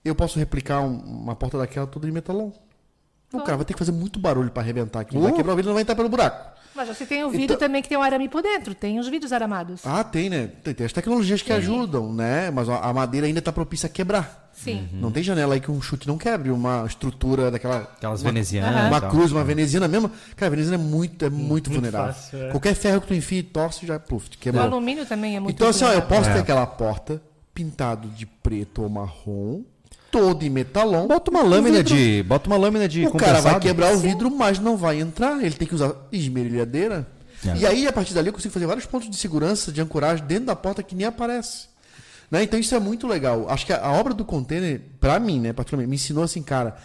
Eu posso replicar uma porta daquela toda de metalão. O cara vai ter que fazer muito barulho para arrebentar aqui. Vai quebrar o vidro, não vai entrar pelo buraco. Mas você tem o vidro então... também que tem um arame por dentro. Tem os vidros aramados. Ah, tem, né? Tem as tecnologias que ajudam, né? Mas a madeira ainda está propícia a quebrar. Sim. Não tem janela aí que um chute não quebre. Uma estrutura daquela... Aquelas venezianas. Uma cruz, uma veneziana mesmo. Cara, a veneziana é muito vulnerável. Fácil, Qualquer ferro que tu enfie e torce, já quebra. O alumínio também é muito vulnerável. Então, assim, ó, eu posso ter aquela porta pintado de preto ou marrom, todo em metalon. Bota uma lâmina de compressado. O cara vai quebrar o vidro, mas não vai entrar. Ele tem que usar esmerilhadeira. E aí, a partir dali, eu consigo fazer vários pontos de segurança, de ancoragem dentro da porta que nem aparece. Né? Então, isso é muito legal. Acho que a obra do container, para mim, né, particularmente, me ensinou assim, cara,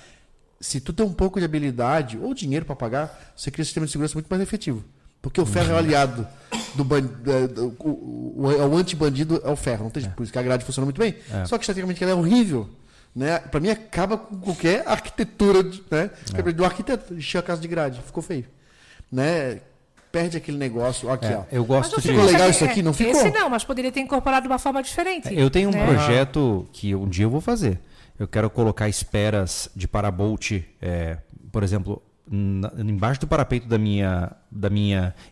se tu tem um pouco de habilidade ou dinheiro para pagar, você cria um sistema de segurança muito mais efetivo. Porque o ferro é o aliado do bandido. O anti-bandido é o ferro. Não tem, por isso que a grade funciona muito bem. Só que, estaticamente, ela é horrível. Né? Para mim, acaba com qualquer arquitetura. Né? Do arquiteto, encheu a casa de grade. Ficou feio. Né? Perde aquele negócio. Aqui, ó. Eu gosto de... Ficou legal isso aqui? Não ficou? Esse não, mas poderia ter incorporado de uma forma diferente. Eu tenho um projeto que um dia eu vou fazer. Eu quero colocar esperas de parabolt, por exemplo, embaixo do parapeito da minha...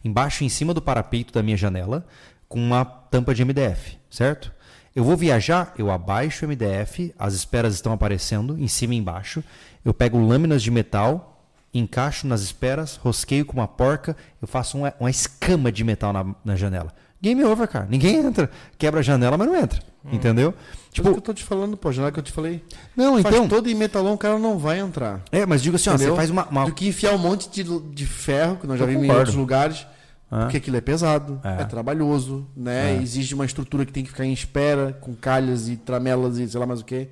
Embaixo e em cima do parapeito da minha janela, com uma tampa de MDF, certo? Eu vou viajar, eu abaixo o MDF, as esperas estão aparecendo, em cima e embaixo. Eu pego lâminas de metal... Encaixo nas esperas, rosqueio com uma porca, eu faço uma escama de metal na janela. Game over, cara. Ninguém entra. Quebra a janela, mas não entra. Entendeu? Tipo, o que eu tô te falando, pô, a janela que eu te falei. Não, faz então... todo em metalão, o cara não vai entrar. É, mas digo assim, ó, você faz uma... Do que enfiar um monte de ferro, que nós já vimos em outros lugares, porque aquilo é pesado, é trabalhoso, né? Exige uma estrutura que tem que ficar em espera, com calhas e tramelas e sei lá mais o quê.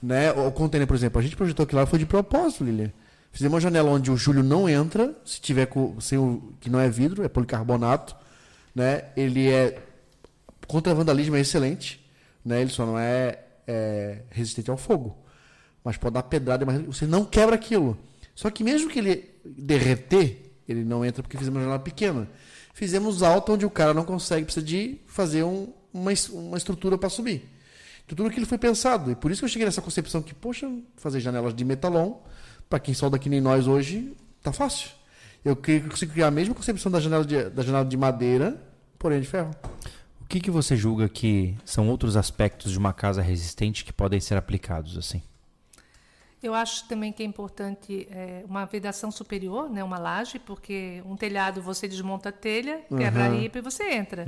Né? O container, por exemplo, a gente projetou aquilo lá, foi de propósito, Lilian. Fizemos uma janela onde o Júlio não entra, se tiver que não é vidro, é policarbonato, né? Ele é contra vandalismo, é excelente, né? Ele só não é resistente ao fogo, mas pode dar pedrada, mas você não quebra aquilo. Só que mesmo que ele derreter, ele não entra porque fizemos uma janela pequena. Fizemos alta onde o cara não consegue, precisa de fazer uma estrutura para subir. Então, tudo aquilo foi pensado e por isso que eu cheguei nessa concepção que, poxa, fazer janelas de metalon para quem solda que nem nós hoje, tá fácil. Eu consigo criar a mesma concepção da janela de madeira, porém de ferro. O que você julga que são outros aspectos de uma casa resistente que podem ser aplicados assim? Eu acho também que é importante uma vedação superior, né, uma laje, porque um telhado você desmonta a telha, quebra a ripa e você entra.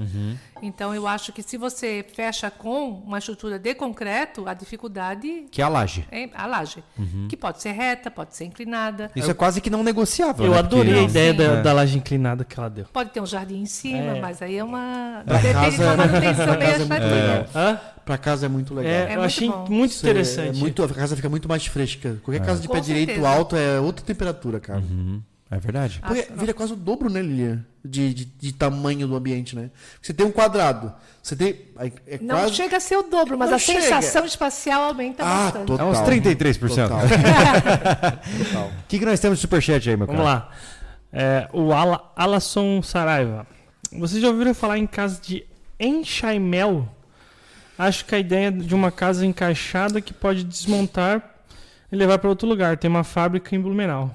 Então, eu acho que se você fecha com uma estrutura de concreto, a dificuldade... Que é a laje. É a laje, que pode ser reta, pode ser inclinada. Isso é quase que não negociável. Eu adorei a ideia da laje inclinada que ela deu. Pode ter um jardim em cima, mas aí é uma... Para casa é muito legal. Eu achei muito interessante. A casa fica muito mais fresca. Qualquer casa de pé direito alto é outra temperatura, cara. É verdade. Porque vira quase o dobro, né, Lilian? De tamanho do ambiente, né? Você tem um quadrado. Você tem. Não quase... chega a ser o dobro, mas a sensação espacial aumenta bastante. Total. É uns 33%. Total. O que nós temos de superchat aí, meu cara? Vamos lá. O Alasson Saraiva. Vocês já ouviram falar em casa de enxaimel? Acho que a ideia de uma casa encaixada que pode desmontar e levar para outro lugar. Tem uma fábrica em Blumenau.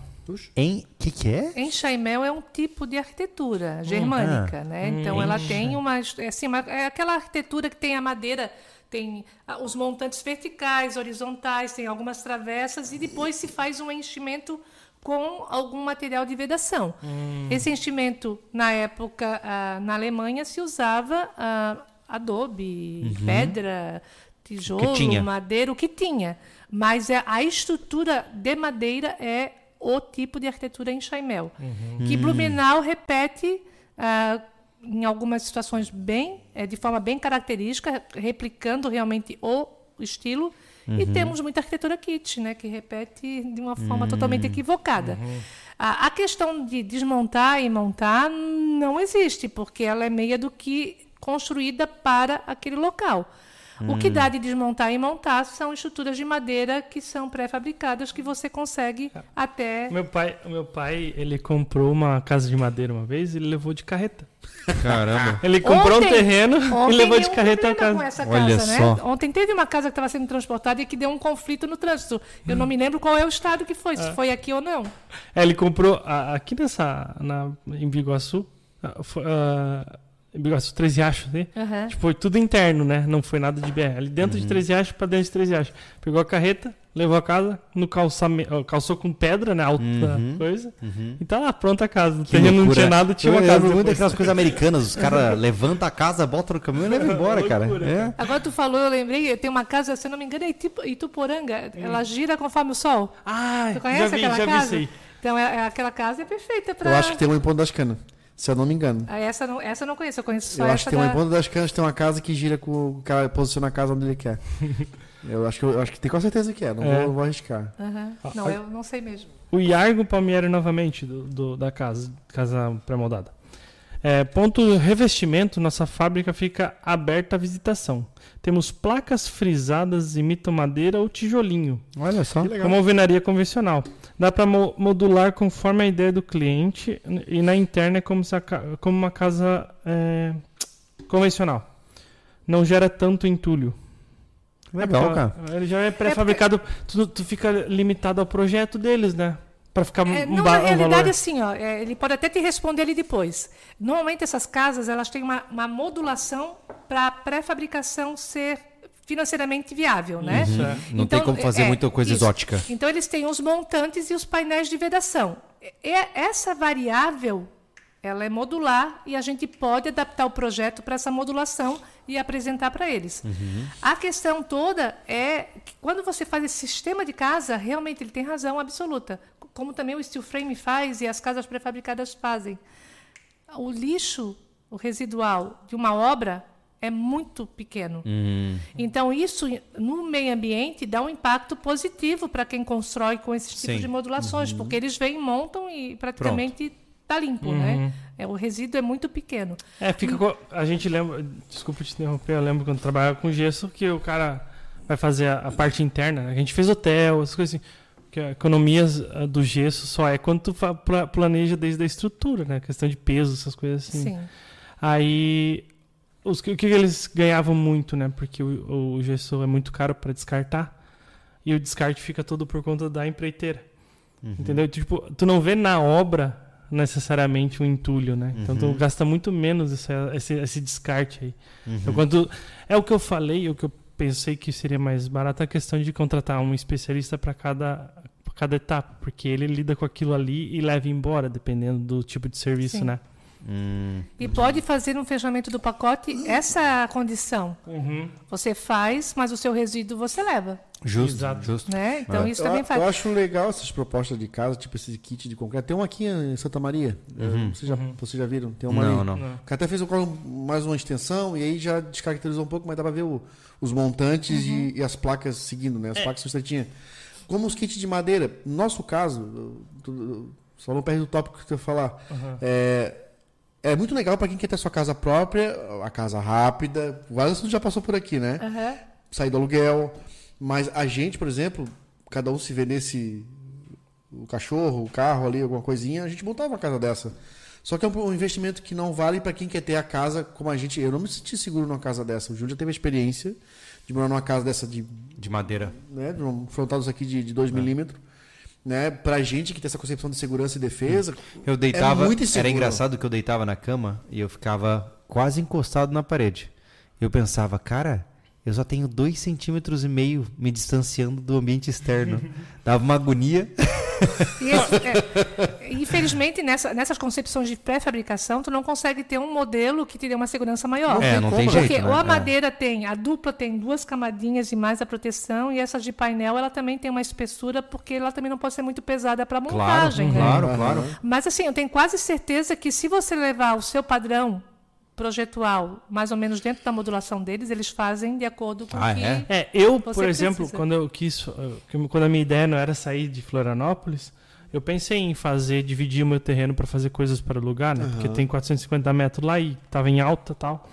Em chaimel é um tipo de arquitetura germânica, né? Então ela tem uma, assim, é aquela arquitetura que tem a madeira, tem os montantes verticais, horizontais, tem algumas travessas e depois se faz um enchimento com algum material de vedação. Esse enchimento, na época, na Alemanha, se usava adobe, pedra, tijolo, madeira, o que tinha. Mas a estrutura de madeira é o tipo de arquitetura em chaimel, que Blumenau repete em algumas situações bem, de forma bem característica, replicando realmente o estilo. E temos muita arquitetura kit, né, que repete de uma forma totalmente equivocada. A questão de desmontar e montar não existe, porque ela é meia do que construída para aquele local. O que dá de desmontar e montar são estruturas de madeira que são pré-fabricadas, que você consegue até... Meu pai, ele comprou uma casa de madeira uma vez e ele levou de carreta. Caramba. Ele comprou um terreno e levou de carreta a casa. Com essa casa. Olha só. Né? Ontem teve uma casa que estava sendo transportada e que deu um conflito no trânsito. Eu não me lembro qual é o estado que foi, se foi aqui ou não. Ele comprou aqui em Biguaçu, Três Riachos, né? Tipo, foi tudo interno, né? Não foi nada de BR. Ali dentro de Três Riachos pra dentro de Três Riachos. Pegou a carreta, levou a casa, calçou com pedra, né? Alta coisa. E tá lá, pronta a casa. O terreno não tinha nada, tinha uma casa. Eu lembro muito daquelas coisas americanas. Os caras levantam a casa, botam no caminhão e levam embora, cara. É. Agora tu falou, eu lembrei. Tem uma casa, se eu não me engano, é Ituporanga. Ela gira conforme o sol. Ah, tu conhece aquela casa? Já vi isso aí. Então, aquela casa é perfeita pra... Eu acho que tem um em Ponta das Canas. Se eu não me engano. Essa eu não conheço, eu conheço só essa. Eu acho que tem uma em Ponta das Canas, tem uma casa que gira com o cara, posiciona a casa onde ele quer. eu acho que tem com certeza que é, não vou arriscar. Não, eu não sei mesmo. O Iargo Palmieri novamente, da casa pré-moldada. Ponto revestimento, nossa fábrica fica aberta à visitação. Temos placas frisadas, imitam madeira ou tijolinho. Olha só. Como alvenaria convencional. Dá para modular conforme a ideia do cliente e na interna é como uma casa convencional. Não gera tanto entulho. Legal, cara. Ele já é pré-fabricado, tu fica limitado ao projeto deles, né? Para ficar na realidade, valor. Assim, ó, ele pode até te responder ali depois. Normalmente, essas casas elas têm uma modulação para a pré-fabricação ser financeiramente viável, né? Não tem como fazer muita coisa exótica. Então, eles têm os montantes e os painéis de vedação. Essa variável ela é modular e a gente pode adaptar o projeto para essa modulação e apresentar para eles. A questão toda é que quando você faz esse sistema de casa, realmente ele tem razão absoluta. Como também o Steel Frame faz e as casas pré-fabricadas fazem. O lixo, o residual de uma obra é muito pequeno. Então, isso no meio ambiente dá um impacto positivo para quem constrói com esses tipos de modulações, porque eles vêm, montam e praticamente... Pronto. Tá limpo, né? O resíduo é muito pequeno. A gente lembra... Desculpa te interromper, eu lembro quando eu trabalhava com gesso que o cara vai fazer a parte interna. A gente fez hotel, essas coisas assim. Porque a economia do gesso só é quando tu planeja desde a estrutura, né? Questão de peso, essas coisas assim. Sim. Aí, o que eles ganhavam muito, né? Porque o gesso é muito caro para descartar. E o descarte fica todo por conta da empreiteira. Entendeu? Tipo, tu não vê na obra... necessariamente um entulho, né? Então tu gasta muito menos esse descarte aí. Então, é o que eu falei, o que eu pensei que seria mais barato, a questão de contratar um especialista para cada etapa, porque ele lida com aquilo ali e leva embora, dependendo do tipo de serviço, né? E pode fazer um fechamento do pacote essa condição. Você faz, mas o seu resíduo você leva. Justo. Né? Então isso também faz. Eu acho legal essas propostas de casa, tipo esse kit de concreto. Tem uma aqui em Santa Maria. Vocês já viram? Tem uma não. O cara até fez mais uma extensão e aí já descaracterizou um pouco, mas dá pra ver os montantes e as placas seguindo, né? As placas sustentinhas. Como os kits de madeira. No nosso caso, só não perde o tópico que eu vou falar. É muito legal para quem quer ter a sua casa própria, a casa rápida. Vários já passou por aqui, né? Sair do aluguel. Mas a gente, por exemplo, cada um se vendesse o cachorro, o carro ali, alguma coisinha, a gente montava uma casa dessa. Só que é um investimento que não vale para quem quer ter a casa como a gente. Eu não me senti seguro numa casa dessa. O Júlio já teve a experiência de morar numa casa dessa de madeira. Né? Frontados aqui de 2 milímetros. né? Pra gente que tem essa concepção de segurança e defesa, eu deitava, é muito inseguro. Era engraçado que eu deitava na cama e eu ficava quase encostado na parede. Eu pensava, cara, eu só tenho 2,5 centímetros me distanciando do ambiente externo. Dava uma agonia. Isso, infelizmente, nessas concepções de pré-fabricação, tu não consegue ter um modelo que te dê uma segurança maior. Não tem jeito, porque, né? Ou a madeira tem, a dupla tem 2 camadinhas e mais a proteção, e essas de painel, ela também tem uma espessura, porque ela também não pode ser muito pesada para montagem. Claro, né? Claro, claro. Mas assim, eu tenho quase certeza que se você levar o seu padrão projetual, mais ou menos dentro da modulação deles, eles fazem de acordo com o que é? Eu, por exemplo, quando eu quis, quando a minha ideia não era sair de Florianópolis, eu pensei em fazer, dividir o meu terreno para fazer coisas para alugar, né? Uhum. Porque tem 450 metros lá e estava em alta e tal.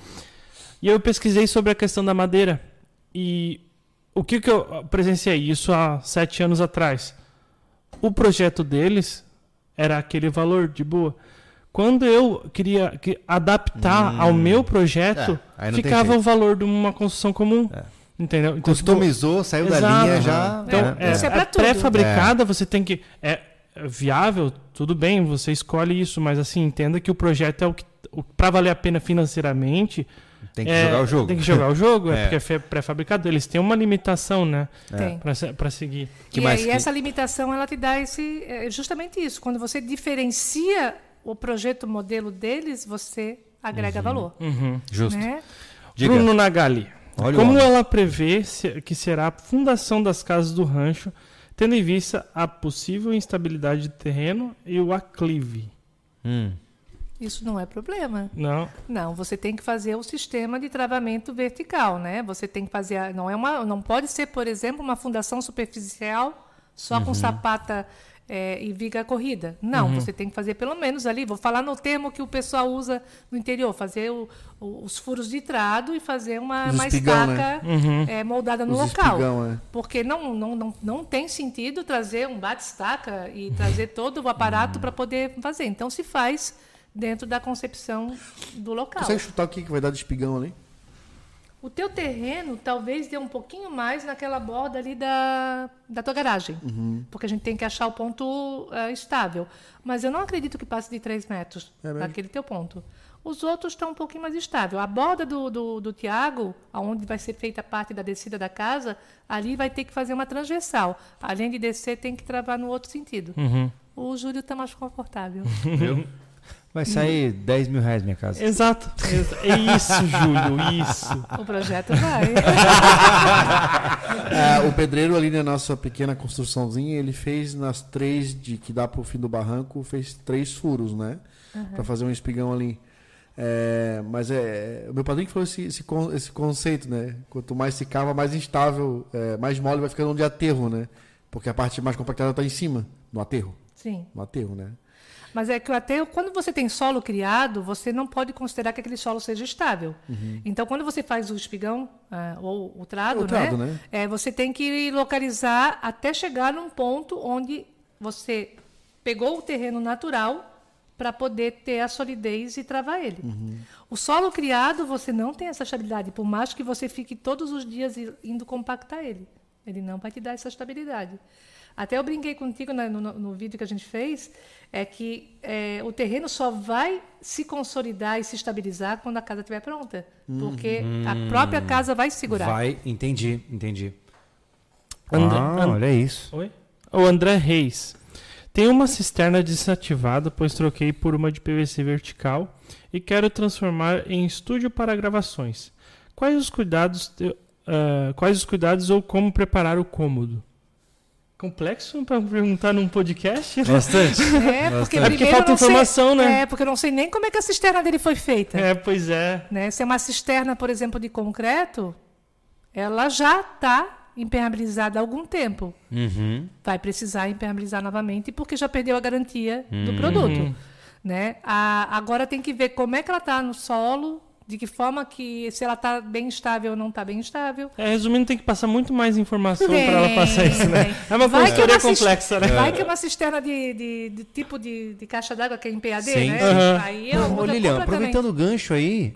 E eu pesquisei sobre a questão da madeira. E o que, que eu presenciei? Isso há 7 anos atrás. O projeto deles era aquele valor de boa. Quando eu queria adaptar ao meu projeto, ficava o valor de uma construção comum. Entendeu? Então, customizou, tipo, saiu da linha já. Então, é pré-fabricada, você tem que... É viável, tudo bem, você escolhe isso, mas assim, entenda que o projeto é o que... Para valer a pena financeiramente... Tem que jogar o jogo. Tem que jogar o jogo, porque é pré-fabricado. Eles têm uma limitação, né? Para seguir. E essa limitação, ela te dá esse, justamente isso. Quando você diferencia... o projeto modelo deles, você agrega valor. Justo. Né? Bruno Nagali, como ela prevê que será a fundação das casas do rancho, tendo em vista a possível instabilidade do terreno e o aclive? Isso não é problema. Não, você tem que fazer o sistema de travamento vertical, né? Você tem que fazer... não pode ser, por exemplo, uma fundação superficial só com sapata... e viga corrida. Não, você tem que fazer pelo menos ali, vou falar no termo que o pessoal usa no interior, fazer os furos de trado e fazer uma espigão, estaca, né? Moldada no local. Espigão, porque não tem sentido trazer um bate-estaca e trazer todo o aparato para poder fazer. Então se faz dentro da concepção do local. Consegue chutar o que vai dar de espigão ali? O teu terreno talvez dê um pouquinho mais naquela borda ali da tua garagem. Porque a gente tem que achar o ponto estável. Mas eu não acredito que passe de 3 metros naquele teu ponto. Os outros estão um pouquinho mais estável. A borda do Tiago, onde vai ser feita a parte da descida da casa, ali vai ter que fazer uma transversal. Além de descer, tem que travar no outro sentido. O Júlio está mais confortável. Vai sair 10 mil reais minha casa. Exato. É isso, Júlio, isso. O projeto vai. O pedreiro ali na nossa pequena construçãozinha, ele fez nas 3 que dá pro fim do barranco, fez 3 furos, né? Para fazer um espigão ali. Mas o meu padrinho que falou esse conceito, né? Quanto mais se cava, mais instável, mais mole vai ficando de aterro, né? Porque a parte mais compactada está em cima, no aterro. Sim. No aterro, né? Mas é que o aterro, quando você tem solo criado, você não pode considerar que aquele solo seja estável. Então, quando você faz o espigão, ou o trado, né? Você tem que localizar até chegar num ponto onde você pegou o terreno natural para poder ter a solidez e travar ele. O solo criado, você não tem essa estabilidade, por mais que você fique todos os dias indo compactar ele. Ele não vai te dar essa estabilidade. Até eu brinquei contigo no vídeo que a gente fez, que o terreno só vai se consolidar e se estabilizar quando a casa estiver pronta. Porque a própria casa vai segurar. Vai, entendi. Olha isso. Oi? O André Reis. Tem uma cisterna desativada, pois troquei por uma de PVC vertical e quero transformar em estúdio para gravações. Quais os cuidados ou como preparar o cômodo? Complexo para perguntar num podcast? Bastante. Porque falta informação, né? Porque eu não sei nem como é que a cisterna dele foi feita. Pois é. Né? Se é uma cisterna, por exemplo, de concreto, ela já está impermeabilizada há algum tempo. Vai precisar impermeabilizar novamente porque já perdeu a garantia do produto. Né? Agora tem que ver como é que ela está no solo, de que forma que, se ela está bem estável ou não está bem estável. Resumindo, tem que passar muito mais informação para ela passar isso, né? É uma consultoria complexa, né? Vai que é uma cisterna de tipo de caixa d'água que é em PAD, sim, né? Aí ela muda completamente. Aproveitando o gancho aí,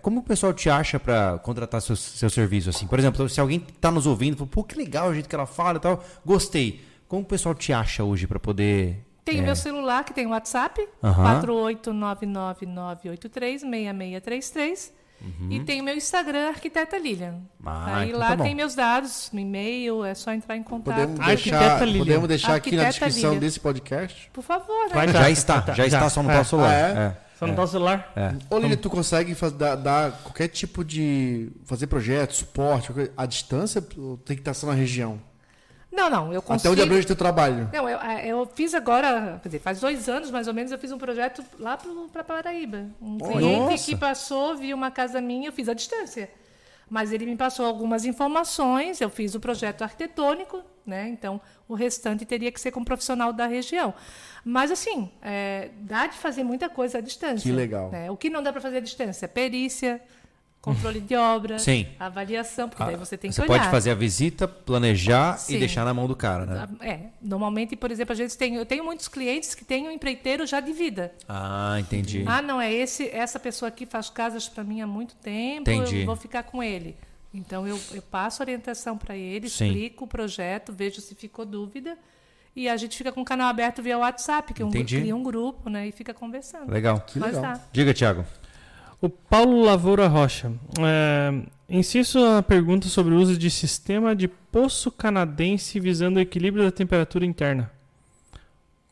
como o pessoal te acha para contratar seu serviço? Assim? Por exemplo, se alguém está nos ouvindo, pô, que legal o jeito que ela fala e tal, gostei. Como o pessoal te acha hoje para poder... Tem o meu celular, que tem o WhatsApp, 48999836633. E tem o meu Instagram, Arquiteta Lilian. Aí então lá tem meus dados, no e-mail, é só entrar em contato. Podemos deixar aqui na descrição desse podcast? Por favor, né? Já está, só não está o celular. Só não está o celular. Ô Lilian, tu consegue dar qualquer tipo de... fazer projeto, suporte, à distância? Tem que estar só na região? Não, eu consigo... Até onde abriu o teu trabalho? Não, eu fiz agora, quer dizer, faz 2 anos mais ou menos, eu fiz um projeto lá para Paraíba. Um cliente que passou, viu uma casa minha, eu fiz à distância. Mas ele me passou algumas informações, eu fiz o projeto arquitetônico, né? Então, o restante teria que ser com um profissional da região. Mas, assim, dá de fazer muita coisa à distância. Que legal. Né? O que não dá para fazer à distância é perícia... Controle de obra, avaliação, porque daí você tem que olhar. Você pode fazer a visita, planejar e deixar na mão do cara, né? Normalmente, por exemplo, eu tenho muitos clientes que têm um empreiteiro já de vida. Ah, entendi. Ah, não, essa pessoa aqui faz casas para mim há muito tempo, eu vou ficar com ele. Então, eu passo orientação para ele, explico o projeto, vejo se ficou dúvida. E a gente fica com o canal aberto via WhatsApp, que cria um grupo, né, e fica conversando. Legal. Que legal. Diga, Thiago. O Paulo Lavoura Rocha. Insisto na pergunta sobre o uso de sistema de poço canadense visando o equilíbrio da temperatura interna.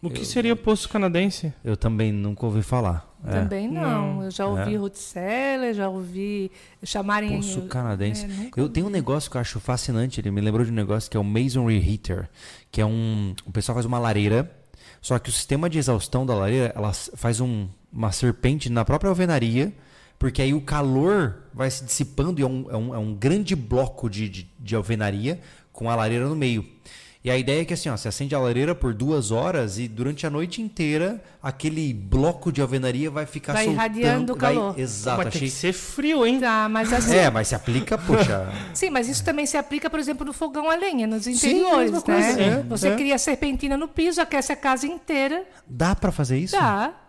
O que seria poço canadense? Eu também nunca ouvi falar. Também não. Eu já ouvi root cellar, já ouvi chamarem... Poço canadense. Eu tenho um negócio que eu acho fascinante. Ele me lembrou de um negócio que é o masonry heater. Que é o pessoal faz uma lareira, só que o sistema de exaustão da lareira, ela faz uma serpente na própria alvenaria. Porque aí o calor vai se dissipando e é um grande bloco de alvenaria com a lareira no meio. E a ideia é que assim, ó, você acende a lareira por 2 horas e durante a noite inteira aquele bloco de alvenaria vai ficar soltando. Vai irradiando o calor. Exato. Vai ter que ser frio, hein? Tá, mas assim... mas se aplica, poxa... Sim, mas isso também se aplica, por exemplo, no fogão a lenha, nos interiores, né? Coisa, você cria serpentina no piso, aquece a casa inteira. Dá para fazer isso? Dá.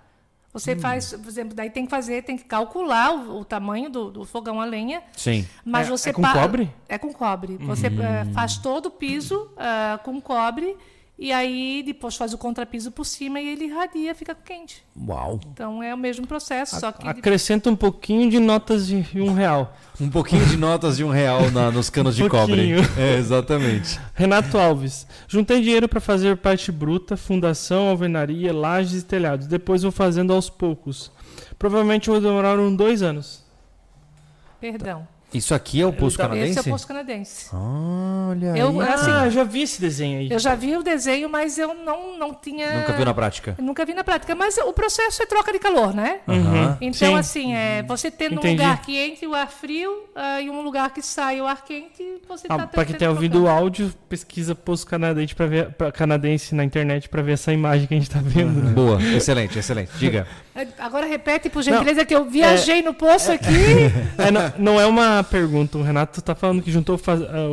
Você faz, por exemplo, daí tem que calcular o tamanho do fogão a lenha. Sim. Mas você com cobre? É com cobre. Você faz todo o piso com cobre e aí depois faz o contrapiso por cima e ele irradia, fica quente. Uau! Então é o mesmo processo, só que... Acrescenta um pouquinho de notas de R$1. Um pouquinho de notas de R$1 nos canos de cobre. Exatamente. Renato Alves. Juntei dinheiro para fazer parte bruta, fundação, alvenaria, lajes e telhados. Depois vou fazendo aos poucos. Provavelmente vou demorar 2 anos. Perdão. Isso aqui é o poço canadense? Esse é o poço canadense. Olha aí. Eu já vi esse desenho aí. Eu já vi o desenho, mas eu não tinha... Nunca vi na prática. Nunca vi na prática. Mas o processo é troca de calor, né? Então, assim, você tendo um lugar que entra o ar frio e um lugar que sai o ar quente, você está... Para quem tem ouvido o áudio, pesquisa poço canadense, canadense na internet para ver essa imagem que a gente está vendo. Né? Boa. Excelente, excelente. Diga. Agora repete, por gentileza, que eu viajei no poço aqui. Não é uma pergunta. O Renato está falando que juntou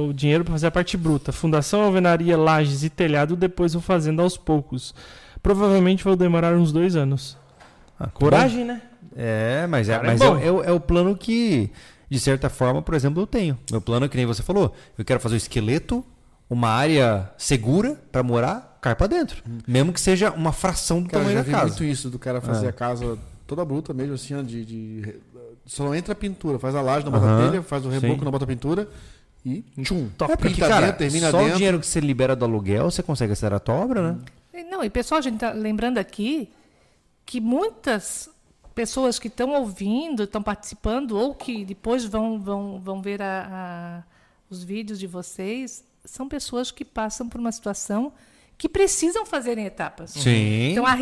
o dinheiro para fazer a parte bruta. Fundação, alvenaria, lajes e telhado, depois vou fazendo aos poucos. Provavelmente vou demorar 2 anos. Coragem, né? Mas é o plano que, de certa forma, por exemplo, eu tenho. Meu plano é que nem você falou. Eu quero fazer o esqueleto, uma área segura para morar, carpa dentro. Mesmo que seja uma fração do tamanho da casa. Eu já vi muito isso do cara fazer a casa toda bruta mesmo, assim, só não entra a pintura, faz a laje, não bota a telha, faz o reboco, não bota a pintura e tchum. Porque, cara, termina só dentro. O dinheiro que você libera do aluguel, você consegue acelerar a tua obra, né? Não, e pessoal, a gente tá lembrando aqui que muitas pessoas que estão ouvindo, estão participando ou que depois vão ver os vídeos de vocês, são pessoas que passam por uma situação que precisam fazer em etapas. Sim. Então, a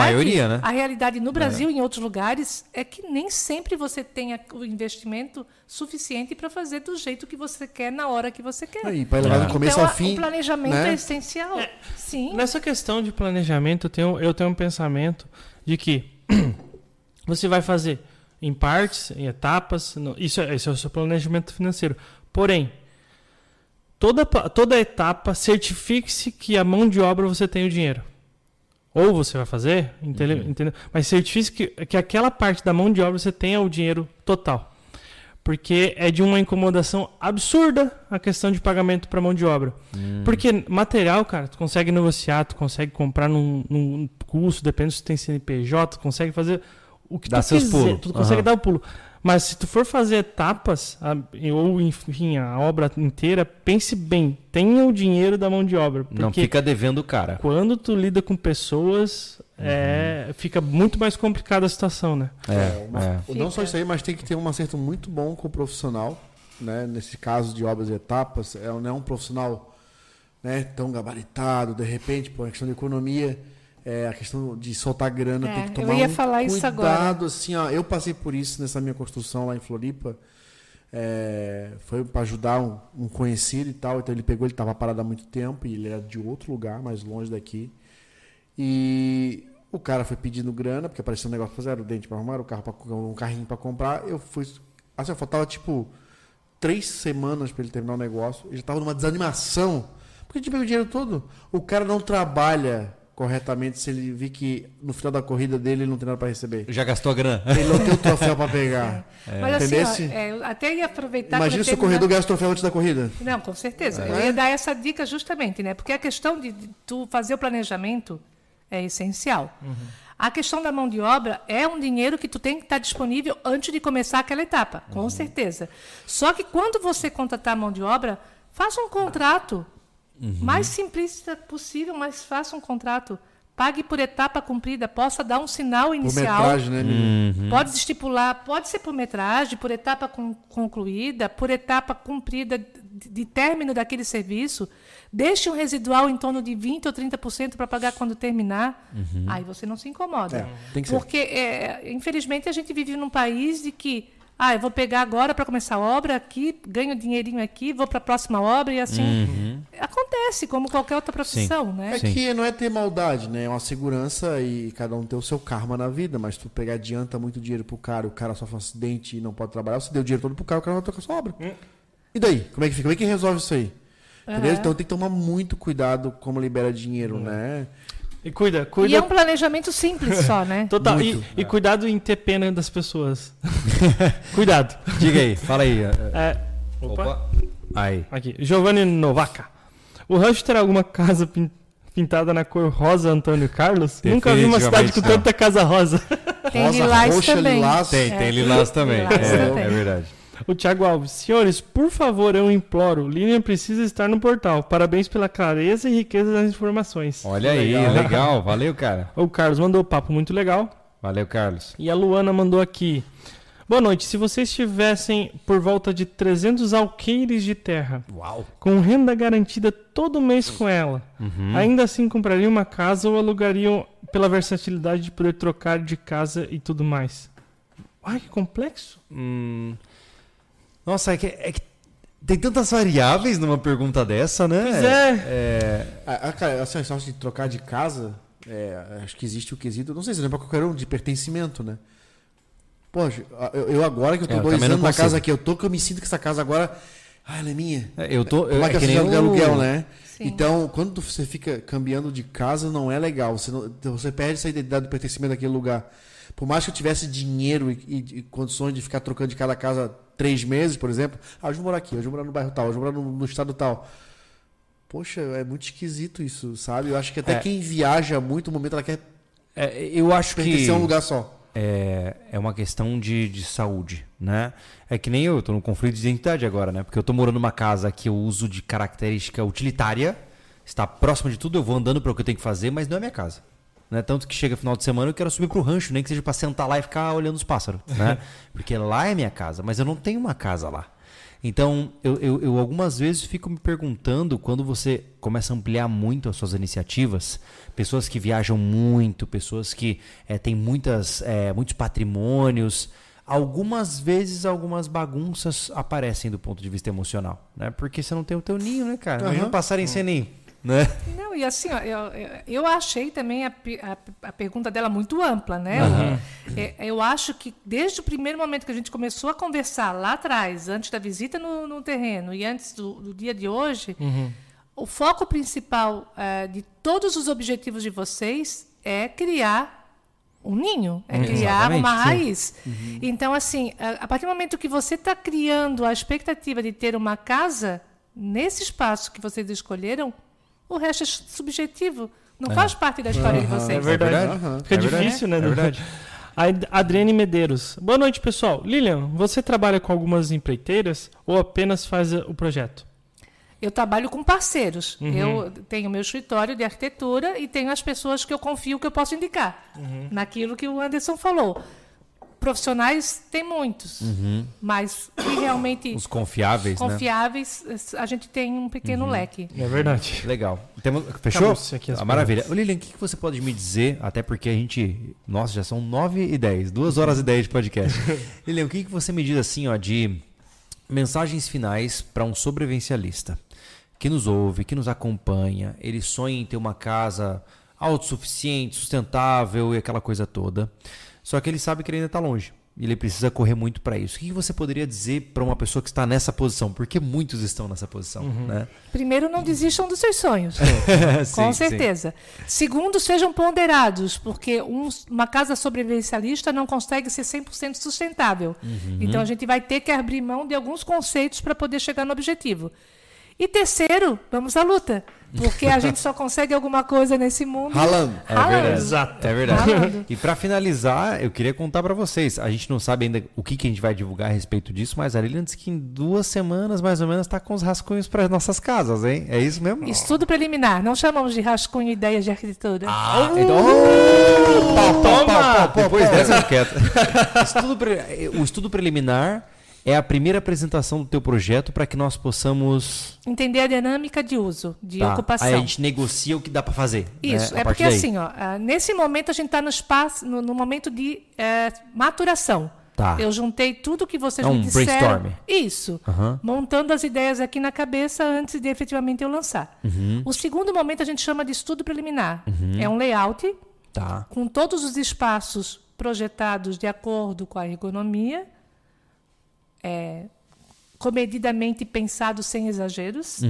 maioria, né? A realidade no Brasil e em outros lugares é que nem sempre você tem o investimento suficiente para fazer do jeito que você quer, na hora que você quer. E para levar do começo ao fim. O planejamento é essencial. Sim. Nessa questão de planejamento, eu tenho um pensamento de que você vai fazer em partes, em etapas. Esse é o seu planejamento financeiro. Porém, toda etapa, certifique-se que a mão de obra você tem o dinheiro. Ou você vai fazer, entendeu? Mas certifique-se que aquela parte da mão de obra você tenha o dinheiro total. Porque é de uma incomodação absurda a questão de pagamento para mão de obra. Porque material, cara, tu consegue negociar, tu consegue comprar num curso, depende se tu tem CNPJ, tu consegue fazer o que tu quiser, tu consegue dar o pulo. Mas se tu for fazer etapas, ou enfim, a obra inteira, pense bem, tenha o dinheiro da mão de obra. Não fica devendo o cara. Quando tu lida com pessoas... fica muito mais complicada a situação, né? Não só isso aí, mas tem que ter um acerto muito bom com o profissional, né? Nesse caso de obras e etapas, não é um profissional, né, tão gabaritado, de repente, por questão de economia, a questão de soltar grana, tem que tomar cuidado, assim, ó. Eu passei por isso nessa minha construção lá em Floripa, foi para ajudar um conhecido e tal, então ele estava parado há muito tempo e ele era de outro lugar, mais longe daqui. E o cara foi pedindo grana, porque apareceu um negócio pra fazer, o dente pra arrumar, um carrinho pra comprar. Eu fui... Assim, faltava, tipo, 3 semanas pra ele terminar o negócio. Ele tava numa desanimação. Porque a gente pegou o dinheiro todo. O cara não trabalha corretamente se ele vir que no final da corrida dele ele não tem nada pra receber. Já gastou a grana. Ele não tem o troféu pra pegar. Mas assim, eu até ia aproveitar... Imagina se o corredor gasta o troféu antes da corrida. Não, com certeza. Eu ia dar essa dica justamente, né? Porque a questão de tu fazer o planejamento... é essencial. A questão da mão de obra é um dinheiro que tu tem que estar disponível antes de começar aquela etapa, com certeza. Só que quando você contratar a mão de obra, faça um contrato mais simplista possível, mas faça um contrato. Pague por etapa cumprida, possa dar um sinal inicial. Por metragem, né, menina? Pode estipular, pode ser por metragem, por etapa concluída, por etapa cumprida de término daquele serviço. Deixe um residual em torno de 20% ou 30% para pagar quando terminar. Aí você não se incomoda. Tem que ser. Porque, infelizmente, a gente vive num país de que eu vou pegar agora para começar a obra aqui, ganho dinheirinho aqui, vou para a próxima obra e assim... Acontece, como qualquer outra profissão, né? Que não é ter maldade, né? É uma segurança e cada um tem o seu karma na vida, mas tu pegar adianta muito dinheiro pro cara, o cara sofre um acidente e não pode trabalhar, você deu o dinheiro todo pro cara, o cara não vai tocar a sua obra. E daí? Como é que fica? Como é que resolve isso aí? Entendeu? Então tem que tomar muito cuidado como libera dinheiro, né? E cuida. E é um planejamento simples só, né? Total. Muito, e cuidado em ter pena das pessoas. Cuidado. Diga aí, fala aí. Opa. Aí. Aqui. Giovanni Novaca. O Rancho terá alguma casa pintada na cor rosa, Antônio Carlos? Nunca vi uma cidade com tanta casa rosa. Tem lilás também. Tem lilás também. É verdade. O Thiago Alves. Senhores, por favor, eu imploro. Lilian precisa estar no portal. Parabéns pela clareza e riqueza das informações. Olha aí, legal. Valeu, cara. O Carlos mandou papo muito legal. Valeu, Carlos. E a Luana mandou aqui. Boa noite. Se vocês tivessem por volta de 300 alqueires de terra, com renda garantida todo mês com ela, ainda assim comprariam uma casa ou alugariam pela versatilidade de poder trocar de casa e tudo mais? Ai, que complexo. Nossa, é que tem tantas variáveis numa pergunta dessa, né? Pois cara, assim, acho que trocar de casa, acho que existe o quesito, não sei se é para qualquer um, de pertencimento, né? Poxa, eu agora que eu tô 2 anos na casa aqui, eu me sinto que essa casa agora, ela é minha. Como é que é aluguel, né? Sim. Então, quando você fica cambiando de casa, não é legal. Você perde essa identidade do pertencimento daquele lugar. Por mais que eu tivesse dinheiro e condições de ficar trocando de cada casa 3 meses, por exemplo, hoje eu vou morar aqui, hoje eu vou morar no bairro tal, hoje eu vou morar no estado tal. Poxa, é muito esquisito isso, sabe? Eu acho que até quem viaja muito, no momento ela quer pertencer a um lugar só. É uma questão de saúde, né? É que nem eu tô num conflito de identidade agora, né? Porque eu tô morando numa casa que eu uso de característica utilitária, está próxima de tudo, eu vou andando para o que eu tenho que fazer, mas não é minha casa. Né? Tanto que chega final de semana eu quero subir pro rancho, nem que seja para sentar lá e ficar olhando os pássaros, né? Porque lá é minha casa, mas eu não tenho uma casa lá. Então, eu algumas vezes fico me perguntando, quando você começa a ampliar muito as suas iniciativas, pessoas que viajam muito, pessoas que têm muitos patrimônios, algumas vezes algumas bagunças aparecem do ponto de vista emocional, né? Porque você não tem o teu ninho, né, cara? Não passarem sem ninho, né? Não, e assim, ó, eu achei também a pergunta dela muito ampla, né? Eu acho que desde o primeiro momento que a gente começou a conversar lá atrás, antes da visita no terreno e antes do dia de hoje, o foco principal de todos os objetivos de vocês é criar um ninho, é criar uma raiz. Uhum. Então, assim, a partir do momento que você está criando a expectativa de ter uma casa nesse espaço que vocês escolheram, o resto é subjetivo. Não faz parte da história de vocês. É verdade. Fica difícil, né? É verdade. A Adriane Medeiros. Boa noite, pessoal. Lilian, você trabalha com algumas empreiteiras ou apenas faz o projeto? Eu trabalho com parceiros. Uhum. Eu tenho meu escritório de arquitetura e tenho as pessoas que eu confio que eu posso indicar. Uhum. Naquilo que o Anderson falou. Profissionais tem muitos, uhum, mas que realmente... Os confiáveis, né? A gente tem um pequeno leque. É verdade. Legal. Temos, fechou? Aqui as maravilha. Ô, Lilian, o que você pode me dizer, até porque a gente... Nossa, já são 9h10, 2h10 de podcast. Lilian, o que você me diz assim, ó, de mensagens finais para um sobrevivencialista que nos ouve, que nos acompanha, ele sonha em ter uma casa autossuficiente, sustentável e aquela coisa toda. Só que ele sabe que ele ainda está longe. Ele precisa correr muito para isso. O que você poderia dizer para uma pessoa que está nessa posição? Porque muitos estão nessa posição, né? Primeiro, não desistam dos seus sonhos. Com certeza. Sim. Segundo, sejam ponderados, porque uma casa sobrevivencialista não consegue ser 100% sustentável. Uhum. Então, a gente vai ter que abrir mão de alguns conceitos para poder chegar no objetivo. E terceiro, vamos à luta. Porque a gente só consegue alguma coisa nesse mundo ralando. É verdade. Exato. É verdade. Ralando. E para finalizar, eu queria contar para vocês. A gente não sabe ainda o que a gente vai divulgar a respeito disso, mas a Lilian disse que em 2 semanas, mais ou menos, está com os rascunhos para as nossas casas, hein? É isso mesmo? Estudo preliminar. Não chamamos de rascunho ideias de arquitetura. Ah, então... Toma! Depois dessa etiqueta. O estudo preliminar... É a primeira apresentação do teu projeto para que nós possamos... Entender a dinâmica de uso, de ocupação. Aí a gente negocia o que dá para fazer. Isso, né? É porque assim, ó, nesse momento a gente está no momento de maturação. Tá. Eu juntei tudo que vocês me disseram. Brainstorm. Isso, montando as ideias aqui na cabeça antes de efetivamente eu lançar. Uhum. O segundo momento a gente chama de estudo preliminar. Uhum. É um layout com todos os espaços projetados de acordo com a ergonomia. Comedidamente pensado, sem exageros,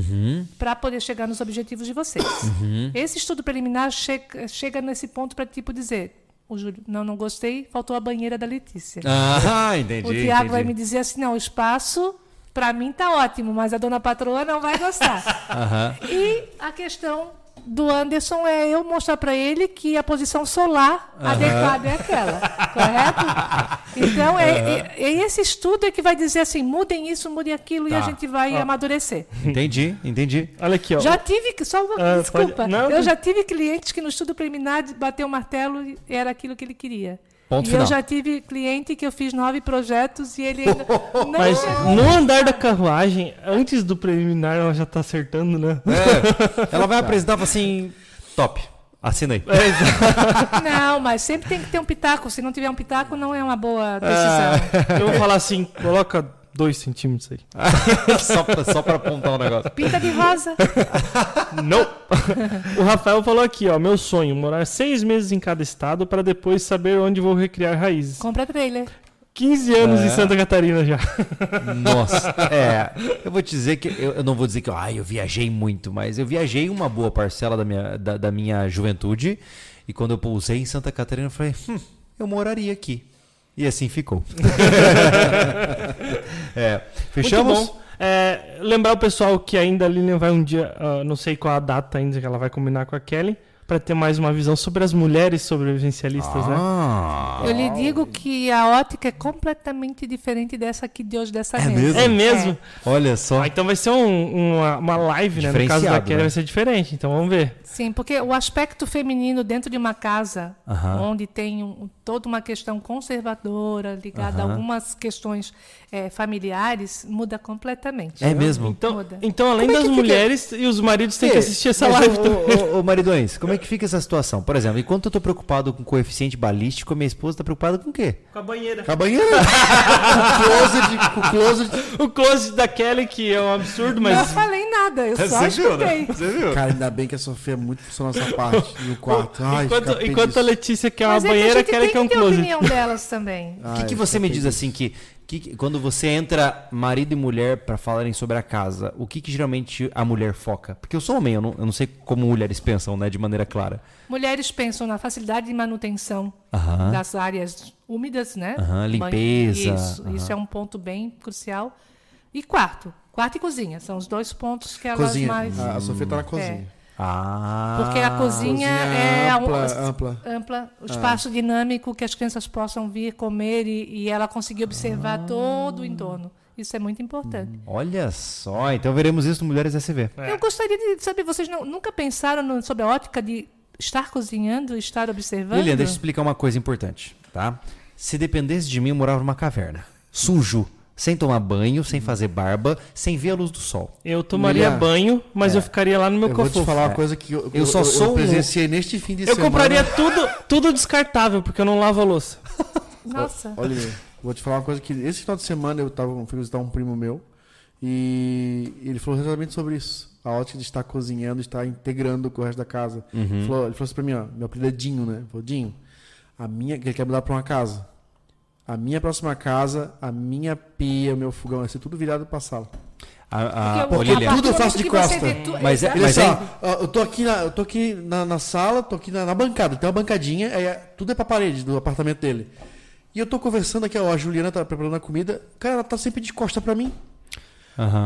para poder chegar nos objetivos de vocês. Uhum. Esse estudo preliminar chega nesse ponto para tipo dizer: o Júlio, não gostei, faltou a banheira da Letícia. Ah, entendi. O Tiago vai me dizer assim: não, o espaço para mim tá ótimo, mas a dona patroa não vai gostar. E a questão do Anderson é eu mostrar para ele que a posição solar adequada é aquela, correto? Então, esse estudo é que vai dizer assim, mudem isso, mudem aquilo, e a gente vai amadurecer. Entendi. Olha aqui, ó. Já tive, só uma desculpa, eu já tive clientes que no estudo preliminar bateu o martelo e era aquilo que ele queria. Eu já tive cliente que eu fiz 9 projetos e ele ainda... Mas no andar da carruagem, antes do preliminar, ela já está acertando, né? É. Ela vai apresentar assim, top, assina aí. Não, mas sempre tem que ter um pitaco. Se não tiver um pitaco, não é uma boa decisão. Eu vou falar assim, coloca 2 centímetros aí. Só para apontar um negócio. Pinta de rosa. Não. O Rafael falou aqui, ó. Meu sonho, morar 6 meses em cada estado para depois saber onde vou recriar raízes. Compra trailer. 15 anos em Santa Catarina já. Nossa. Eu vou te dizer que... Eu não vou dizer que eu viajei muito, mas eu viajei uma boa parcela da minha juventude. E quando eu pousei em Santa Catarina, eu falei, eu moraria aqui. E assim ficou. Fechamos? Muito bom. Lembrar o pessoal que ainda a Lilian vai um dia, não sei qual a data ainda que ela vai combinar com a Kelly, para ter mais uma visão sobre as mulheres sobrevivencialistas, né? Eu lhe digo que a ótica é completamente diferente dessa aqui de hoje, dessa mesa. Mesmo? É mesmo? Olha só. Então vai ser uma live, né? No caso da Kelly, né? Vai ser diferente, então vamos ver. Sim, porque o aspecto feminino dentro de uma casa, onde tem toda uma questão conservadora, ligada a algumas questões familiares, muda completamente. É mesmo? Então além das mulheres e os maridos têm que assistir essa live também. Ô, maridões, como é que fica essa situação? Por exemplo, enquanto eu tô preocupado com coeficiente balístico, minha esposa tá preocupada com o quê? Com a banheira. Com a banheira? O closet da Kelly, que é um absurdo, mas... Não falei nada. nada, eu só escutei. Você viu? Cara, ainda bem que a Sofia é muito profissional nessa parte no quarto. Ai, enquanto a Letícia quer uma banheira, quer que é um closet. Mas tem que ter opinião delas também. O que você me diz assim, que quando você entra marido e mulher para falarem sobre a casa, o que geralmente a mulher foca? Porque eu sou homem, eu não sei como mulheres pensam, né, de maneira clara. Mulheres pensam na facilidade de manutenção das áreas úmidas, né? Limpeza. Isso é um ponto bem crucial. E quarto e cozinha, são os dois pontos que elas cozinha. Mais... A Sofia está na cozinha. É. Porque a cozinha é ampla, o espaço dinâmico que as crianças possam vir comer e ela conseguir observar todo o entorno. Isso é muito importante. Olha só, então veremos isso no Mulheres SV. É. Eu gostaria de saber, vocês nunca pensaram sobre a ótica de estar cozinhando, estar observando? Lilian, deixa eu explicar uma coisa importante, tá? Se dependesse de mim, eu morava numa caverna, sujo. Sem tomar banho, sem fazer barba, sem ver a luz do sol. Eu tomaria banho, mas eu ficaria lá no meu cofofo. Eu vou te falar uma coisa que eu presenciei neste fim de semana. Eu compraria tudo descartável, porque eu não lavo a louça. Nossa. Olha, vou te falar uma coisa que esse final de semana eu fui visitar um primo meu e ele falou exatamente sobre isso. A ótica de estar cozinhando, estar integrando com o resto da casa. Ele falou assim pra mim, ó, meu apelido é Dinho, né? Ele falou, Dinho, ele quer mudar pra uma casa. A minha próxima casa, a minha pia, o meu fogão, vai ser tudo virado pra sala. Porque tudo eu faço de costa. Eu tô aqui na sala, tô aqui na bancada. Tem uma bancadinha, tudo é pra parede do apartamento dele. E eu tô conversando aqui, ó, a Juliana tá preparando a comida. Cara, ela tá sempre de costa pra mim.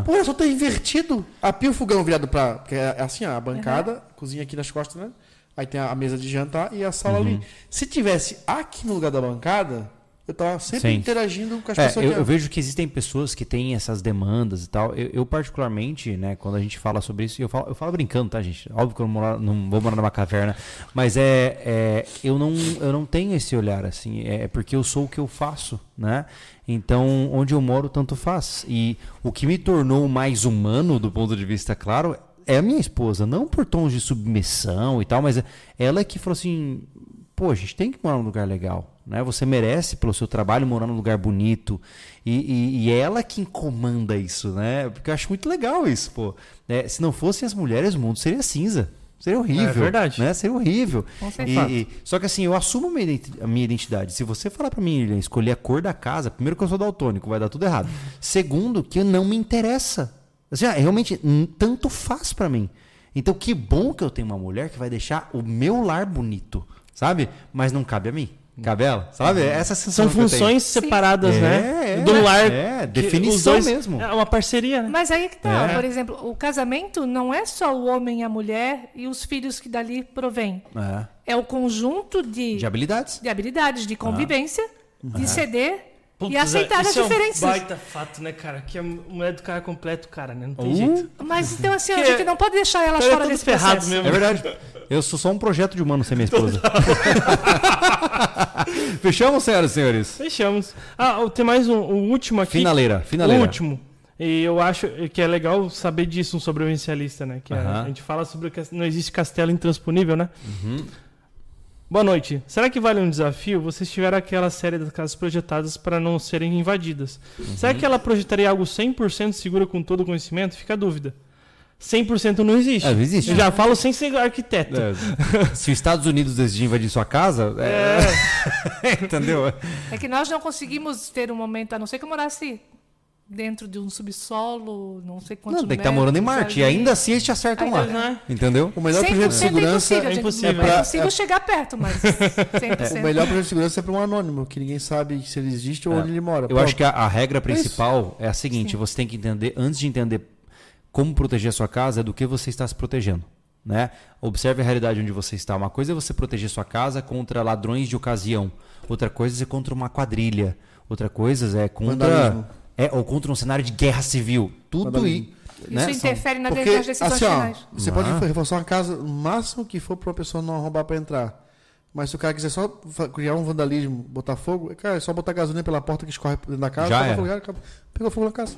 Pô, eu só tô invertido. A pia e o fogão virado pra... Porque é assim, ó, a bancada, cozinha aqui nas costas, né? Aí tem a mesa de jantar e a sala ali. Se tivesse aqui no lugar da bancada... Eu estava sempre interagindo com as pessoas. Eu vejo que existem pessoas que têm essas demandas e tal. Eu particularmente, né, quando a gente fala sobre isso, eu falo brincando, tá, gente? Óbvio que eu não vou morar numa caverna, mas eu não tenho esse olhar, assim. É porque eu sou o que eu faço, né? Então, onde eu moro, tanto faz. E o que me tornou mais humano, do ponto de vista claro, é a minha esposa. Não por tons de submissão e tal, mas ela é que falou assim... Pô, a gente tem que morar num lugar legal, né? Você merece, pelo seu trabalho, morar num lugar bonito. E é ela quem comanda isso, né? Porque eu acho muito legal isso, pô. Se não fossem as mulheres, o mundo seria cinza. Seria horrível. É verdade. Né? Seria horrível. Só que assim, eu assumo a minha identidade. Se você falar pra mim, Lilian, escolher a cor da casa, primeiro que eu sou daltônico, vai dar tudo errado. Segundo, que não me interessa. Assim, realmente, tanto faz pra mim. Então, que bom que eu tenho uma mulher que vai deixar o meu lar bonito. Sabe? Mas não cabe a mim. Cabe a ela, sabe? Essas são funções separadas, né? Do lar. Definição mesmo. É uma parceria, né? Mas aí que tá. Por exemplo, o casamento não é só o homem e a mulher e os filhos que dali provém. É o conjunto de habilidades. De habilidades, de convivência, de ceder. Putz, e aceitar as diferenças. É um baita fato, né, cara? Que a mulher do cara é completo, cara, né? Não tem jeito. Mas então, assim, a gente não pode deixar ela fora desse processo. Mesmo. É verdade. Eu sou só um projeto de humano sem minha esposa. Fechamos, senhoras e senhores? Fechamos. Tem mais um último aqui. Finaleira. O último. E eu acho que é legal saber disso, um sobrevivencialista, né? Que a gente fala sobre que não existe castelo intransponível, né? Boa noite. Será que vale um desafio? Vocês tiveram aquela série das casas projetadas para não serem invadidas. Será que ela projetaria algo 100% seguro com todo o conhecimento? Fica a dúvida. 100% não existe. Não existe. Eu já falo sem ser arquiteto. Se os Estados Unidos decidirem invadir sua casa... Entendeu? É que nós não conseguimos ter um momento, a não ser que eu morasse dentro de um subsolo, não sei quantos metros. Não, tem que estar morando em Marte. E ainda assim eles te acertam lá. Entendeu? O melhor projeto de segurança... É impossível. É impossível chegar perto, mas... 100%. O melhor projeto de segurança é para um anônimo, que ninguém sabe se ele existe ou onde ele mora. Eu acho que a regra principal é a seguinte, você tem que entender, antes de entender como proteger a sua casa, é do que você está se protegendo. Né? Observe a realidade onde você está. Uma coisa é você proteger sua casa contra ladrões de ocasião. Outra coisa é contra uma quadrilha. Outra coisa é contra... ou contra um cenário de guerra civil. Tudo isso interfere na decisões finais. Você pode reforçar uma casa o máximo que for para uma pessoa não arrombar para entrar. Mas se o cara quiser só criar um vandalismo, botar fogo, cara, é só botar gasolina pela porta que escorre dentro da casa. Pegou fogo na casa.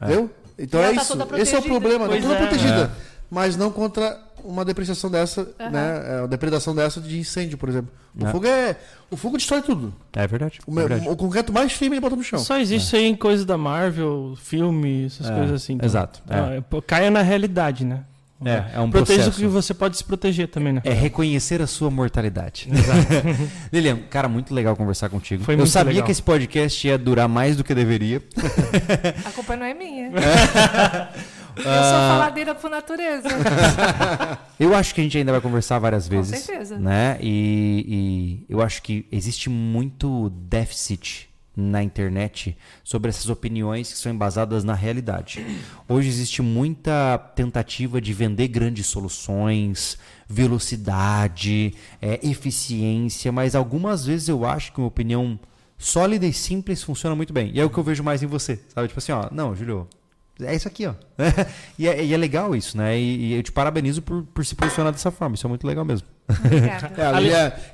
Entendeu? Então é isso. Esse é o problema. Tá toda protegida. Mas não contra uma depreciação dessa, né? Uma depredação dessa de incêndio, por exemplo. O fogo é... O fogo destrói tudo. É verdade. O concreto mais firme ele bota no chão. Só existe aí em coisa da Marvel, filme, essas coisas assim. Então. Exato. Caia na realidade, né? É um proteja processo. Proteja o que você pode se proteger também, né? É reconhecer a sua mortalidade. Exato. Lilian, cara, muito legal conversar contigo. Foi muito legal. Eu sabia que esse podcast ia durar mais do que deveria. A culpa não é minha. Eu sou faladeira por natureza. Eu acho que a gente ainda vai conversar várias vezes. Com certeza. Né? E eu acho que existe muito déficit na internet sobre essas opiniões que são embasadas na realidade. Hoje existe muita tentativa de vender grandes soluções, velocidade, eficiência, mas algumas vezes eu acho que uma opinião sólida e simples funciona muito bem. E é o que eu vejo mais em você, sabe? Tipo assim, ó, não, Júlio... É isso aqui, ó. E é legal isso, né? E eu te parabenizo por se posicionar dessa forma. Isso é muito legal mesmo.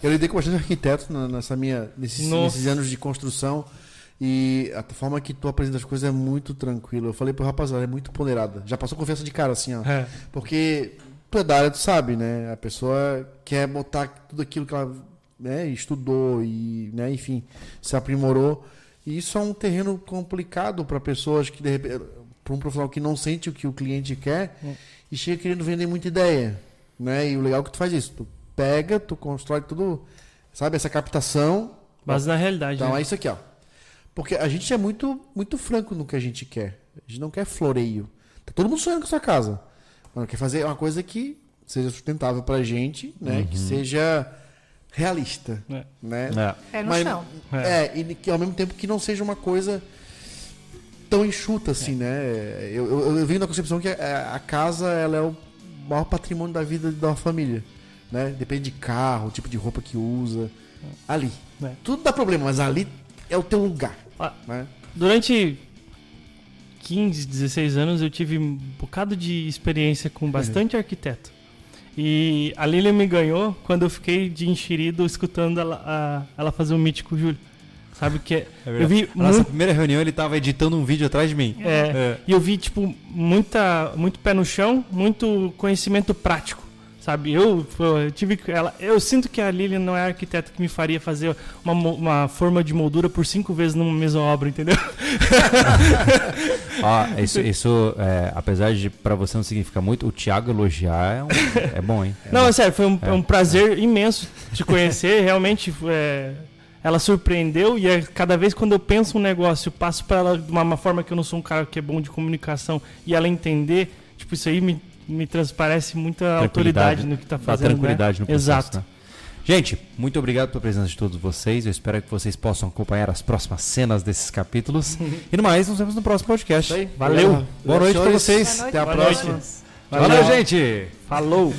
Eu lidei com bastante arquiteto nesses anos de construção. E a forma que tu apresenta as coisas é muito tranquila. Eu falei pro rapaz, ela é muito ponderada. Já passou confiança de cara, assim, ó. É. Porque tu é da área, tu sabe, né? A pessoa quer botar tudo aquilo que ela estudou e, enfim, se aprimorou. E isso é um terreno complicado para pessoas que, de repente... um profissional que não sente o que o cliente quer e chega querendo vender muita ideia, né? E o legal é que tu faz isso, tu pega, tu constrói tudo, sabe? Essa captação. Mas na realidade. Então é isso aqui, ó. Porque a gente é muito, muito franco no que a gente quer. A gente não quer floreio. Tá todo mundo sonhando com a sua casa, mas quer fazer uma coisa que seja sustentável pra gente, né? Que seja realista, né? E que ao mesmo tempo que não seja uma coisa tão enxuta assim, né? Eu venho da concepção que a casa ela é o maior patrimônio da vida de uma família, né? Depende de carro, o tipo de roupa que usa. Ali. Tudo dá problema, mas ali é o teu lugar. Né? Durante 15, 16 anos eu tive um bocado de experiência com bastante arquiteto. E a Lilian me ganhou quando eu fiquei de enxerido escutando ela fazer o mítico Júlio. Sabe que eu vi na nossa primeira reunião ele estava editando um vídeo atrás de mim. E eu vi, tipo, muito pé no chão, muito conhecimento prático, sabe? Eu sinto que a Lilian não é a arquiteta que me faria fazer uma forma de moldura por 5 vezes numa mesma obra, entendeu? Apesar de para você não significar muito, o Thiago elogiar é bom, hein? Não, é sério, foi um prazer imenso te conhecer, realmente. Ela surpreendeu e cada vez quando eu penso um negócio, eu passo para ela de uma forma que eu não sou um cara que é bom de comunicação e ela entender, tipo, isso aí me transparece muita autoridade no que está fazendo. Dá tranquilidade, né? No processo. Exato. Né? Gente, muito obrigado pela presença de todos vocês. Eu espero que vocês possam acompanhar as próximas cenas desses capítulos. E no mais, nos vemos no próximo podcast. Aí, valeu. Boa noite para vocês. Até a próxima. Valeu, gente. Falou.